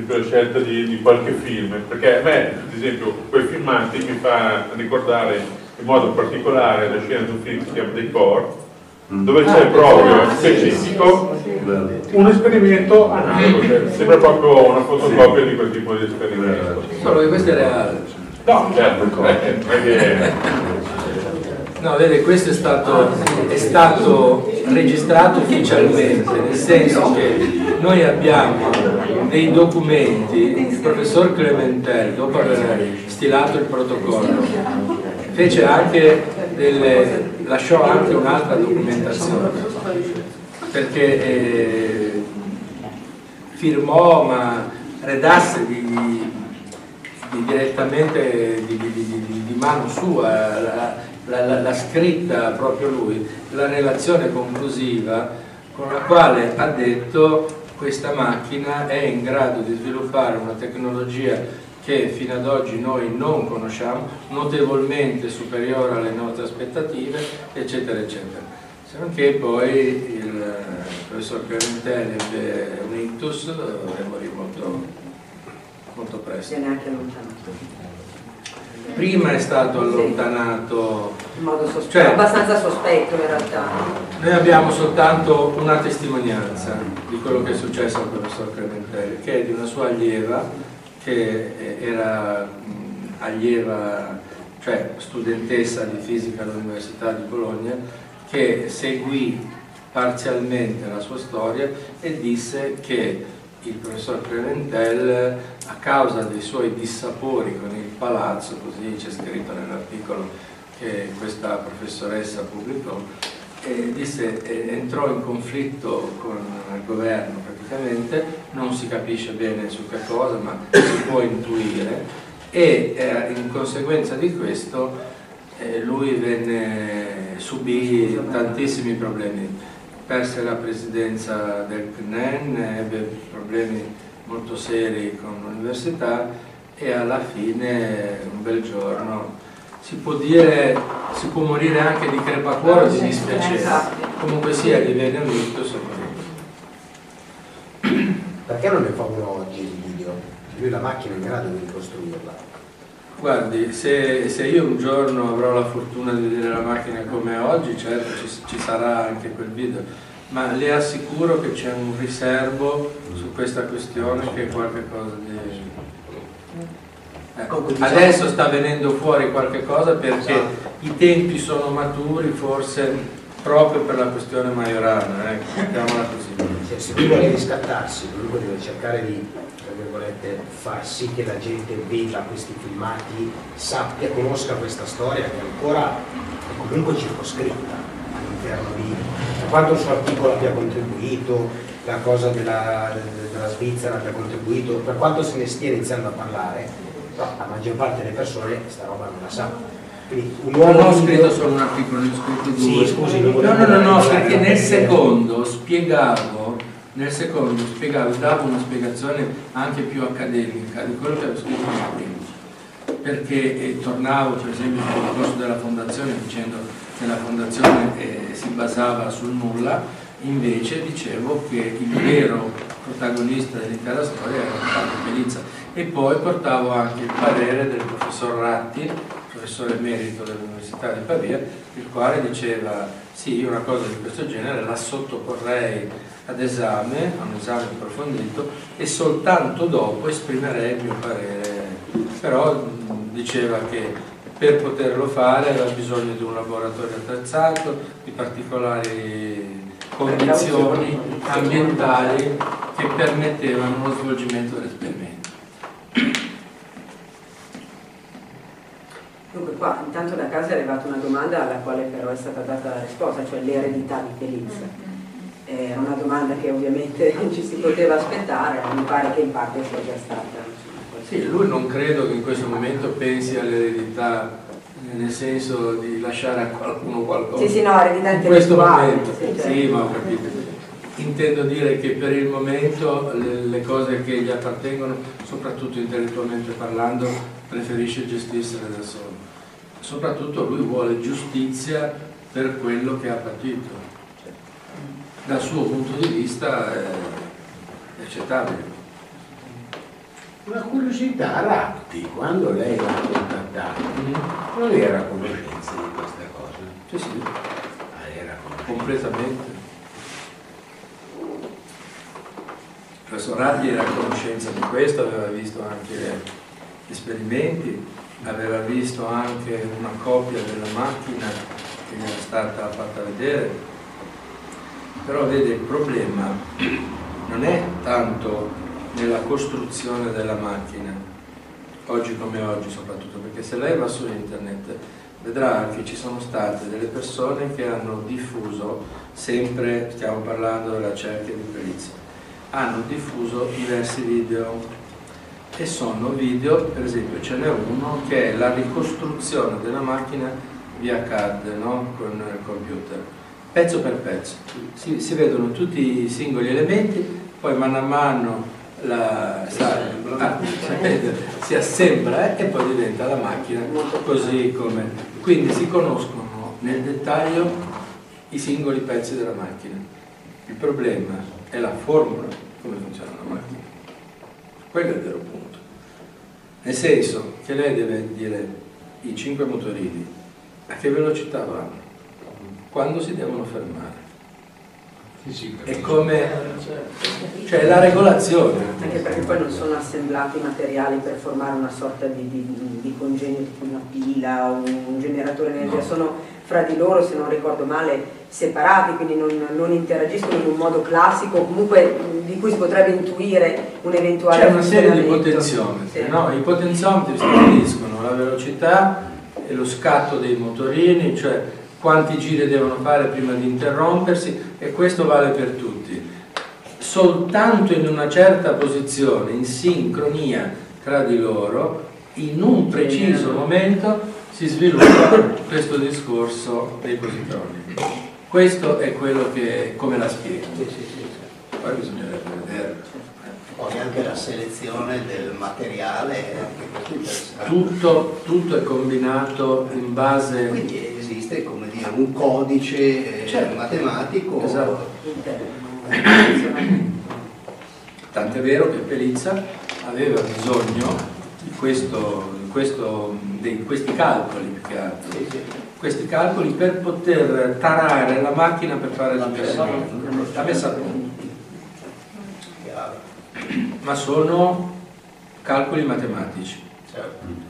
la scelta di qualche film, perché a me, ad esempio, quei filmati mi fa ricordare in modo particolare la scena di un film che si chiama The Core, dove c'è proprio specifico un esperimento analogo, cioè sembra proprio una fotocopia di quel tipo di esperimento. Solo che questo è reale. No, certo, no, vede, questo è stato registrato ufficialmente, nel senso che noi abbiamo dei documenti, il professor Clementelli, dopo aver stilato il protocollo, fece anche lasciò anche un'altra documentazione, perché firmò, ma redasse direttamente di mano sua la scritta, proprio lui, la relazione conclusiva con la quale ha detto: questa macchina è in grado di sviluppare una tecnologia che fino ad oggi noi non conosciamo, notevolmente superiore alle nostre aspettative, eccetera eccetera. Se non che poi il professor Clementelli ebbe un ictus e morì molto, molto presto. Viene anche allontanato. Prima è stato allontanato, sì, in modo abbastanza sospetto in realtà. Noi abbiamo soltanto una testimonianza di quello che è successo al professor Clementelli, che è di una sua allieva, che era allieva, cioè studentessa di fisica all'Università di Bologna, che seguì parzialmente la sua storia e disse che il professor Clementel, a causa dei suoi dissapori con il palazzo, così c'è scritto nell'articolo che questa professoressa pubblicò, disse entrò in conflitto con il governo, praticamente non si capisce bene su che cosa, ma si può intuire, e in conseguenza di questo lui subì tantissimi problemi, perse la presidenza del CNEN, ebbe problemi molto seri con l'università e alla fine un bel giorno si può morire anche di crepacuore o di dispiacere, comunque sia gli viene un ictus. Perché non ne fa uno oggi il video? Lui la macchina è in grado di ricostruirla. Guardi, se io un giorno avrò la fortuna di vedere la macchina come oggi, certo ci sarà anche quel video, ma le assicuro che c'è un riservo su questa questione, che è qualcosa di... Adesso sta venendo fuori qualche cosa, perché i tempi sono maturi, forse proprio per la questione Majorana, mettiamola così. Se lui vuole riscattarsi, lui deve cercare di, tra virgolette, far sì che la gente veda questi filmati, sappia, conosca questa storia, che ancora è comunque circoscritta all'interno di quanto il suo articolo abbia contribuito, la cosa della Svizzera abbia contribuito, per quanto se ne stia iniziando a parlare. No, la maggior parte delle persone sta roba non la sa. Quindi, non ho scritto solo un articolo, ne ho scritto 2. Sì, scusi, no, perché nel secondo spiegavo, davo una spiegazione anche più accademica di quello che avevo scritto prima, perché tornavo, per esempio, sul corso della fondazione dicendo che la fondazione si basava sul nulla, invece dicevo che il vero protagonista dell'intera storia era Rolando Pellizza. E poi portavo anche il parere del professor Ratti, professore emerito dell'Università di Pavia, il quale diceva: sì, io una cosa di questo genere la sottoporrei ad esame, a un esame approfondito, e soltanto dopo esprimerei il mio parere. Però diceva che per poterlo fare aveva bisogno di un laboratorio attrezzato, di particolari condizioni ambientali che permettevano lo svolgimento dell'esperimento. Dunque qua intanto da casa è arrivata una domanda alla quale però è stata data la risposta, cioè l'eredità di Pellizza. Era una domanda che ovviamente non ci si poteva aspettare, ma mi pare che in parte sia già stata. Sì, lui non credo che in questo momento pensi all'eredità nel senso di lasciare a qualcuno qualcosa. Sì, sì, no, eredità in questo momento. Sì, certo. Sì, ma ho capito. Intendo dire che per il momento le cose che gli appartengono, soprattutto intellettualmente parlando, preferisce gestirsele da solo. Soprattutto lui vuole giustizia per quello che ha patito. Dal suo punto di vista è accettabile. Una curiosità, Ratti, quando lei l'ha contattato, non era a conoscenza di questa cosa? Sì, sì. Ah, era completamente. Il professor Ratti era a conoscenza di questo, aveva visto anche esperimenti, aveva visto anche una copia della macchina che gli era stata fatta vedere. Però vede, il problema non è tanto nella costruzione della macchina, oggi come oggi soprattutto, perché se lei va su internet vedrà che ci sono state delle persone che hanno diffuso, sempre stiamo parlando della cerchia di Pellizza, hanno diffuso diversi video e sono video, per esempio ce n'è uno che è la ricostruzione della macchina via CAD, no? Con il computer, pezzo per pezzo, si vedono tutti i singoli elementi, poi mano a mano si assembra e poi diventa la macchina così come, quindi si conoscono nel dettaglio i singoli pezzi della macchina. Il problema è la formula, come funziona la macchina, quello è il vero punto, nel senso che lei deve dire i 5 motorini a che velocità vanno, quando si devono fermare. È come, cioè, la regolazione. Anche perché poi non sono assemblati i materiali per formare una sorta di congegno, tipo una pila o un generatore di energia, no. Sono fra di loro, se non ricordo male, separati, quindi non interagiscono in un modo classico, comunque di cui si potrebbe intuire un eventuale. C'è una serie di potenziometri, sì. No? I potenziometri stabiliscono la velocità e lo scatto dei motorini, cioè quanti giri devono fare prima di interrompersi, e questo vale per tutti. Soltanto in una certa posizione, in sincronia tra di loro, in un preciso momento si sviluppa questo discorso dei positroni. Questo è quello che, come la spiego. Poi bisognerebbe vedere. Poi anche la selezione del materiale. Tutto è combinato in base... Quindi esiste, come dire, un codice, certo, matematico. Esatto. Tant'è vero che Pellizza aveva bisogno di questi calcoli, questi calcoli per poter tarare la macchina per fare la messa a punto. Ma sono calcoli matematici. Certo.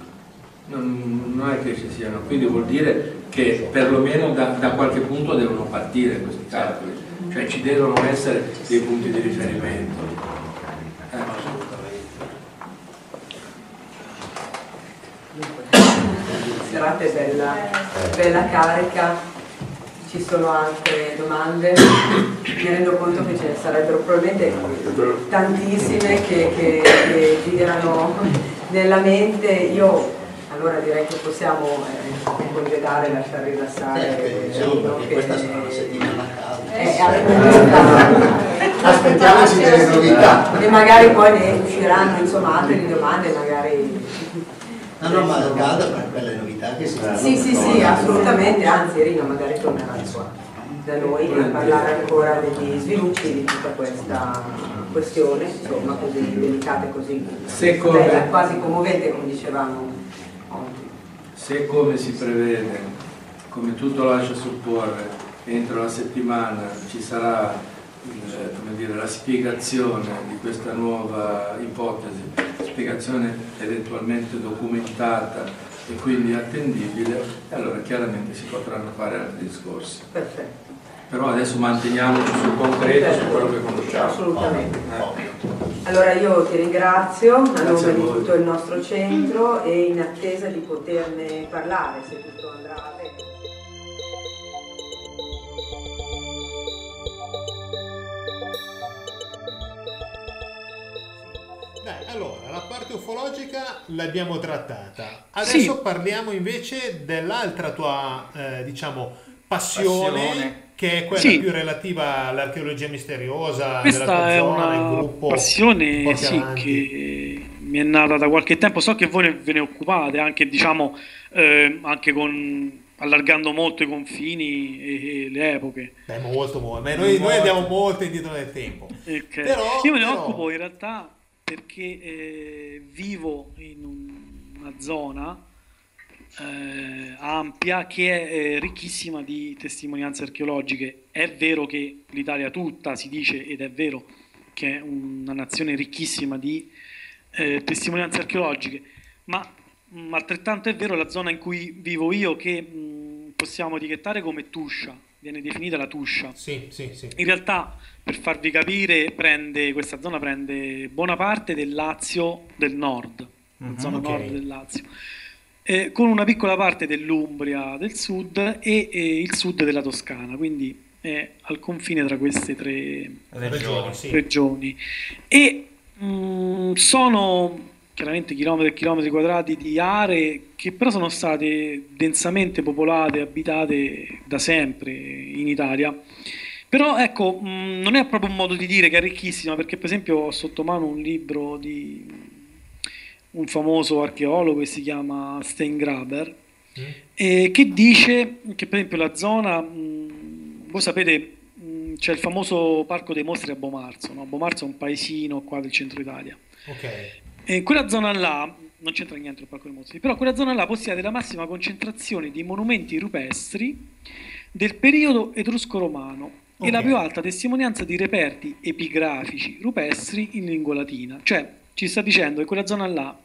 Non è che ci siano, quindi vuol dire che perlomeno da qualche punto devono partire questi calcoli, cioè ci devono essere dei punti di riferimento. Serata è bella, bella carica, ci sono altre domande, mi rendo conto che ce ne sarebbero probabilmente tantissime che girano nella mente. Io allora direi che possiamo congedare, lasciare rilassare. Diciamo che questa sarà una settimana calda. Aspettiamoci delle novità. E magari poi ne usciranno insomma altre di domande, magari. No, ma la calda per quelle novità che si saranno. Sì, assolutamente, anzi Rino magari tornerà da noi per parlare ancora degli sviluppi di tutta questa questione, insomma, così delicata e così bella, quasi commovente, come dicevamo. Se, come si prevede, come tutto lascia supporre, entro la settimana ci sarà, come dire, la spiegazione di questa nuova ipotesi, spiegazione eventualmente documentata e quindi attendibile, allora chiaramente si potranno fare altri discorsi. Perfetto. Però adesso manteniamoci sul concreto, su quello che conosciamo. Assolutamente. Allora io ti ringrazio a nome di tutto il nostro centro e in attesa di poterne parlare se tutto andrà bene. Allora, la parte ufologica l'abbiamo trattata. Adesso parliamo invece dell'altra tua, diciamo, passione. Che è quella più relativa all'archeologia misteriosa. Questa della è zona, una gruppo passione che mi è nata da qualche tempo. So che voi ve ne occupate anche, diciamo, anche con, allargando molto i confini e le epoche. Beh, molto. Ma noi andiamo molto indietro nel tempo. Okay. Però, io me ne occupo in realtà perché vivo in una zona ampia che è ricchissima di testimonianze archeologiche. È vero che l'Italia tutta si dice, ed è vero che è una nazione ricchissima di testimonianze archeologiche, ma altrettanto è vero la zona in cui vivo io, che possiamo etichettare come Tuscia, viene definita la Tuscia. Sì. In realtà, per farvi capire, questa zona prende buona parte del Lazio del nord, la zona nord del Lazio. Con una piccola parte dell'Umbria del sud e il sud della Toscana, quindi è al confine tra queste tre regioni. E sono chiaramente chilometri e chilometri quadrati di aree che però sono state densamente popolate, abitate da sempre in Italia. Però ecco, non è proprio un modo di dire che è ricchissima, perché per esempio ho sotto mano un libro di un famoso archeologo che si chiama Steingraber, che dice che per esempio la zona, voi sapete, c'è il famoso Parco dei Mostri a Bomarzo, no? Bomarzo è un paesino qua del centro Italia. Okay. E in quella zona là, non c'entra niente il Parco dei Mostri, però quella zona là possiede la massima concentrazione di monumenti rupestri del periodo etrusco-romano. Okay. E la più alta testimonianza di reperti epigrafici rupestri in lingua latina. Cioè, ci sta dicendo che quella zona là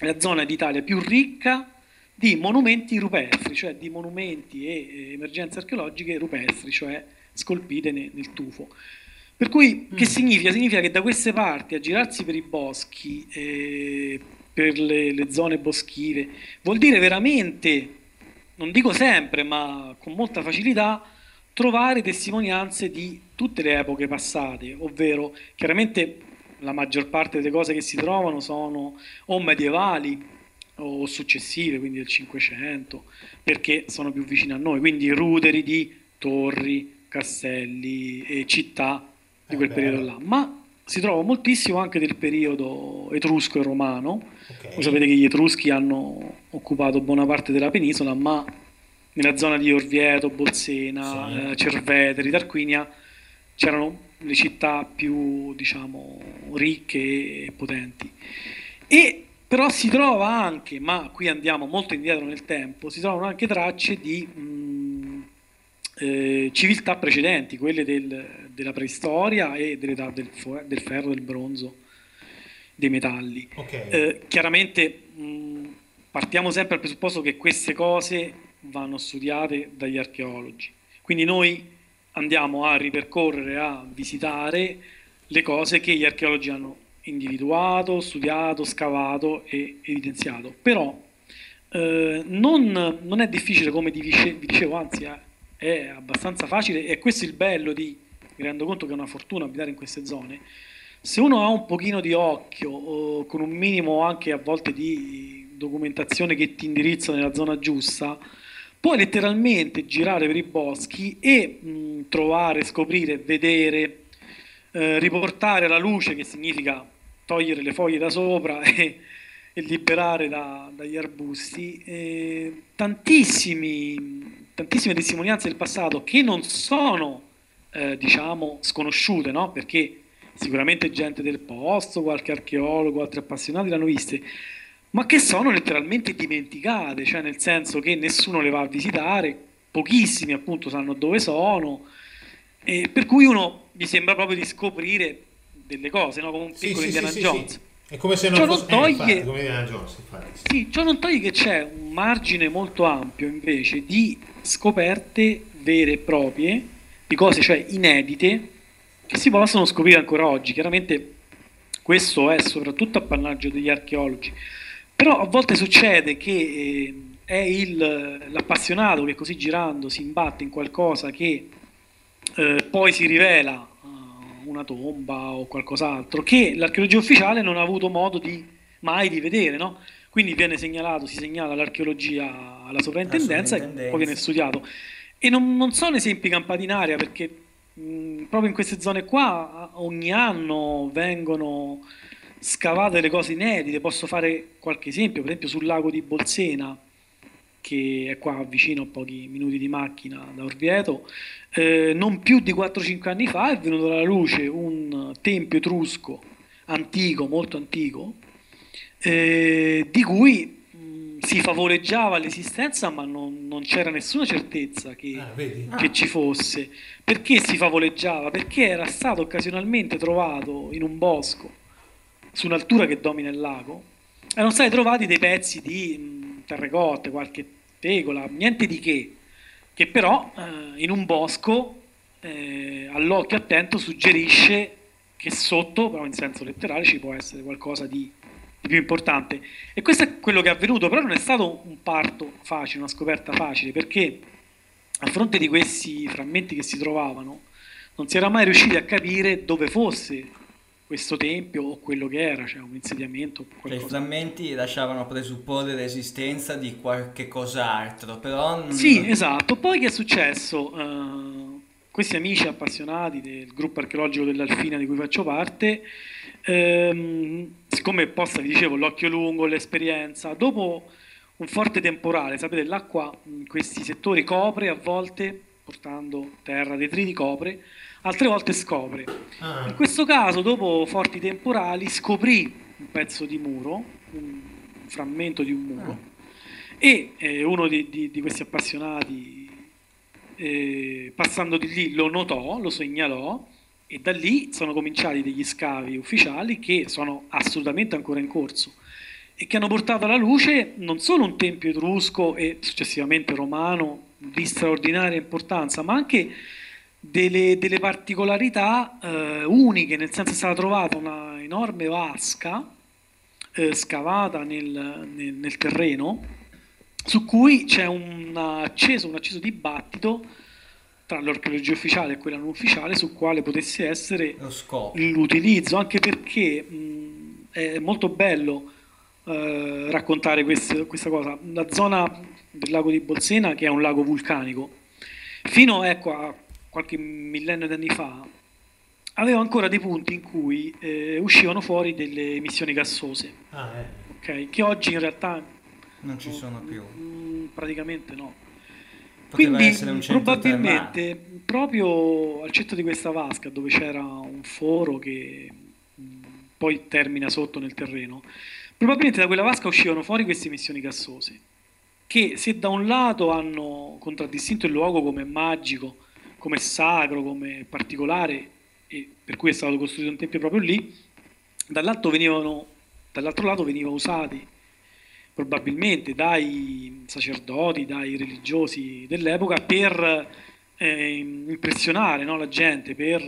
è la zona d'Italia più ricca di monumenti rupestri, cioè di monumenti e emergenze archeologiche rupestri, cioè scolpite nel tufo. Per cui che significa? Significa che da queste parti a girarsi per i boschi, per le zone boschive, vuol dire veramente, non dico sempre, ma con molta facilità, trovare testimonianze di tutte le epoche passate, ovvero chiaramente la maggior parte delle cose che si trovano sono o medievali o successive, quindi del 500, perché sono più vicine a noi, quindi ruderi di torri, castelli e città di quel periodo là. Ma si trova moltissimo anche del periodo etrusco e romano. Okay. Voi sapete che gli etruschi hanno occupato buona parte della penisola, ma nella zona di Orvieto, Bolsena, Cerveteri, Tarquinia c'erano le città più, diciamo, ricche e potenti. E però si trova anche, ma qui andiamo molto indietro nel tempo, si trovano anche tracce di civiltà precedenti, quelle della preistoria e dell'età del ferro, del bronzo, dei metalli. Okay. Chiaramente partiamo sempre dal presupposto che queste cose vanno studiate dagli archeologi, quindi noi andiamo a ripercorrere, a visitare le cose che gli archeologi hanno individuato, studiato, scavato e evidenziato. Però non è difficile, come vi dicevo, anzi è abbastanza facile, e questo è il bello mi rendo conto che è una fortuna abitare in queste zone. Se uno ha un pochino di occhio, o con un minimo anche a volte di documentazione che ti indirizza nella zona giusta, puoi letteralmente girare per i boschi e trovare, scoprire, vedere, riportare alla luce, che significa togliere le foglie da sopra e liberare dagli arbusti, tantissime testimonianze del passato che non sono, diciamo, sconosciute, no? Perché sicuramente gente del posto, qualche archeologo, altri appassionati l'hanno viste, ma che sono letteralmente dimenticate, cioè nel senso che nessuno le va a visitare, pochissimi appunto sanno dove sono, per cui uno gli sembra proprio di scoprire delle cose, no? Come un piccolo Indiana Jones. Sì. È come se non fosse come Indiana Jones, infatti. Sì, ciò non toglie che c'è un margine molto ampio invece di scoperte vere e proprie, di cose cioè inedite, che si possono scoprire ancora oggi. Chiaramente Questo è soprattutto appannaggio degli archeologi, però a volte succede che è l'appassionato che così girando si imbatte in qualcosa che poi si rivela una tomba o qualcos'altro che l'archeologia ufficiale non ha avuto modo mai di vedere, no? Quindi viene segnalato, si segnala l'archeologia alla sovrintendenza e poi viene studiato. E non sono esempi campati in aria, perché proprio in queste zone qua ogni anno vengono scavate le cose inedite. Posso fare qualche esempio, per esempio sul lago di Bolsena, che è qua vicino, a pochi minuti di macchina da Orvieto, non più di 4-5 anni fa è venuto alla luce un tempio etrusco antico, molto antico, di cui si favoreggiava l'esistenza, ma non c'era nessuna certezza che ci fosse. Perché si favoleggiava? Perché era stato occasionalmente trovato in un bosco, su un'altura che domina il lago, erano stati trovati dei pezzi di terrecotte, qualche tegola, niente di che però in un bosco all'occhio attento suggerisce che sotto, però in senso letterale, ci può essere qualcosa di più importante. E questo è quello che è avvenuto, però non è stato un parto facile, una scoperta facile, perché a fronte di questi frammenti che si trovavano non si era mai riusciti a capire dove fosse questo tempio o quello che era, cioè un insediamento. I frammenti lasciavano presupporre l'esistenza di qualche cos'altro, però... Sì, esatto. Poi che è successo? Questi amici appassionati del gruppo archeologico dell'Alfina di cui faccio parte, siccome posta, vi dicevo, l'occhio lungo, l'esperienza, dopo un forte temporale, sapete, l'acqua in questi settori copre a volte, portando terra, detriti, copre, altre volte scopre. In questo caso, dopo forti temporali, scoprì un pezzo di muro, un frammento di un muro, e uno di questi appassionati, passando di lì, lo notò, lo segnalò, e da lì sono cominciati degli scavi ufficiali che sono assolutamente ancora in corso e che hanno portato alla luce non solo un tempio etrusco e successivamente romano di straordinaria importanza, ma anche delle particolarità uniche, nel senso è stata trovata una enorme vasca scavata nel terreno, su cui c'è un acceso dibattito tra l'archeologia ufficiale e quella non ufficiale su quale potesse essere l'utilizzo, anche perché è molto bello raccontare questa cosa. La zona del lago di Bolsena, che è un lago vulcanico, fino a qualche millennio di anni fa aveva ancora dei punti in cui uscivano fuori delle emissioni gassose, okay? Che oggi in realtà non ci sono più, praticamente no. Poteva, quindi probabilmente termale. Proprio al centro di questa vasca, dove c'era un foro che poi termina sotto nel terreno, probabilmente da quella vasca uscivano fuori queste emissioni gassose, che se da un lato hanno contraddistinto il luogo come magico, come sacro, come particolare, e per cui è stato costruito un tempio proprio lì, dall'altro lato venivano usati probabilmente dai sacerdoti, dai religiosi dell'epoca per impressionare, no, la gente, per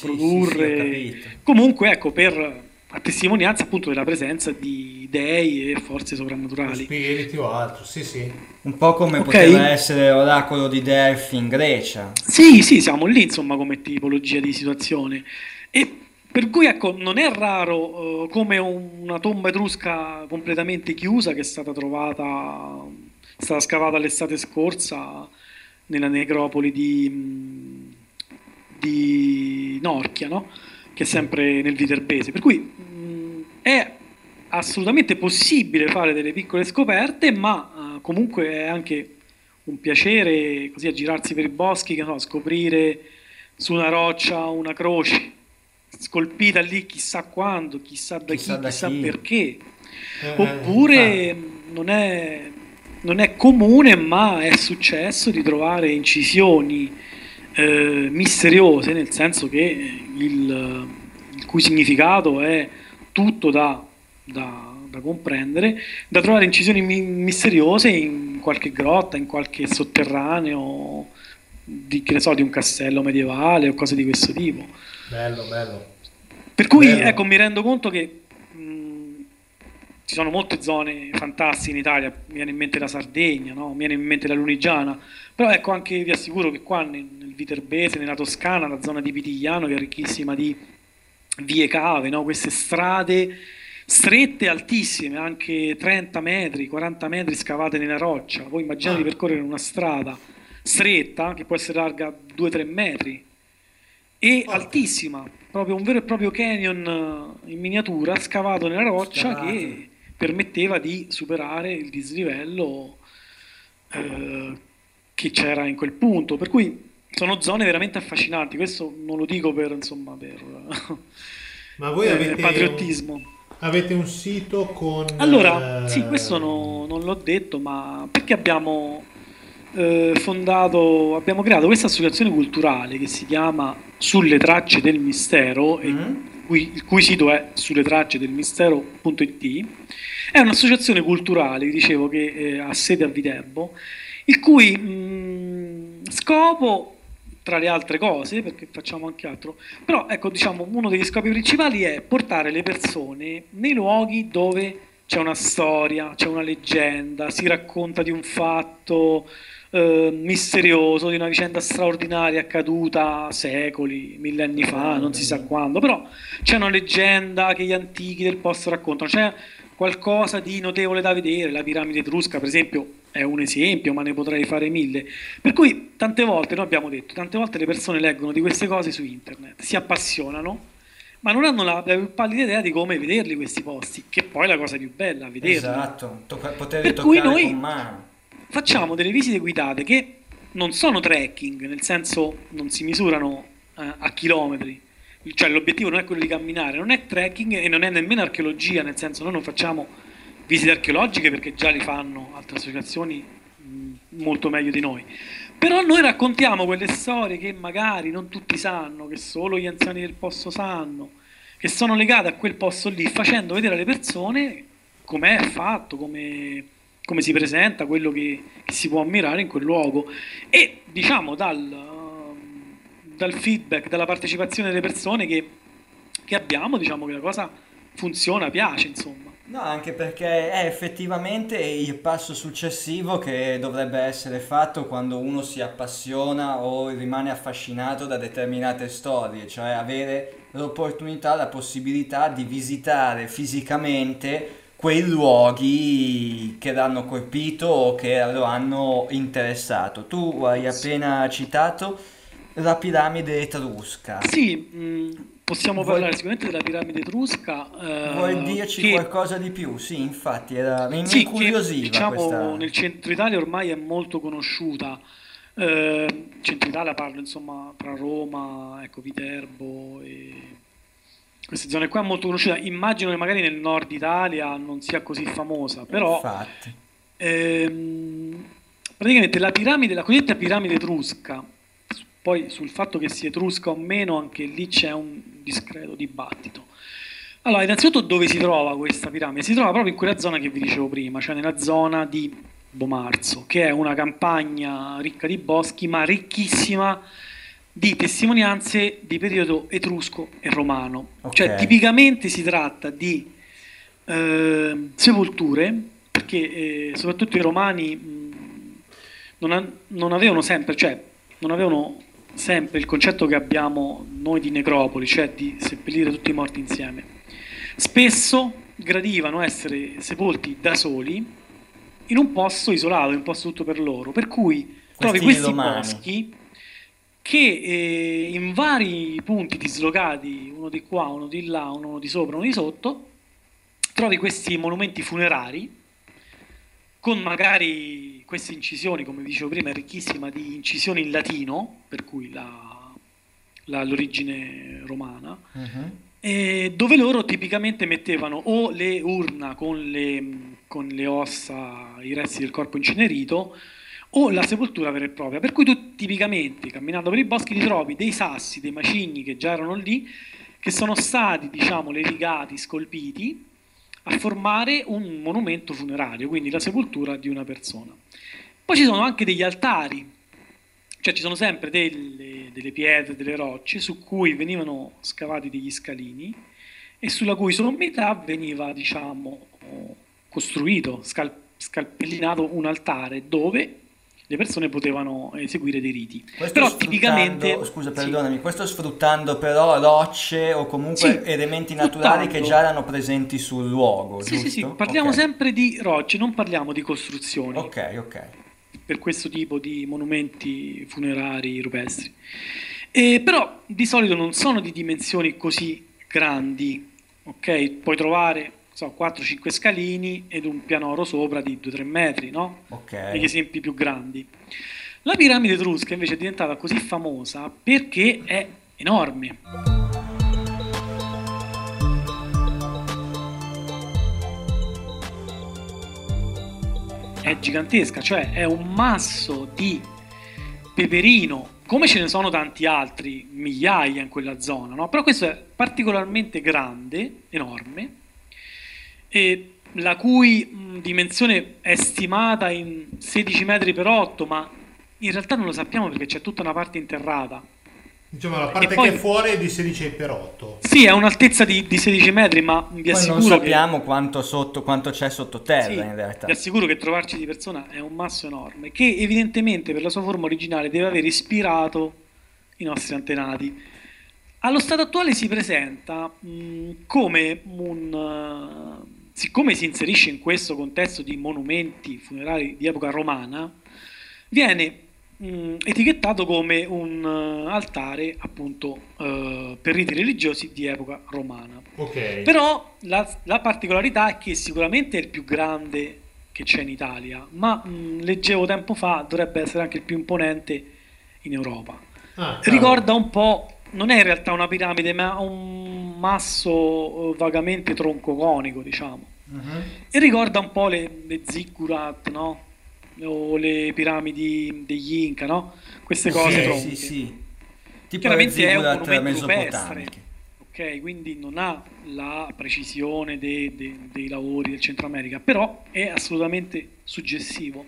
produrre, comunque, ecco, per a testimonianza appunto della presenza di dei e forze soprannaturali, spiriti o altro, sì, un po' come poteva essere l'oracolo di Delfi in Grecia. Sì, siamo lì, insomma, come tipologia di situazione. E per cui, ecco, non è raro come una tomba etrusca completamente chiusa, che è stata trovata, è stata scavata l'estate scorsa nella necropoli di Norchia, no? Che è sempre nel Viterbese, per cui è assolutamente possibile fare delle piccole scoperte, ma comunque è anche un piacere così aggirarsi per i boschi, che no, scoprire su una roccia una croce scolpita lì chissà quando, chissà da chi. Perché, oppure non è comune, ma è successo di trovare incisioni misteriose, nel senso che il cui significato è tutto da comprendere, da trovare incisioni misteriose in qualche grotta, in qualche sotterraneo di un castello medievale o cose di questo tipo. Bello. Per cui ecco, mi rendo conto che ci sono molte zone fantastiche in Italia, mi viene in mente la Sardegna, no? Mi viene in mente la Lunigiana, però ecco, anche vi assicuro che qua nel Viterbese, nella Toscana, la zona di Pitigliano che è ricchissima di vie cave, no? Queste strade strette, altissime, anche 30 metri, 40 metri scavate nella roccia. Voi immaginate di percorrere una strada stretta, che può essere larga 2-3 metri, e altissima, proprio un vero e proprio canyon in miniatura, scavato nella roccia, che permetteva di superare il dislivello che c'era in quel punto. Per cui sono zone veramente affascinanti, questo non lo dico per, insomma, per ma voi avete patriottismo. Avete un sito con... Allora, sì, questo non l'ho detto, ma perché abbiamo fondato, abbiamo creato questa associazione culturale che si chiama Sulle Tracce del Mistero, il cui sito è sulletraccedelmistero.it. È un'associazione culturale, vi dicevo, che ha sede a Viterbo, il cui scopo, tra le altre cose, perché facciamo anche altro, però ecco, diciamo, uno degli scopi principali è portare le persone nei luoghi dove c'è una storia, c'è una leggenda, si racconta di un fatto misterioso, di una vicenda straordinaria accaduta secoli, millenni fa, non si sa quando, però c'è una leggenda che gli antichi del posto raccontano, c'è qualcosa di notevole da vedere, la piramide etrusca per esempio è un esempio, ma ne potrei fare mille. Per cui tante volte, noi abbiamo detto, tante volte le persone leggono di queste cose su internet, si appassionano, ma non hanno la più pallida idea di come vederli questi posti, che poi è la cosa più bella, vederli. Esatto, poterli toccare con mano. Facciamo delle visite guidate che non sono trekking, nel senso non si misurano a chilometri, cioè l'obiettivo non è quello di camminare, non è trekking e non è nemmeno archeologia, nel senso noi non facciamo visite archeologiche perché già li fanno altre associazioni molto meglio di noi, però noi raccontiamo quelle storie che magari non tutti sanno, che solo gli anziani del posto sanno, che sono legate a quel posto lì, facendo vedere alle persone com'è fatto, come si presenta quello che si può ammirare in quel luogo, e diciamo dal feedback, dalla partecipazione delle persone che abbiamo, diciamo che la cosa funziona, piace, insomma. No, anche perché è effettivamente il passo successivo che dovrebbe essere fatto quando uno si appassiona o rimane affascinato da determinate storie, cioè avere l'opportunità, la possibilità di visitare fisicamente quei luoghi che l'hanno colpito o che lo hanno interessato. Tu hai appena citato la piramide etrusca. Sì, possiamo parlare sicuramente della piramide etrusca. Vuoi dirci qualcosa di più? Sì, infatti, mi incuriosiva, diciamo, questa. Nel centro Italia ormai è molto conosciuta. Centro Italia parlo, insomma, tra Roma, ecco, Viterbo e queste zone qua è molto conosciuta. Immagino che magari nel nord Italia non sia così famosa, però infatti. Praticamente la piramide, la cosiddetta piramide etrusca. Poi sul fatto che sia etrusca o meno, anche lì c'è un discreto dibattito. Allora, innanzitutto dove si trova questa piramide? Si trova proprio in quella zona che vi dicevo prima, cioè nella zona di Bomarzo, che è una campagna ricca di boschi, ma ricchissima di testimonianze di periodo etrusco e romano. Okay. Cioè tipicamente si tratta di sepolture, perché soprattutto i romani non avevano sempre il concetto che abbiamo noi di necropoli, cioè di seppellire tutti i morti insieme. Spesso gradivano essere sepolti da soli in un posto isolato, in un posto tutto per loro, per cui trovi questi boschi che in vari punti dislocati, uno di qua, uno di là, uno di sopra, uno di sotto, trovi questi monumenti funerari con magari queste incisioni, come dicevo prima, è ricchissima di incisioni in latino, per cui l'origine romana, e dove loro tipicamente mettevano o le urna con le ossa, i resti del corpo incenerito, o la sepoltura vera e propria. Per cui tu tipicamente, camminando per i boschi, ti trovi dei sassi, dei macigni che già erano lì, che sono stati, diciamo, levigati, scolpiti, a formare un monumento funerario, quindi la sepoltura di una persona. Poi ci sono anche degli altari Cioè ci sono sempre delle pietre, delle rocce su cui venivano scavati degli scalini e sulla cui sommità veniva, diciamo, costruito, scalpellinato un altare dove le persone potevano eseguire dei riti. Questo però tipicamente... Scusa, perdonami, sì. Questo sfruttando però rocce o comunque sì, elementi naturali che già erano presenti sul luogo, sì, giusto? Sì, sì, parliamo sempre di rocce, non parliamo di costruzioni. Ok, ok. Per questo tipo di monumenti funerari rupestri. Però di solito non sono di dimensioni così grandi, ok? Puoi trovare... 4-5 scalini ed un pianoro sopra di 2-3 metri, no? Okay. Gli esempi più grandi. La piramide etrusca invece è diventata così famosa perché è enorme. È gigantesca, cioè è un masso di peperino, come ce ne sono tanti altri, migliaia in quella zona, no? Però questo è particolarmente grande, enorme, e la cui dimensione è stimata in 16 metri per 8, ma in realtà non lo sappiamo perché c'è tutta una parte interrata. Diciamo, la parte che è fuori è di 16 per 8. Sì, è un'altezza di 16 metri, ma vi assicuro non sappiamo che... quanto c'è sottoterra, sì, in realtà. Vi assicuro che trovarci di persona è un masso enorme, che evidentemente per la sua forma originale deve aver ispirato i nostri antenati. Allo stato attuale si presenta come un... Siccome si inserisce in questo contesto di monumenti funerari di epoca romana, viene etichettato come un altare appunto per riti religiosi di epoca romana. Okay. Però la particolarità è che sicuramente è il più grande che c'è in Italia, ma leggevo tempo fa dovrebbe essere anche il più imponente in Europa. Ah, ricorda un po', non è in realtà una piramide, ma un masso vagamente troncoconico, diciamo. Uh-huh. E ricorda un po' le ziggurat, no? O le piramidi degli Inca, no? Queste cose tronche. Sì, sì. Tipo chiaramente è un monumento rupestre, ok? Quindi non ha la precisione dei lavori del Centro America, però è assolutamente suggestivo.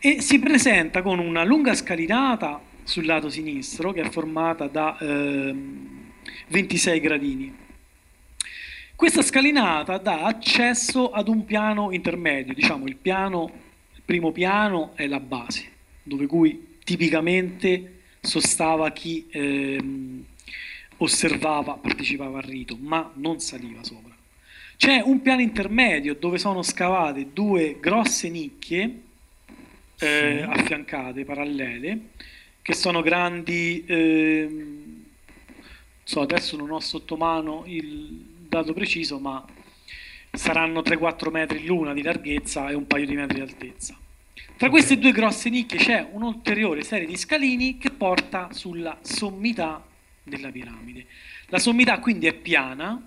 E si presenta con una lunga scalinata sul lato sinistro, che è formata da 26 gradini. Questa scalinata dà accesso ad un piano intermedio, diciamo il primo piano è la base, dove cui tipicamente sostava chi osservava, partecipava al rito, ma non saliva sopra. C'è un piano intermedio dove sono scavate due grosse nicchie affiancate, parallele, che sono grandi, adesso non ho sotto mano il dato preciso, ma saranno 3-4 metri l'una di larghezza e un paio di metri di altezza. Tra queste due grosse nicchie c'è un'ulteriore serie di scalini che porta sulla sommità della piramide. La sommità quindi è piana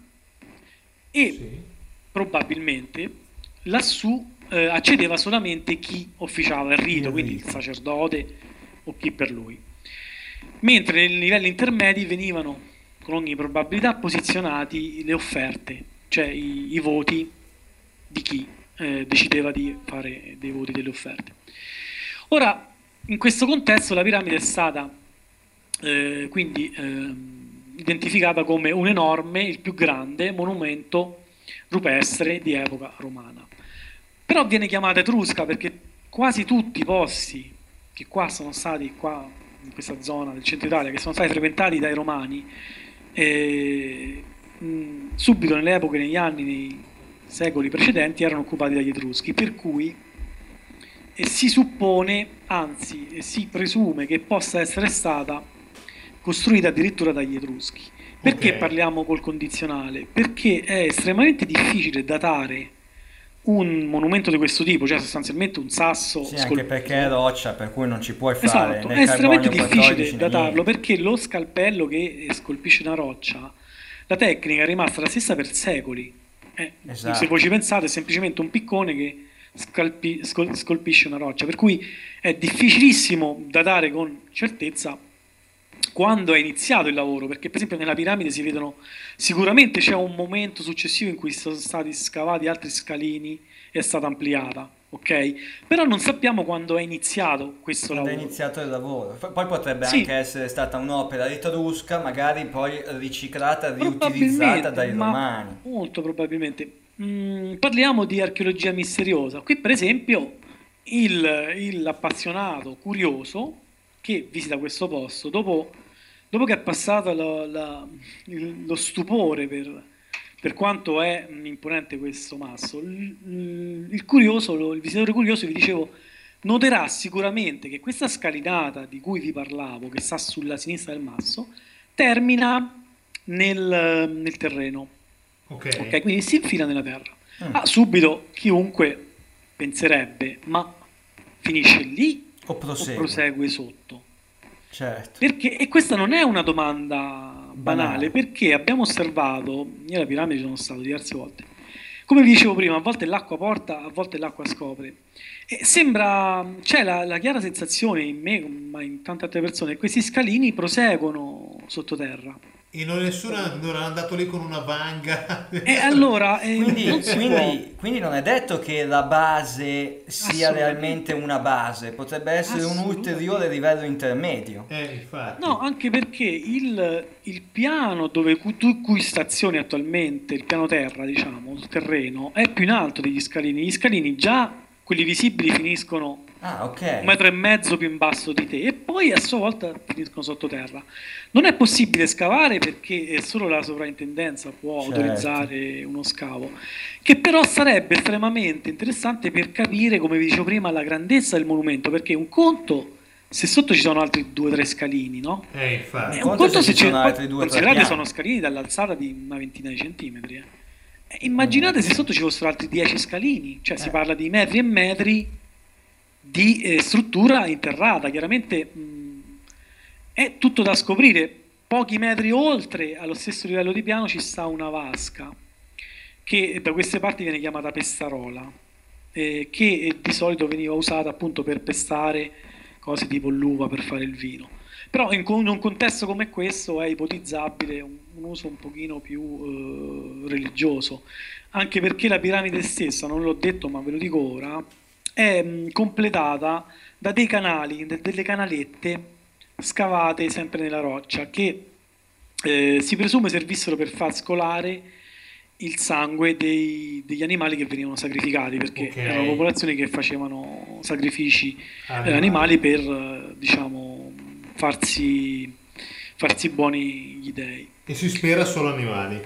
e probabilmente lassù accedeva solamente chi officiava il rito, quindi il sacerdote o chi per lui, mentre nei livelli intermedi venivano con ogni probabilità posizionati le offerte, cioè i voti di chi decideva di fare dei voti delle offerte. Ora, in questo contesto la piramide è stata identificata come un enorme, il più grande monumento rupestre di epoca romana. Però viene chiamata etrusca perché quasi tutti i posti che qua in questa zona del centro Italia, che sono stati frequentati dai romani subito nelle epoche, negli anni, nei secoli precedenti, erano occupati dagli etruschi, per cui si suppone, anzi si presume che possa essere stata costruita addirittura dagli etruschi. Perché parliamo col condizionale? Perché è estremamente difficile datare un monumento di questo tipo, cioè sostanzialmente un sasso anche perché è roccia, per cui non ci puoi fare né è estremamente difficile datarlo, perché lo scalpello che scolpisce una roccia, la tecnica è rimasta la stessa per secoli. Se voi ci pensate, è semplicemente un piccone che scolpisce una roccia, per cui è difficilissimo datare con certezza quando è iniziato il lavoro, perché per esempio nella piramide si vedono, sicuramente c'è un momento successivo in cui sono stati scavati altri scalini e è stata ampliata, ok? Però non sappiamo quando è iniziato questo lavoro. Quando è iniziato il lavoro. Poi potrebbe anche essere stata un'opera etrusca, magari poi riciclata, riutilizzata dai romani. Molto probabilmente. Parliamo di archeologia misteriosa. Qui per esempio l'appassionato curioso che visita questo posto, dopo che è passato lo stupore per quanto è imponente questo masso, il visitatore curioso, vi dicevo, noterà sicuramente che questa scalinata di cui vi parlavo, che sta sulla sinistra del masso, termina nel terreno. Okay, quindi si infila nella terra. Subito chiunque penserebbe, ma finisce lì o prosegue sotto? Certo. Perché, e questa non è una domanda banale, perché abbiamo osservato, io alla piramide sono stato diverse volte, come vi dicevo prima, a volte l'acqua porta, a volte l'acqua scopre, e sembra, c'è la chiara sensazione in me, ma in tante altre persone, che questi scalini proseguono sottoterra. E nessuno è andato lì con una vanga. E allora, quindi non è detto che la base sia realmente una base, potrebbe essere un ulteriore livello intermedio. Infatti. No, anche perché il piano dove tu cui stazioni attualmente, il piano terra, diciamo, il terreno, è più in alto degli scalini. Gli scalini già, quelli visibili, finiscono 1,5 metri più in basso di te, e poi a sua volta finiscono sottoterra. Non è possibile scavare perché solo la sovrintendenza può autorizzare uno scavo, che però sarebbe estremamente interessante per capire, come vi dicevo prima, la grandezza del monumento, perché un conto se sotto ci sono altri 2 o 3 scalini, no? Infatti. Un conto se ci sono altri 2 o 3 considerate sono scalini dall'alzata di una ventina di centimetri, immaginate se sotto ci fossero altri 10 scalini, cioè si parla di metri e metri di struttura interrata. Chiaramente è tutto da scoprire. Pochi metri oltre, allo stesso livello di piano, ci sta una vasca che da queste parti viene chiamata pestarola, che di solito veniva usata appunto per pestare cose tipo l'uva per fare il vino, però in un contesto come questo è ipotizzabile un uso un pochino più religioso, anche perché la piramide stessa, non l'ho detto ma ve lo dico ora, è completata da dei canali, delle canalette scavate sempre nella roccia, che si presume servissero per far scolare il sangue degli animali che venivano sacrificati, perché erano popolazioni che facevano sacrifici animali per, diciamo, farsi buoni gli dei. E si spera solo animali?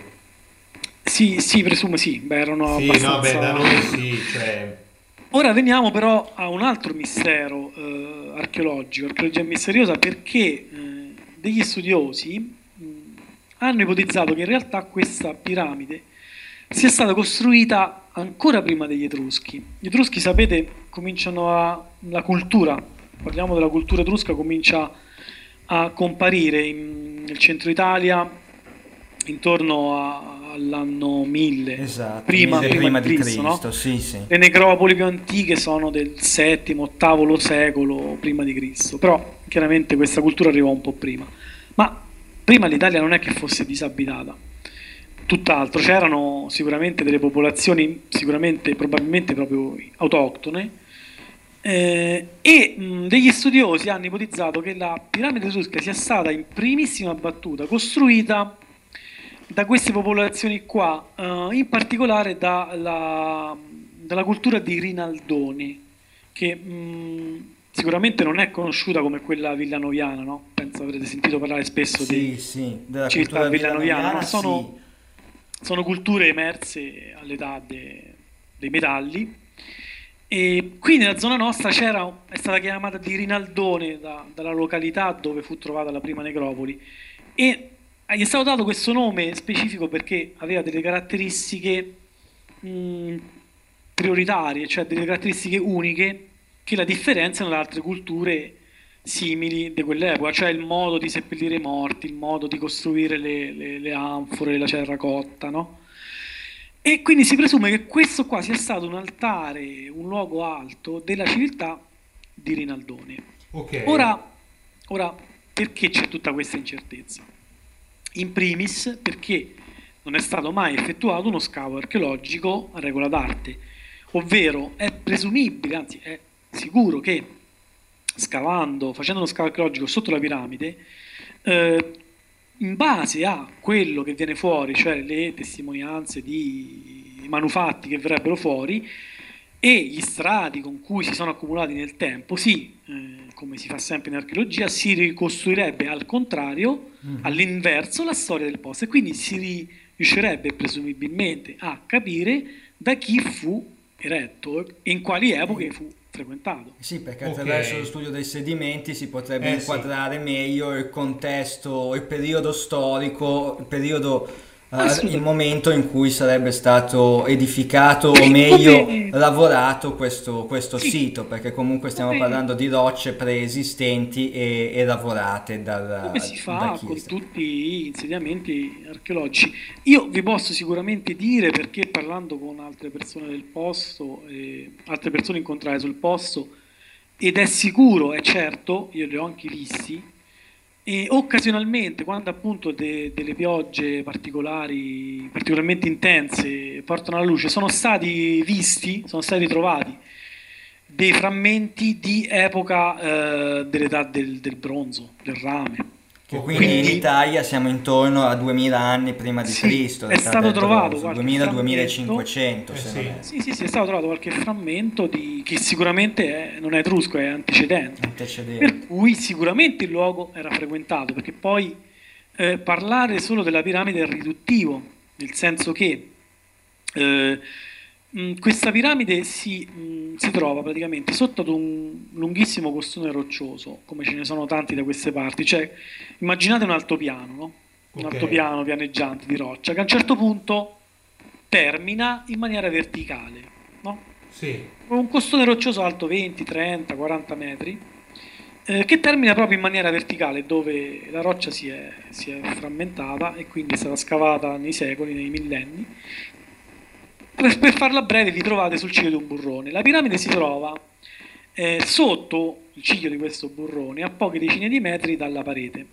Sì, presumo sì. Erano abbastanza... da noi cioè... Ora veniamo però a un altro mistero archeologico, archeologia misteriosa, perché degli studiosi hanno ipotizzato che in realtà questa piramide sia stata costruita ancora prima degli Etruschi. Gli Etruschi, sapete, cominciano la cultura, parliamo della cultura etrusca, comincia a comparire nel centro Italia intorno all'anno 1000, prima di Cristo, no? Sì. Le necropoli più antiche sono del VII-VIII secolo prima di Cristo, però chiaramente questa cultura arrivò un po' prima, ma prima l'Italia non è che fosse disabitata, tutt'altro, c'erano sicuramente delle popolazioni probabilmente proprio autoctone, degli studiosi hanno ipotizzato che la piramide etrusca sia stata in primissima battuta costruita da queste popolazioni qua, in particolare dalla cultura di Rinaldone, che sicuramente non è conosciuta come quella villanoviana, no? Penso avrete sentito parlare spesso della città villanoviana, ma sono culture emerse all'età dei metalli, e qui nella zona nostra è stata chiamata di Rinaldone dalla località dove fu trovata la prima necropoli, e gli è stato dato questo nome specifico perché aveva delle caratteristiche prioritarie, cioè delle caratteristiche uniche che la differenziano da altre culture simili di quell'epoca, cioè il modo di seppellire i morti, il modo di costruire le anfore, la terracotta, no? E quindi si presume che questo qua sia stato un altare, un luogo alto della civiltà di Rinaldone. Ora, perché c'è tutta questa incertezza? In primis perché non è stato mai effettuato uno scavo archeologico a regola d'arte, ovvero è presumibile, anzi è sicuro che scavando, facendo uno scavo archeologico sotto la piramide, in base a quello che viene fuori, cioè le testimonianze di manufatti che verrebbero fuori e gli strati con cui si sono accumulati nel tempo, sì, come si fa sempre in archeologia, si ricostruirebbe al contrario, all'inverso, la storia del posto, e quindi si riuscirebbe presumibilmente a capire da chi fu eretto e in quali epoche fu frequentato. Sì, perché attraverso lo studio dei sedimenti si potrebbe inquadrare meglio il contesto, il periodo storico, il periodo, il momento in cui sarebbe stato edificato o meglio lavorato questo sito, perché comunque stiamo parlando di rocce preesistenti e lavorate dal, come si fa con tutti gli insediamenti archeologici. Io vi posso sicuramente dire, perché parlando con altre persone del posto, altre persone incontrate sul posto, ed è sicuro, è certo, io li ho anche visti, e occasionalmente, quando appunto delle piogge particolarmente intense portano alla luce, sono stati trovati dei frammenti di epoca dell'età del bronzo, del rame, che quindi in Italia siamo intorno a 2000 anni prima di Cristo, è stato trovato 2000-2500, è stato trovato qualche frammento che sicuramente non è etrusco, è antecedente, per cui sicuramente il luogo era frequentato, perché poi parlare solo della piramide è riduttivo, nel senso che questa piramide si trova praticamente sotto ad un lunghissimo costone roccioso, come ce ne sono tanti da queste parti, cioè immaginate un altopiano, no? Un altopiano pianeggiante di roccia che a un certo punto termina in maniera verticale, no? Sì. Un costone roccioso alto 20, 30, 40 metri che termina proprio in maniera verticale, dove la roccia si è frammentata e quindi è stata scavata nei secoli, nei millenni. Per farla breve, vi trovate sul ciglio di un burrone. La piramide si trova sotto il ciglio di questo burrone, a poche decine di metri dalla parete.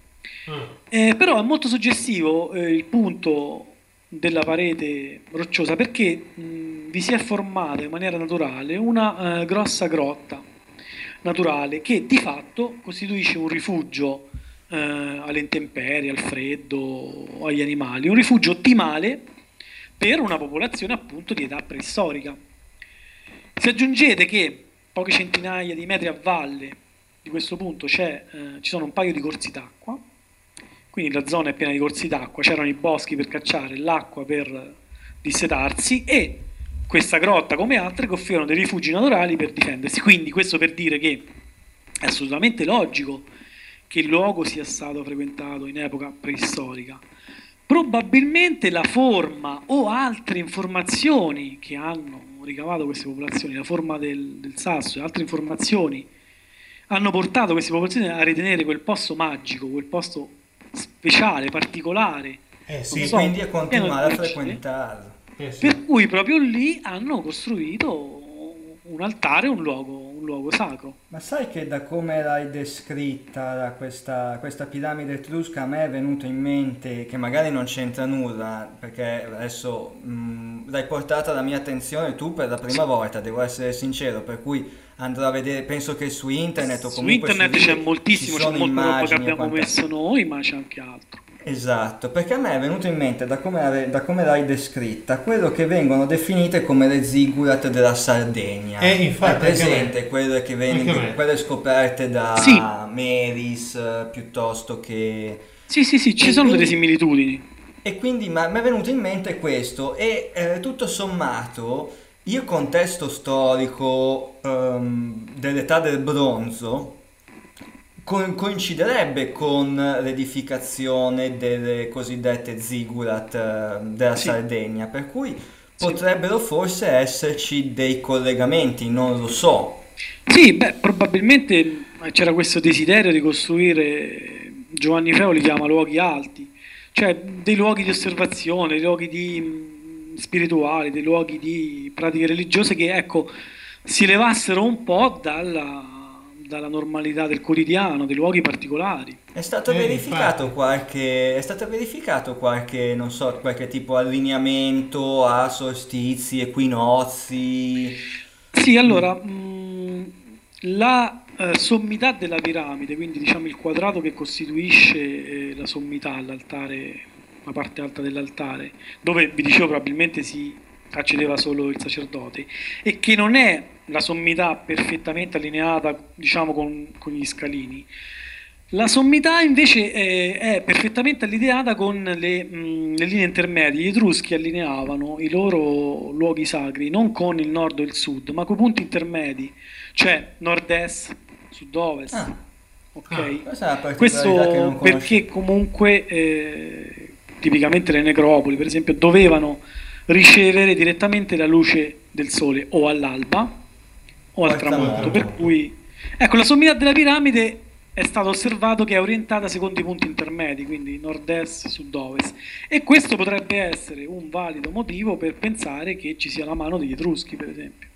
Però è molto suggestivo il punto della parete rocciosa, perché vi si è formata in maniera naturale una grossa grotta naturale che di fatto costituisce un rifugio alle intemperie, al freddo, agli animali, un rifugio ottimale per una popolazione appunto di età preistorica. Se aggiungete che poche centinaia di metri a valle di questo punto ci sono un paio di corsi d'acqua, quindi la zona è piena di corsi d'acqua, c'erano i boschi per cacciare, l'acqua per dissetarsi, e questa grotta, come altre, che offrivano dei rifugi naturali per difendersi. Quindi questo per dire che è assolutamente logico che il luogo sia stato frequentato in epoca preistorica. Probabilmente la forma o altre informazioni che hanno ricavato queste popolazioni, la forma del sasso e altre informazioni, hanno portato queste popolazioni a ritenere quel posto magico, quel posto speciale, particolare. Quindi a continuare a frequentarlo. Per cui proprio lì hanno costruito un altare, un luogo sacro. Ma sai che da come l'hai descritta questa piramide etrusca a me è venuto in mente, che magari non c'entra nulla, perché adesso l'hai portata alla mia attenzione tu per la prima volta, devo essere sincero, per cui andrò a vedere, penso che su internet o comunque su internet c'è moltissimo, c'è molta roba che abbiamo messo noi, ma c'è anche altro. Esatto, perché a me è venuto in mente, da come l'hai descritta, quello che vengono definite come le ziggurat della Sardegna. Infatti, è presente quelle scoperte da Meris, piuttosto che... Sì, ci sono delle similitudini. E quindi mi è venuto in mente questo, e tutto sommato il contesto storico dell'età del bronzo coinciderebbe con l'edificazione delle cosiddette ziggurat della Sardegna, per cui potrebbero forse esserci dei collegamenti, non lo so. Probabilmente c'era questo desiderio di costruire, Giovanni Feo li chiama luoghi alti, cioè dei luoghi di osservazione, dei luoghi spirituali, dei luoghi di pratiche religiose che si levassero un po' dalla normalità del quotidiano, dei luoghi particolari. È stato verificato qualche, non so, qualche tipo allineamento a solstizi, equinozi? Sì, allora la sommità della piramide, quindi diciamo il quadrato che costituisce la sommità all'altare, la parte alta dell'altare, dove vi dicevo probabilmente si accedeva solo il sacerdote, e che non è la sommità perfettamente allineata, diciamo, con gli scalini. La sommità invece è perfettamente allineata con le linee intermedie. Gli Etruschi allineavano i loro luoghi sacri non con il nord o il sud, ma con punti intermedi, cioè nord-est, sud-ovest. Okay. Questo perché comunque tipicamente le necropoli, per esempio, dovevano ricevere direttamente la luce del sole o all'alba o al tramonto, per cui ecco, la sommità della piramide è stato osservato che è orientata secondo i punti intermedi, quindi nord-est, sud-ovest, e questo potrebbe essere un valido motivo per pensare che ci sia la mano degli Etruschi, per esempio.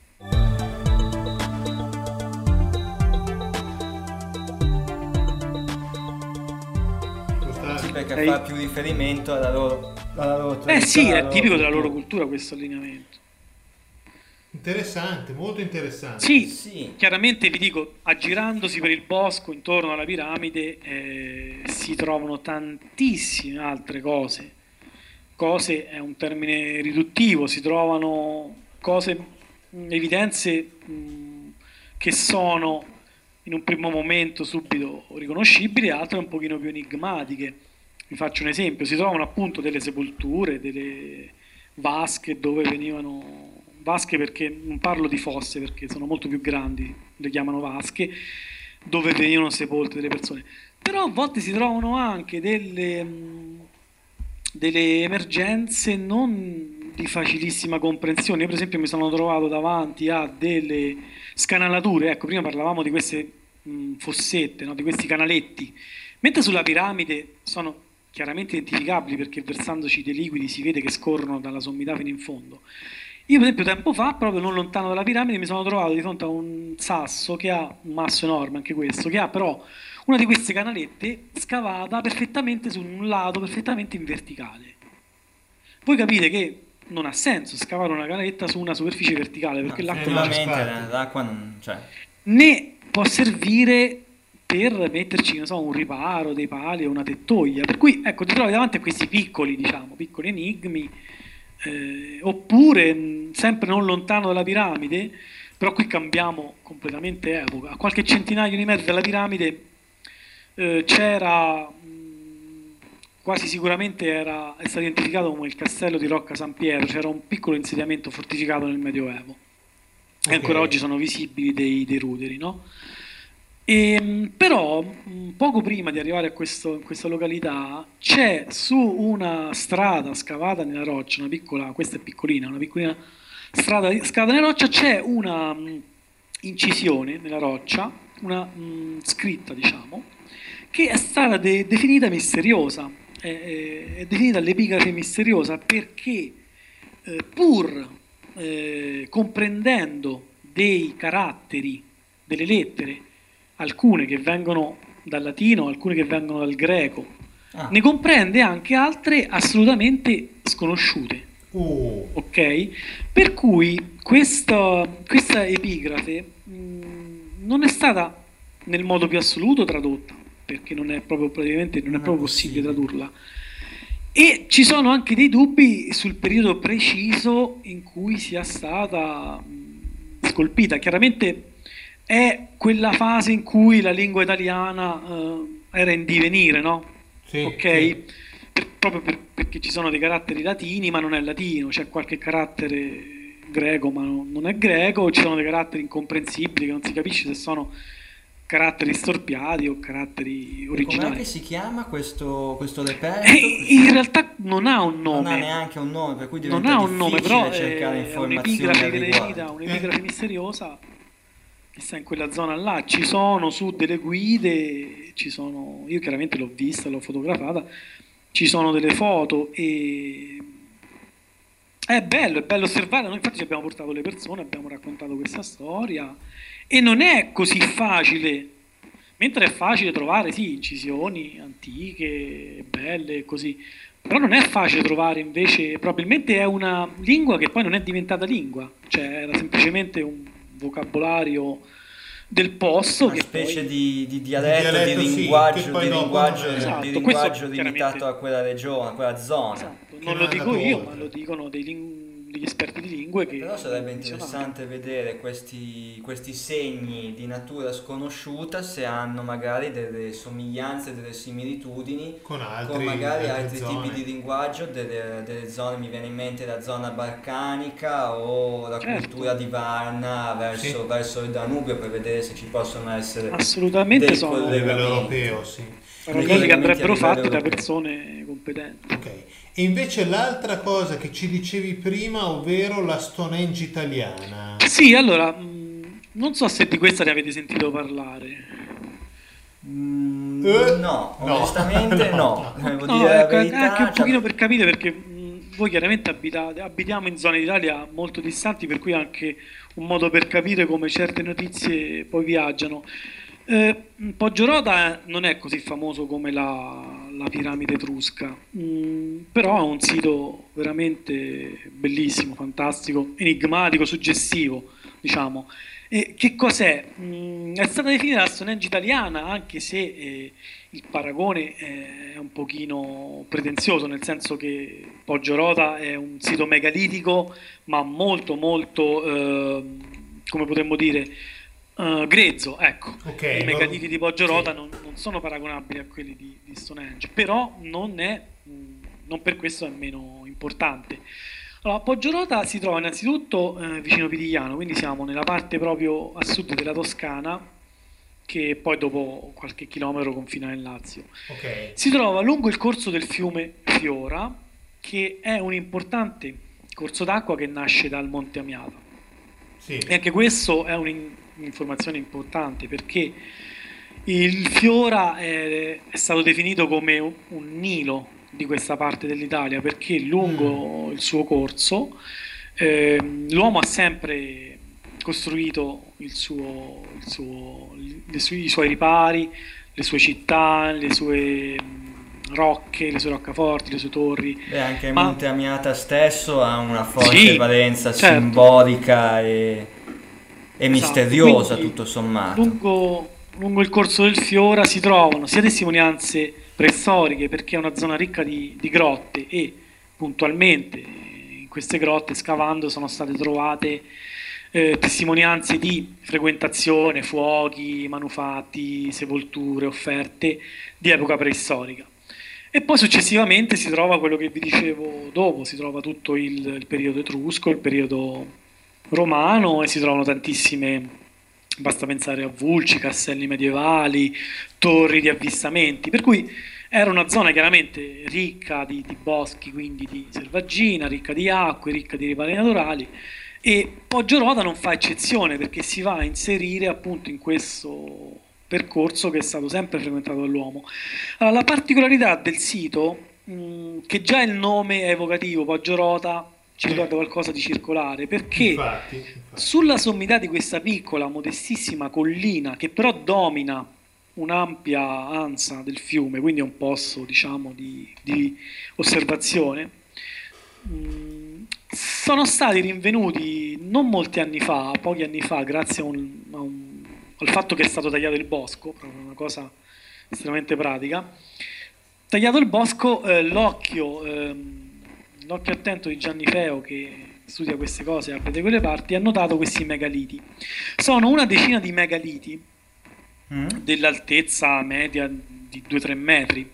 Sì, perché fa più riferimento alla loro, tradizione, sì, è tipico della loro cultura questo allineamento. Interessante, molto interessante. Sì, sì, chiaramente vi dico, aggirandosi per il bosco intorno alla piramide si trovano tantissime altre cose. Cose è un termine riduttivo, si trovano cose, evidenze che sono in un primo momento subito riconoscibili, altre un pochino più enigmatiche. Vi faccio un esempio, si trovano appunto delle sepolture, delle vasche dove venivano... vasche, perché non parlo di fosse perché sono molto più grandi, le chiamano vasche, dove venivano sepolte delle persone, però a volte si trovano anche delle emergenze non di facilissima comprensione. Io per esempio mi sono trovato davanti a delle scanalature, ecco, prima parlavamo di queste fossette, no? Di questi canaletti, mentre sulla piramide sono chiaramente identificabili perché versandoci dei liquidi si vede che scorrono dalla sommità fino in fondo. Io per esempio tempo fa, proprio non lontano dalla piramide, mi sono trovato di fronte a un sasso che ha un masso enorme, anche questo, che ha però una di queste canalette scavata perfettamente su un lato, perfettamente in verticale. Voi capite che non ha senso scavare una canaletta su una superficie verticale, perché no, l'acqua non c'è. Né può servire per metterci, non so, un riparo, dei pali o una tettoia. Per cui ecco, ti trovi davanti a questi piccoli, diciamo, piccoli enigmi. Oppure sempre non lontano dalla piramide, però qui cambiamo completamente epoca, a qualche centinaio di metri dalla piramide c'era, quasi sicuramente è stato identificato come il castello di Rocca San Piero, c'era un piccolo insediamento fortificato nel Medioevo, okay. E ancora oggi sono visibili dei ruderi, no? Però poco prima di arrivare in questa località c'è su una strada scavata nella roccia, una piccola, questa è piccolina, una piccolina strada scavata nella roccia, c'è una incisione nella roccia, una scritta, diciamo, che è stata definita misteriosa, è definita l'epigrafe misteriosa perché pur comprendendo dei caratteri, delle lettere, alcune che vengono dal latino, alcune che vengono dal greco, ne comprende anche altre assolutamente sconosciute. Ok? Per cui questa epigrafe non è stata nel modo più assoluto tradotta, perché non è proprio, praticamente non è proprio possibile tradurla. E ci sono anche dei dubbi sul periodo preciso in cui sia stata scolpita. Chiaramente è quella fase in cui la lingua italiana era in divenire, no? Sì, ok? Sì. Perché ci sono dei caratteri latini, ma non è latino, c'è qualche carattere greco, ma non è greco, ci sono dei caratteri incomprensibili che non si capisce se sono caratteri storpiati o caratteri originali. Com'è che si chiama questo reperto? In realtà non ha un nome. Non ha neanche un nome, per cui diventa difficile però cercare informazioni. Un'epigrafe misteriosa. Chissà, in quella zona là ci sono, su delle guide ci sono, io chiaramente l'ho vista, l'ho fotografata, ci sono delle foto e è bello osservare. Noi infatti ci abbiamo portato le persone, abbiamo raccontato questa storia E non è così facile, mentre è facile trovare, sì, incisioni antiche, belle, così, però non è facile trovare invece, probabilmente è una lingua che poi non è diventata lingua, cioè era semplicemente un vocabolario del posto, una che specie poi... di dialetto, di linguaggio, sì, di linguaggio limitato a quella regione, a quella zona. Esatto. Non lo dico io, ma lo dicono degli esperti di lingue. Che però sarebbe interessante vedere questi segni di natura sconosciuta, se hanno magari delle somiglianze, delle similitudini con magari altri tipi di linguaggio delle zone. Mi viene in mente la zona balcanica o la cultura di Varna verso il Danubio, per vedere se ci possono essere assolutamente sono a livello europeo, sì. Cose che andrebbero fatte da persone competenti. Ok. E invece l'altra cosa che ci dicevi prima, ovvero la Stonehenge italiana. Sì, allora, non so se di questa ne avete sentito parlare. No, onestamente no. Dire la verità, anche un pochino per capire, perché voi chiaramente abitiamo in zone d'Italia molto distanti, per cui anche un modo per capire come certe notizie poi viaggiano. Poggioroda non è così famoso come la piramide etrusca, però è un sito veramente bellissimo, fantastico, enigmatico, suggestivo, diciamo. E che cos'è? È stata definita la Stonehenge italiana, anche se il paragone è un pochino pretenzioso, nel senso che Poggioroda è un sito megalitico, ma molto molto, come potremmo dire, grezzo, ecco. Okay, i megaliti di Poggioroda non sono paragonabili a quelli di Stonehenge, però non per questo è meno importante. Allora, Poggioroda si trova innanzitutto vicino Pitigliano, quindi siamo nella parte proprio a sud della Toscana, che poi dopo qualche chilometro confina nel Lazio. Okay. Si trova lungo il corso del fiume Fiora, che è un importante corso d'acqua che nasce dal Monte Amiata. Sì. E anche questo è un'informazione importante, perché il Fiora è stato definito come un Nilo di questa parte dell'Italia, perché lungo il suo corso l'uomo ha sempre costruito i suoi ripari, le sue città, le sue rocche, le sue roccaforti, le sue torri. Beh, anche Monte Amiata stesso ha una forte valenza simbolica e misteriosa. Quindi, tutto sommato, lungo il corso del Fiora si trovano sia testimonianze preistoriche, perché è una zona ricca di grotte, e puntualmente in queste grotte, scavando, sono state trovate testimonianze di frequentazione, fuochi, manufatti, sepolture, offerte di epoca preistorica. E poi successivamente si trova quello che vi dicevo dopo, si trova tutto il periodo etrusco, il periodo romano, e si trovano tantissime, basta pensare a vulci, castelli medievali, torri di avvistamenti, per cui era una zona chiaramente ricca di boschi, quindi di selvaggina, ricca di acque, ricca di ripari naturali, e Poggioroda non fa eccezione, perché si va a inserire appunto in questo percorso che è stato sempre frequentato dall'uomo. Allora, la particolarità del sito, che già il nome è evocativo, Poggioroda ci ricorda qualcosa di circolare, perché infatti. Sulla sommità di questa piccola, modestissima collina, che però domina un'ampia ansa del fiume, quindi è un posto, diciamo, di osservazione, sono stati rinvenuti non molti anni fa, pochi anni fa, grazie al fatto che è stato tagliato il bosco, proprio una cosa estremamente pratica, tagliato il bosco, l'occhio attento di Gianni Feo, che studia queste cose e abita quelle parti, ha notato questi megaliti. Sono una decina di megaliti dell'altezza media di 2-3 metri,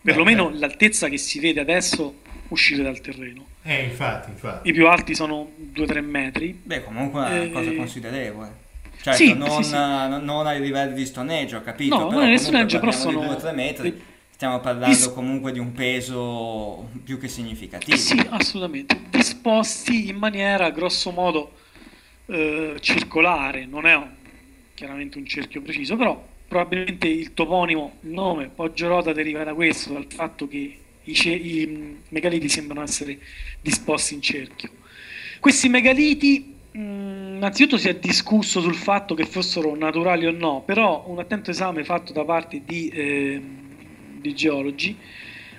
perlomeno l'altezza che si vede adesso uscire dal terreno. Infatti. I più alti sono 2-3 metri. Beh, comunque è una cosa considerevole. Certo, sì, non ai livelli di Stonehenge, ho capito. No, non è Stonehenge, però sono 2-3 metri. Stiamo parlando comunque di un peso più che significativo. Sì, assolutamente. Disposti in maniera grosso modo circolare, non è chiaramente un cerchio preciso, però probabilmente il toponimo, il nome Poggioroda, deriva da questo, dal fatto che i megaliti sembrano essere disposti in cerchio. Questi megaliti innanzitutto si è discusso sul fatto che fossero naturali o no, però un attento esame fatto da parte di geologi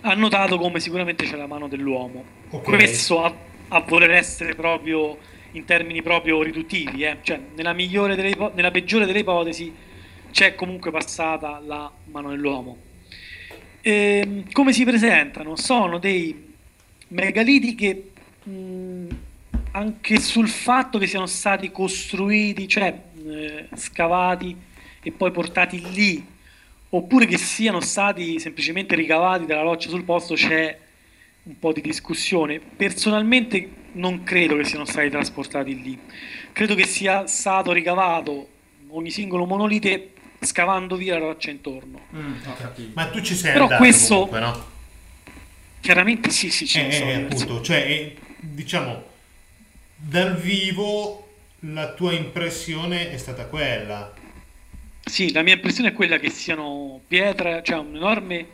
ha notato come sicuramente c'è la mano dell'uomo, okay. Questo a voler essere proprio in termini proprio riduttivi, cioè nella peggiore delle ipotesi c'è comunque passata la mano dell'uomo. Come si presentano? Sono dei megaliti che anche sul fatto che siano stati costruiti, cioè scavati e poi portati lì, oppure che siano stati semplicemente ricavati dalla roccia sul posto, c'è un po' di discussione. Personalmente non credo che siano stati trasportati lì, credo che sia stato ricavato ogni singolo monolite scavando via la roccia intorno. Okay. Ma tu ci sei però andato questo, comunque, no? Chiaramente sì, ci sono appunto, cioè, diciamo dal vivo la tua impressione è stata quella? Sì, la mia impressione è quella che siano pietra, cioè un enorme,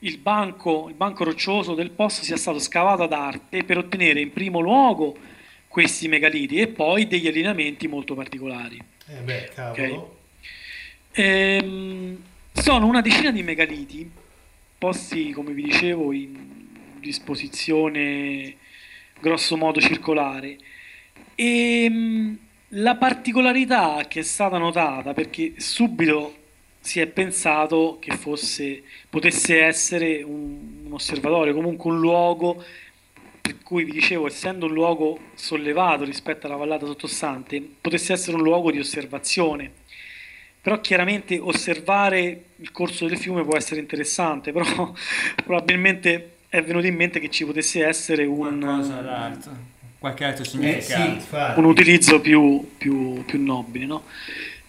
il banco roccioso del posto sia stato scavato ad arte per ottenere in primo luogo questi megaliti e poi degli allineamenti molto particolari. Cavolo. Sono una decina di megaliti posti, come vi dicevo, in disposizione grosso modo circolare, e la particolarità che è stata notata, perché subito si è pensato che potesse essere un osservatorio, comunque un luogo per cui, vi dicevo, essendo un luogo sollevato rispetto alla vallata sottostante, potesse essere un luogo di osservazione. Però chiaramente osservare il corso del fiume può essere interessante, però probabilmente è venuto in mente che ci potesse essere qualche altro significato, un utilizzo più nobile, no?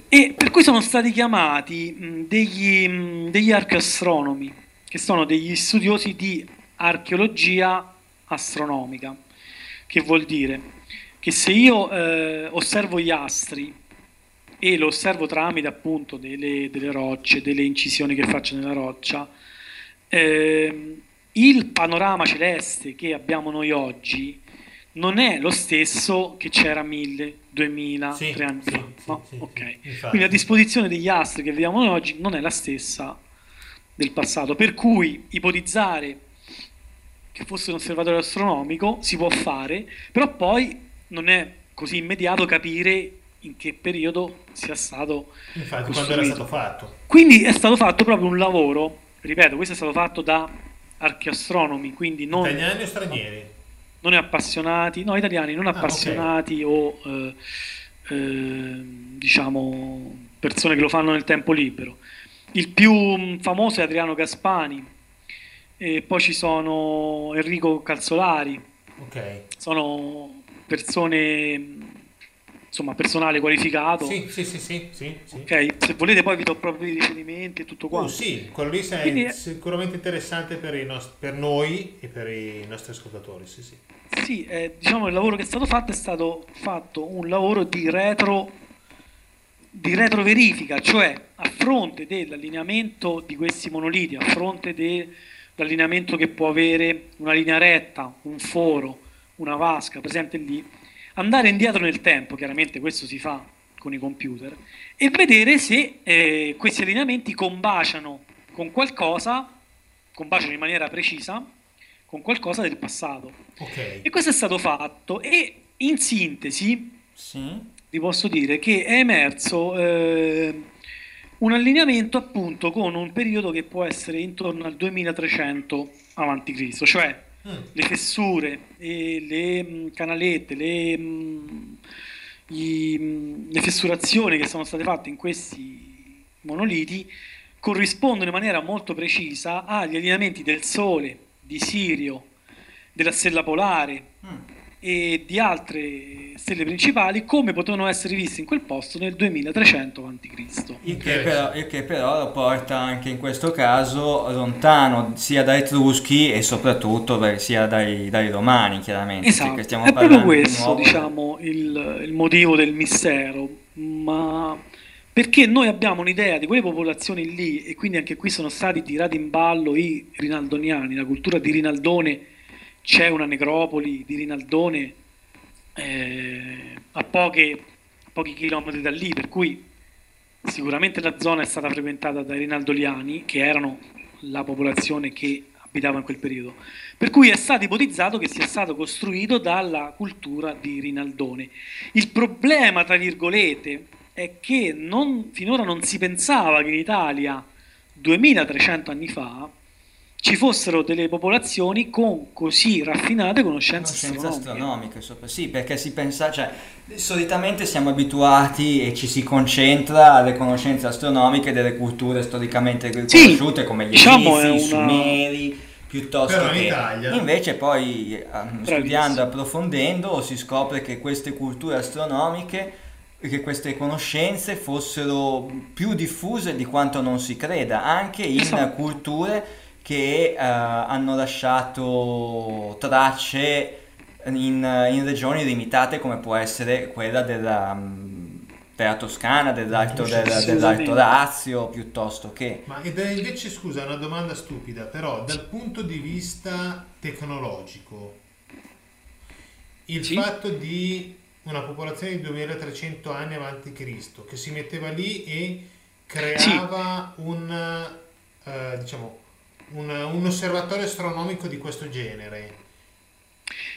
E per cui sono stati chiamati degli archeoastronomi, che sono degli studiosi di archeologia astronomica, che vuol dire che se io osservo gli astri e lo osservo tramite appunto delle rocce, delle incisioni che faccio nella roccia, il panorama celeste che abbiamo noi oggi non è lo stesso che c'era 1000, 2000, sì, 3 anni fa. Quindi la disposizione degli astri che vediamo noi oggi non è la stessa del passato, per cui ipotizzare che fosse un osservatorio astronomico si può fare, però poi non è così immediato capire in che periodo sia stato costruito. Quando era stato fatto. Quindi è stato fatto proprio un lavoro, ripeto, questo è stato fatto da archeoastronomi, quindi non italiani o stranieri? Non appassionati, no, italiani non appassionati, okay. O diciamo persone che lo fanno nel tempo libero. Il più famoso è Adriano Gaspani, e poi ci sono Enrico Calzolari, okay. Sono persone, insomma, personale qualificato. Sì. Okay. Se volete poi vi do proprio i riferimenti e tutto quanto. Sì, quello lì è sicuramente interessante per noi e per i nostri ascoltatori. Sì, diciamo il lavoro che è stato fatto un lavoro di retroverifica, cioè a fronte dell'allineamento di questi monoliti, a fronte dell'allineamento che può avere una linea retta, un foro, una vasca presente lì, andare indietro nel tempo, chiaramente questo si fa con i computer, e vedere se questi allineamenti combaciano con qualcosa, combaciano in maniera precisa, con qualcosa del passato. Okay. E questo è stato fatto, e in sintesi vi posso dire che è emerso un allineamento appunto con un periodo che può essere intorno al 2300 a.C., cioè le fessure, le canalette, le fessurazioni che sono state fatte in questi monoliti corrispondono in maniera molto precisa agli allineamenti del Sole, di Sirio, della stella polare e di altre stelle principali, come potevano essere viste in quel posto nel 2300 a.C. Il che però lo porta anche in questo caso lontano sia dai Etruschi e soprattutto sia dai Romani, chiaramente. Esatto, stiamo parlando proprio questo, diciamo, il motivo del mistero, ma perché noi abbiamo un'idea di quelle popolazioni lì, e quindi anche qui sono stati tirati in ballo i rinaldoniani, la cultura di Rinaldone. C'è una necropoli di Rinaldone a poche pochi chilometri da lì, per cui sicuramente la zona è stata frequentata dai rinaldoliani, che erano la popolazione che abitava in quel periodo, per cui è stato ipotizzato che sia stato costruito dalla cultura di Rinaldone. Il problema, tra virgolette, è che finora non si pensava che in Italia 2300 anni fa ci fossero delle popolazioni con così raffinate conoscenze astronomiche. Sì, perché si pensa, cioè, solitamente siamo abituati e ci si concentra alle conoscenze astronomiche delle culture storicamente riconosciute, sì, come gli Egizi, i Sumeri, piuttosto però che in Italia. Invece poi studiando, approfondendo, si scopre che queste culture astronomiche, che queste conoscenze fossero più diffuse di quanto non si creda, anche in culture che hanno lasciato tracce in regioni limitate, come può essere quella della Toscana, dell'Alto Lazio, piuttosto che... Ma invece, scusa, è una domanda stupida, però dal punto di vista tecnologico, il fatto di una popolazione di 2300 anni avanti Cristo che si metteva lì e creava un osservatorio astronomico di questo genere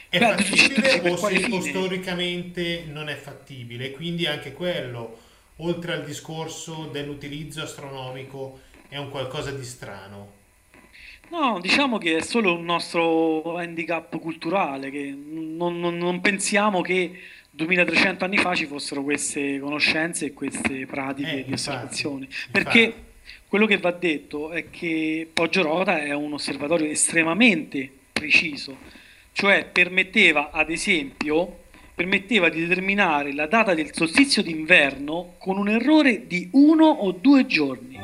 è fattibile o storicamente non è fattibile? Quindi anche quello, oltre al discorso dell'utilizzo astronomico, è un qualcosa di strano. No, diciamo che è solo un nostro handicap culturale, che non pensiamo che 2300 anni fa ci fossero queste conoscenze e queste pratiche di osservazione, perché quello che va detto è che Poggiorota è un osservatorio estremamente preciso, cioè permetteva, ad esempio, di determinare la data del solstizio d'inverno con un errore di 1 o 2 giorni.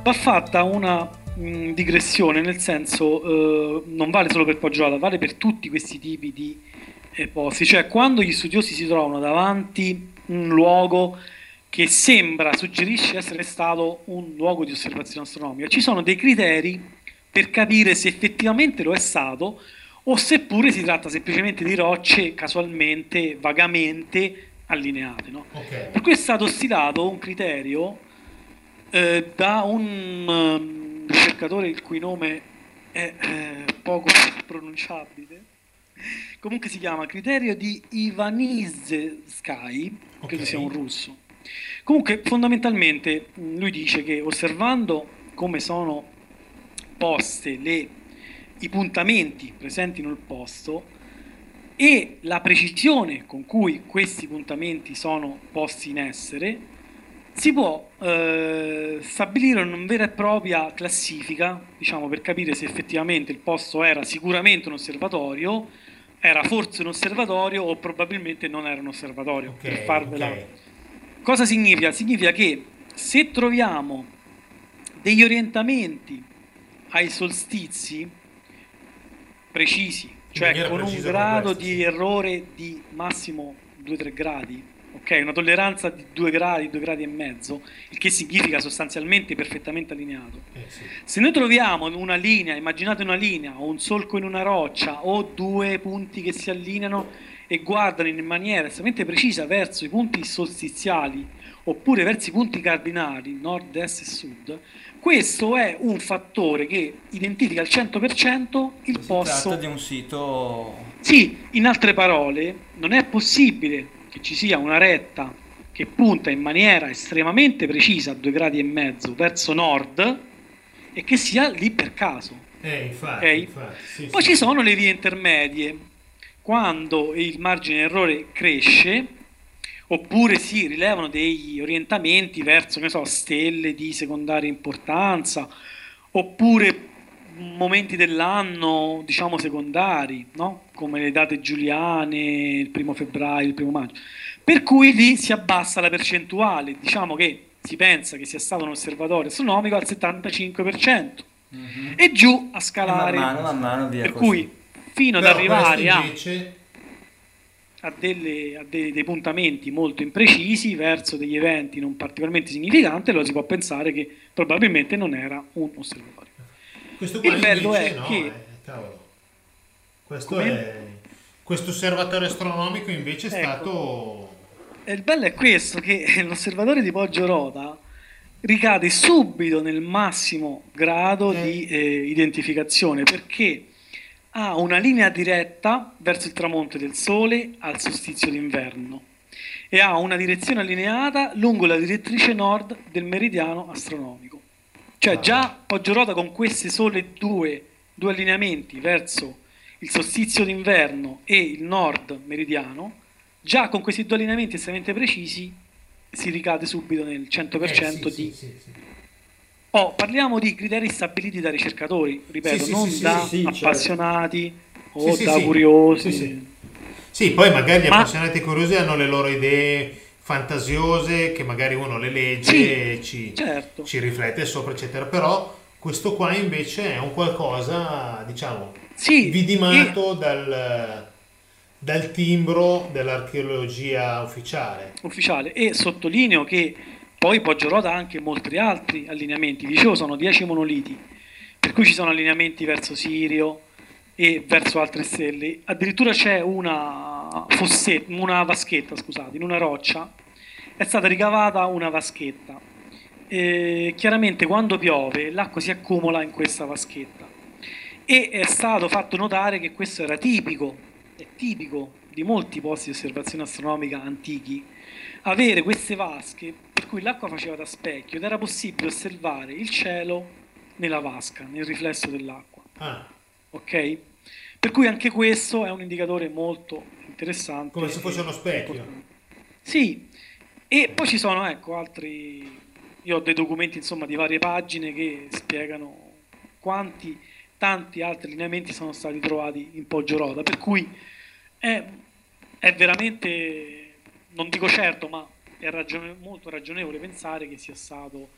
Va fatta una digressione, nel senso non vale solo per Poggiorata, vale per tutti questi tipi di posti, cioè quando gli studiosi si trovano davanti un luogo che suggerisce essere stato un luogo di osservazione astronomica, ci sono dei criteri per capire se effettivamente lo è stato o seppure si tratta semplicemente di rocce casualmente, vagamente allineate, no? Okay. Per cui è stato stilato un criterio da un ricercatore il cui nome è poco pronunciabile, comunque si chiama criterio di Ivanizhsky, credo sia un russo. Comunque fondamentalmente lui dice che osservando come sono poste i puntamenti presenti in un posto e la precisione con cui questi puntamenti sono posti in essere, si può stabilire una vera e propria classifica, diciamo, per capire se effettivamente il posto era sicuramente un osservatorio, era forse un osservatorio o probabilmente non era un osservatorio. Per farvela. Cosa significa? Significa che se troviamo degli orientamenti ai solstizi precisi, cioè con un grado di errore di massimo 2-3 gradi, una tolleranza di 2 gradi, 2 gradi e mezzo, il che significa sostanzialmente perfettamente allineato. Se noi troviamo una linea, immaginate una linea o un solco in una roccia o 2 punti che si allineano e guardano in maniera estremamente precisa verso i punti solstiziali oppure verso i punti cardinali, nord, est e sud, questo è un fattore che identifica al 100% il posto. Si tratta di un sito... Sì, in altre parole, non è possibile che ci sia una retta che punta in maniera estremamente precisa a 2 gradi e mezzo verso nord e che sia lì per caso. Poi ci sono le vie intermedie, quando il margine errore cresce oppure si rilevano degli orientamenti verso, che so, stelle di secondaria importanza oppure momenti dell'anno, diciamo, secondari, no? Come le date giuliane, il 1° febbraio, il 1° maggio, per cui lì si abbassa la percentuale, diciamo che si pensa che sia stato un osservatorio astronomico al 75% e giù a scalare, man mano via, per cui fino ad arrivare a dei puntamenti molto imprecisi verso degli eventi non particolarmente significanti, allora si può pensare che probabilmente non era un osservatorio. Questo qua il bello dice, è no, che... cavolo. Questo questo osservatore astronomico invece è stato... E il bello è questo, che l'osservatore di Poggio Rota ricade subito nel massimo grado di identificazione, perché ha una linea diretta verso il tramonto del sole al solstizio d'inverno e ha una direzione allineata lungo la direttrice nord del meridiano astronomico. Cioè già Poggio Rota con questi sole due allineamenti verso il solstizio d'inverno e il nord meridiano, già con questi due allineamenti estremamente precisi si ricade subito nel 100% Oh, parliamo di criteri stabiliti da ricercatori, ripeto, appassionati o da curiosi. Sì, poi magari gli appassionati e curiosi hanno le loro idee fantasiose che magari uno le legge e ci riflette sopra, eccetera. Però questo qua invece è un qualcosa, diciamo, vidimato dal timbro dell'archeologia ufficiale. E sottolineo che poi Poggio Rota ha anche molti altri allineamenti. Dicevo, sono 10 monoliti, per cui ci sono allineamenti verso Sirio e verso altre stelle. Addirittura c'è una vaschetta, scusate, in una roccia è stata ricavata una vaschetta. E chiaramente quando piove l'acqua si accumula in questa vaschetta, e è stato fatto notare che questo era tipico di molti posti di osservazione astronomica antichi, avere queste vasche per cui l'acqua faceva da specchio ed era possibile osservare il cielo nella vasca, nel riflesso dell'acqua. Ok? Per cui anche questo è un indicatore molto interessante. Come se fosse uno specchio. Importante. Sì, e poi ci sono, ecco, altri... Io ho dei documenti, insomma, di varie pagine che spiegano tanti altri allineamenti sono stati trovati in Poggio Rota, per cui è veramente... Non dico certo, ma è molto ragionevole pensare che sia stato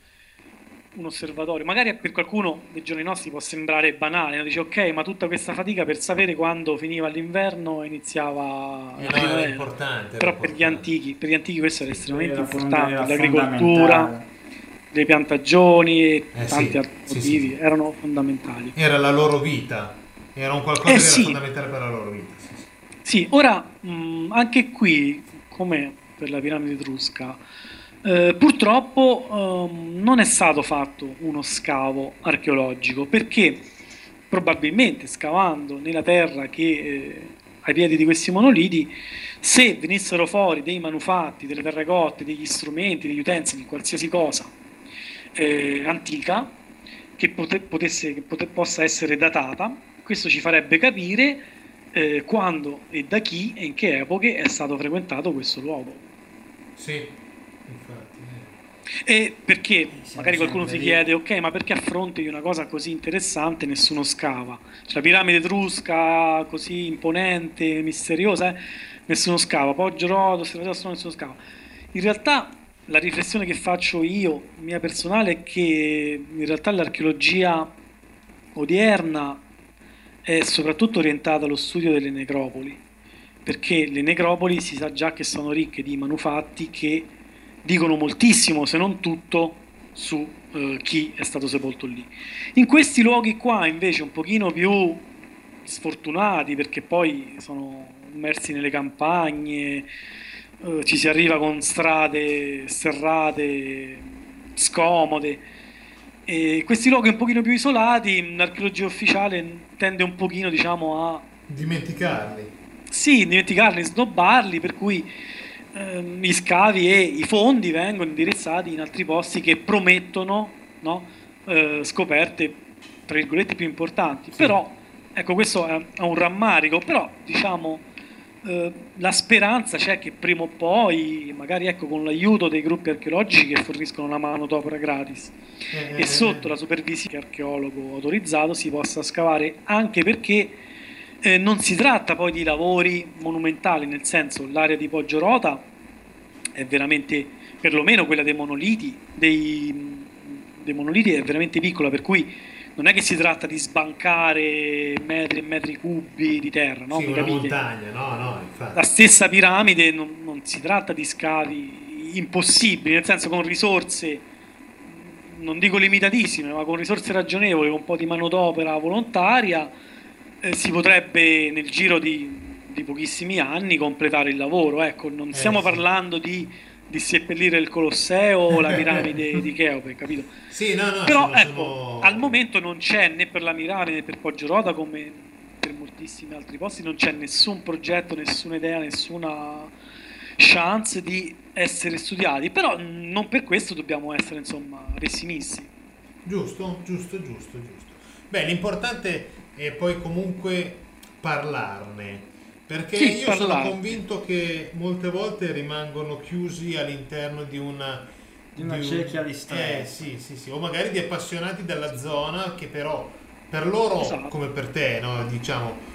un osservatore. Magari per qualcuno dei giorni nostri può sembrare banale, no? Dice ok, ma tutta questa fatica per sapere quando finiva l'inverno e iniziava la primavera. Però per gli antichi questo era estremamente importante, l'agricoltura, le piantagioni e tanti altri motivi erano fondamentali. Era la loro vita, era un qualcosa che era fondamentale per la loro vita. Sì, ora anche qui... come per la piramide etrusca, purtroppo non è stato fatto uno scavo archeologico, perché probabilmente scavando nella terra che ai piedi di questi monoliti, se venissero fuori dei manufatti, delle terracotte, degli strumenti, degli utensili, qualsiasi cosa antica che possa essere datata, questo ci farebbe capire quando e da chi e in che epoche è stato frequentato questo luogo. Sì, infatti. E perché magari qualcuno si chiede ok, ma perché a fronte di una cosa così interessante nessuno scava? Cioè, la piramide etrusca così imponente, misteriosa, nessuno scava. Poggio Rota, osservatorio astronomico, nessuno scava. In realtà la riflessione che faccio io, mia personale, è che in realtà l'archeologia odierna è soprattutto orientata allo studio delle necropoli, perché le necropoli si sa già che sono ricche di manufatti che dicono moltissimo, se non tutto, su chi è stato sepolto lì. In questi luoghi qua invece un pochino più sfortunati, perché poi sono immersi nelle campagne, ci si arriva con strade serrate, scomode. E questi luoghi un pochino più isolati, l'archeologia ufficiale tende un pochino, diciamo, a dimenticarli. Sì, dimenticarli, snobbarli, per cui gli scavi e i fondi vengono indirizzati in altri posti che promettono, no, scoperte, tra virgolette, più importanti. Sì. Però, ecco, questo è un rammarico, però, diciamo, la speranza c'è che prima o poi, magari, ecco, con l'aiuto dei gruppi archeologici che forniscono una manodopera gratis e sotto la supervisione di archeologo autorizzato, si possa scavare, anche perché non si tratta poi di lavori monumentali, nel senso, l'area di Poggio Rota è veramente, perlomeno quella dei monoliti, è veramente piccola, per cui non è che si tratta di sbancare metri e metri cubi di terra, no? Sì, una montagna, no, infatti. La stessa piramide non si tratta di scavi impossibili, nel senso, con risorse non dico limitatissime, ma con risorse ragionevoli, con un po' di manodopera volontaria, si potrebbe nel giro di pochissimi anni completare il lavoro. Ecco, non stiamo parlando di seppellire il Colosseo o la piramide di Cheope, capito? Sì, no, però ecco, al momento non c'è, né per la Mirare né per Poggio Rota, come per moltissimi altri posti, non c'è nessun progetto, nessuna idea, nessuna chance di essere studiati, però non per questo dobbiamo essere, insomma, pessimisti. Giusto. Beh, l'importante è poi comunque parlarne, perché sono convinto che molte volte rimangono chiusi all'interno di una cerchia di stress, o magari di appassionati della zona, che però per loro, come per te, no, diciamo,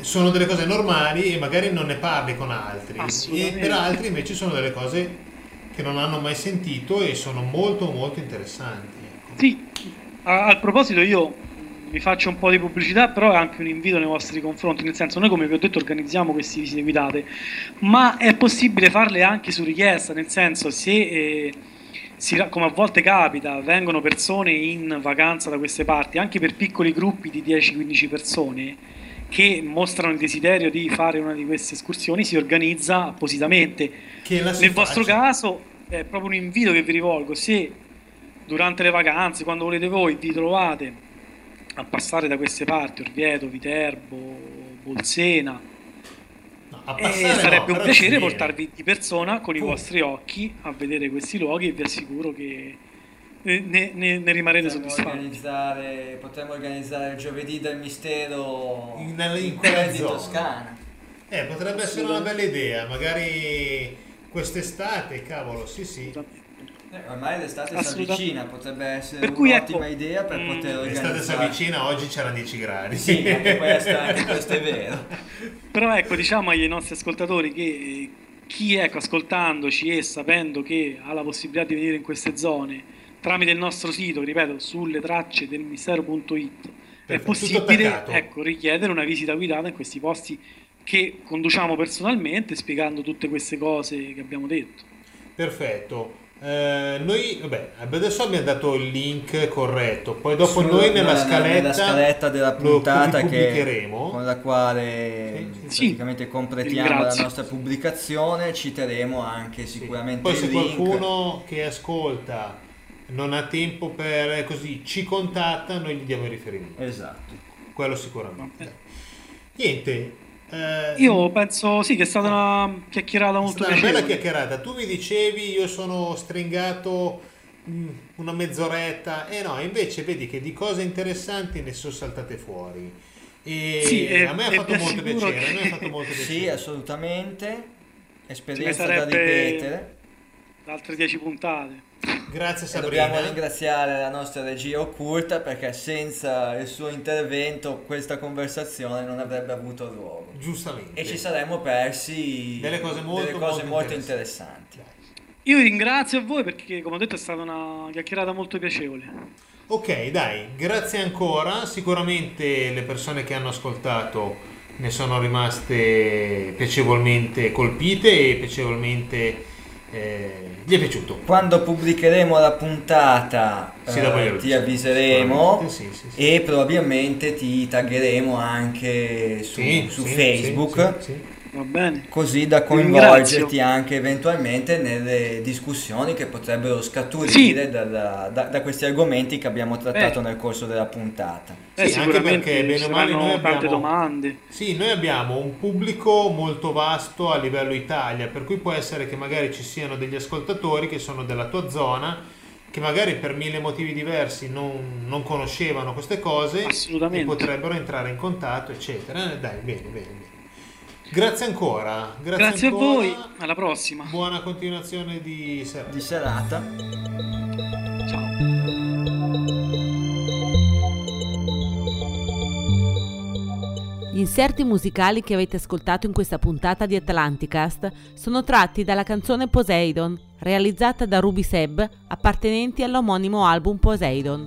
sono delle cose normali e magari non ne parli con altri, e per altri invece sono delle cose che non hanno mai sentito e sono molto molto interessanti, ecco. Sì, a proposito, io vi faccio un po' di pubblicità, però è anche un invito nei vostri confronti, nel senso, noi, come vi ho detto, organizziamo queste visite guidate, ma è possibile farle anche su richiesta, nel senso, se come a volte capita, vengono persone in vacanza da queste parti, anche per piccoli gruppi di 10-15 persone che mostrano il desiderio di fare una di queste escursioni, si organizza appositamente. Nel vostro caso è proprio un invito che vi rivolgo: se durante le vacanze, quando volete voi, vi trovate a passare da queste parti, Orvieto, Viterbo, Bolsena, sarebbe un piacere portarvi di persona con i vostri occhi a vedere questi luoghi, e vi assicuro che ne rimarrete soddisfatti. Potremmo organizzare il giovedì del mistero in quella di Toscana. Potrebbe essere una bella idea, magari quest'estate, cavolo, ormai l'estate si avvicina, potrebbe essere un'ottima idea per poter organizzare. L'estate si avvicina, oggi c'era 10 gradi. Sì, anche questo è vero. Però ecco, diciamo ai nostri ascoltatori che chi, ecco, ascoltandoci e sapendo che ha la possibilità di venire in queste zone tramite il nostro sito, ripeto, sulle tracce del mistero.it, è possibile, ecco, richiedere una visita guidata in questi posti che conduciamo personalmente, spiegando tutte queste cose che abbiamo detto. Perfetto. Noi, vabbè, adesso abbiamo dato il link corretto, poi dopo noi nella scaletta della puntata con la quale praticamente completiamo la nostra pubblicazione, citeremo anche sicuramente poi il link. Qualcuno che ascolta non ha tempo per così, ci contatta, noi gli diamo i riferimenti. Esatto, quello sicuramente. Niente, io penso che è stata una chiacchierata molto piacevole. Una bella chiacchierata. Tu mi dicevi io sono stringato una mezz'oretta, no, invece vedi che di cose interessanti ne sono saltate fuori, e a me ha fatto molto piacere. Sì, assolutamente, esperienza da ripetere, altre 10 puntate. Grazie Sabrina. Dobbiamo ringraziare la nostra regia occulta, perché senza il suo intervento questa conversazione non avrebbe avuto luogo. Giustamente. E ci saremmo persi delle cose molto interessanti. Io ringrazio voi, perché, come ho detto, è stata una chiacchierata molto piacevole. Ok, dai, grazie ancora. Sicuramente le persone che hanno ascoltato ne sono rimaste piacevolmente colpite e piacevolmente... gli è piaciuto. Quando pubblicheremo la puntata ti avviseremo e probabilmente ti taggeremo anche su Facebook, va bene, così da coinvolgerti anche eventualmente nelle discussioni che potrebbero scaturire da questi argomenti che abbiamo trattato nel corso della puntata. Anche perché bene o male noi abbiamo tante domande. Sì, noi abbiamo un pubblico molto vasto a livello Italia, per cui può essere che magari ci siano degli ascoltatori che sono della tua zona, che magari per mille motivi diversi non conoscevano queste cose e potrebbero entrare in contatto, eccetera. Dai, bene. Grazie ancora. Grazie ancora. A voi, alla prossima. Buona continuazione di serata. Ciao. Gli inserti musicali che avete ascoltato in questa puntata di Atlanticast sono tratti dalla canzone Poseidon, realizzata da Ruby Seb, appartenenti all'omonimo album Poseidon.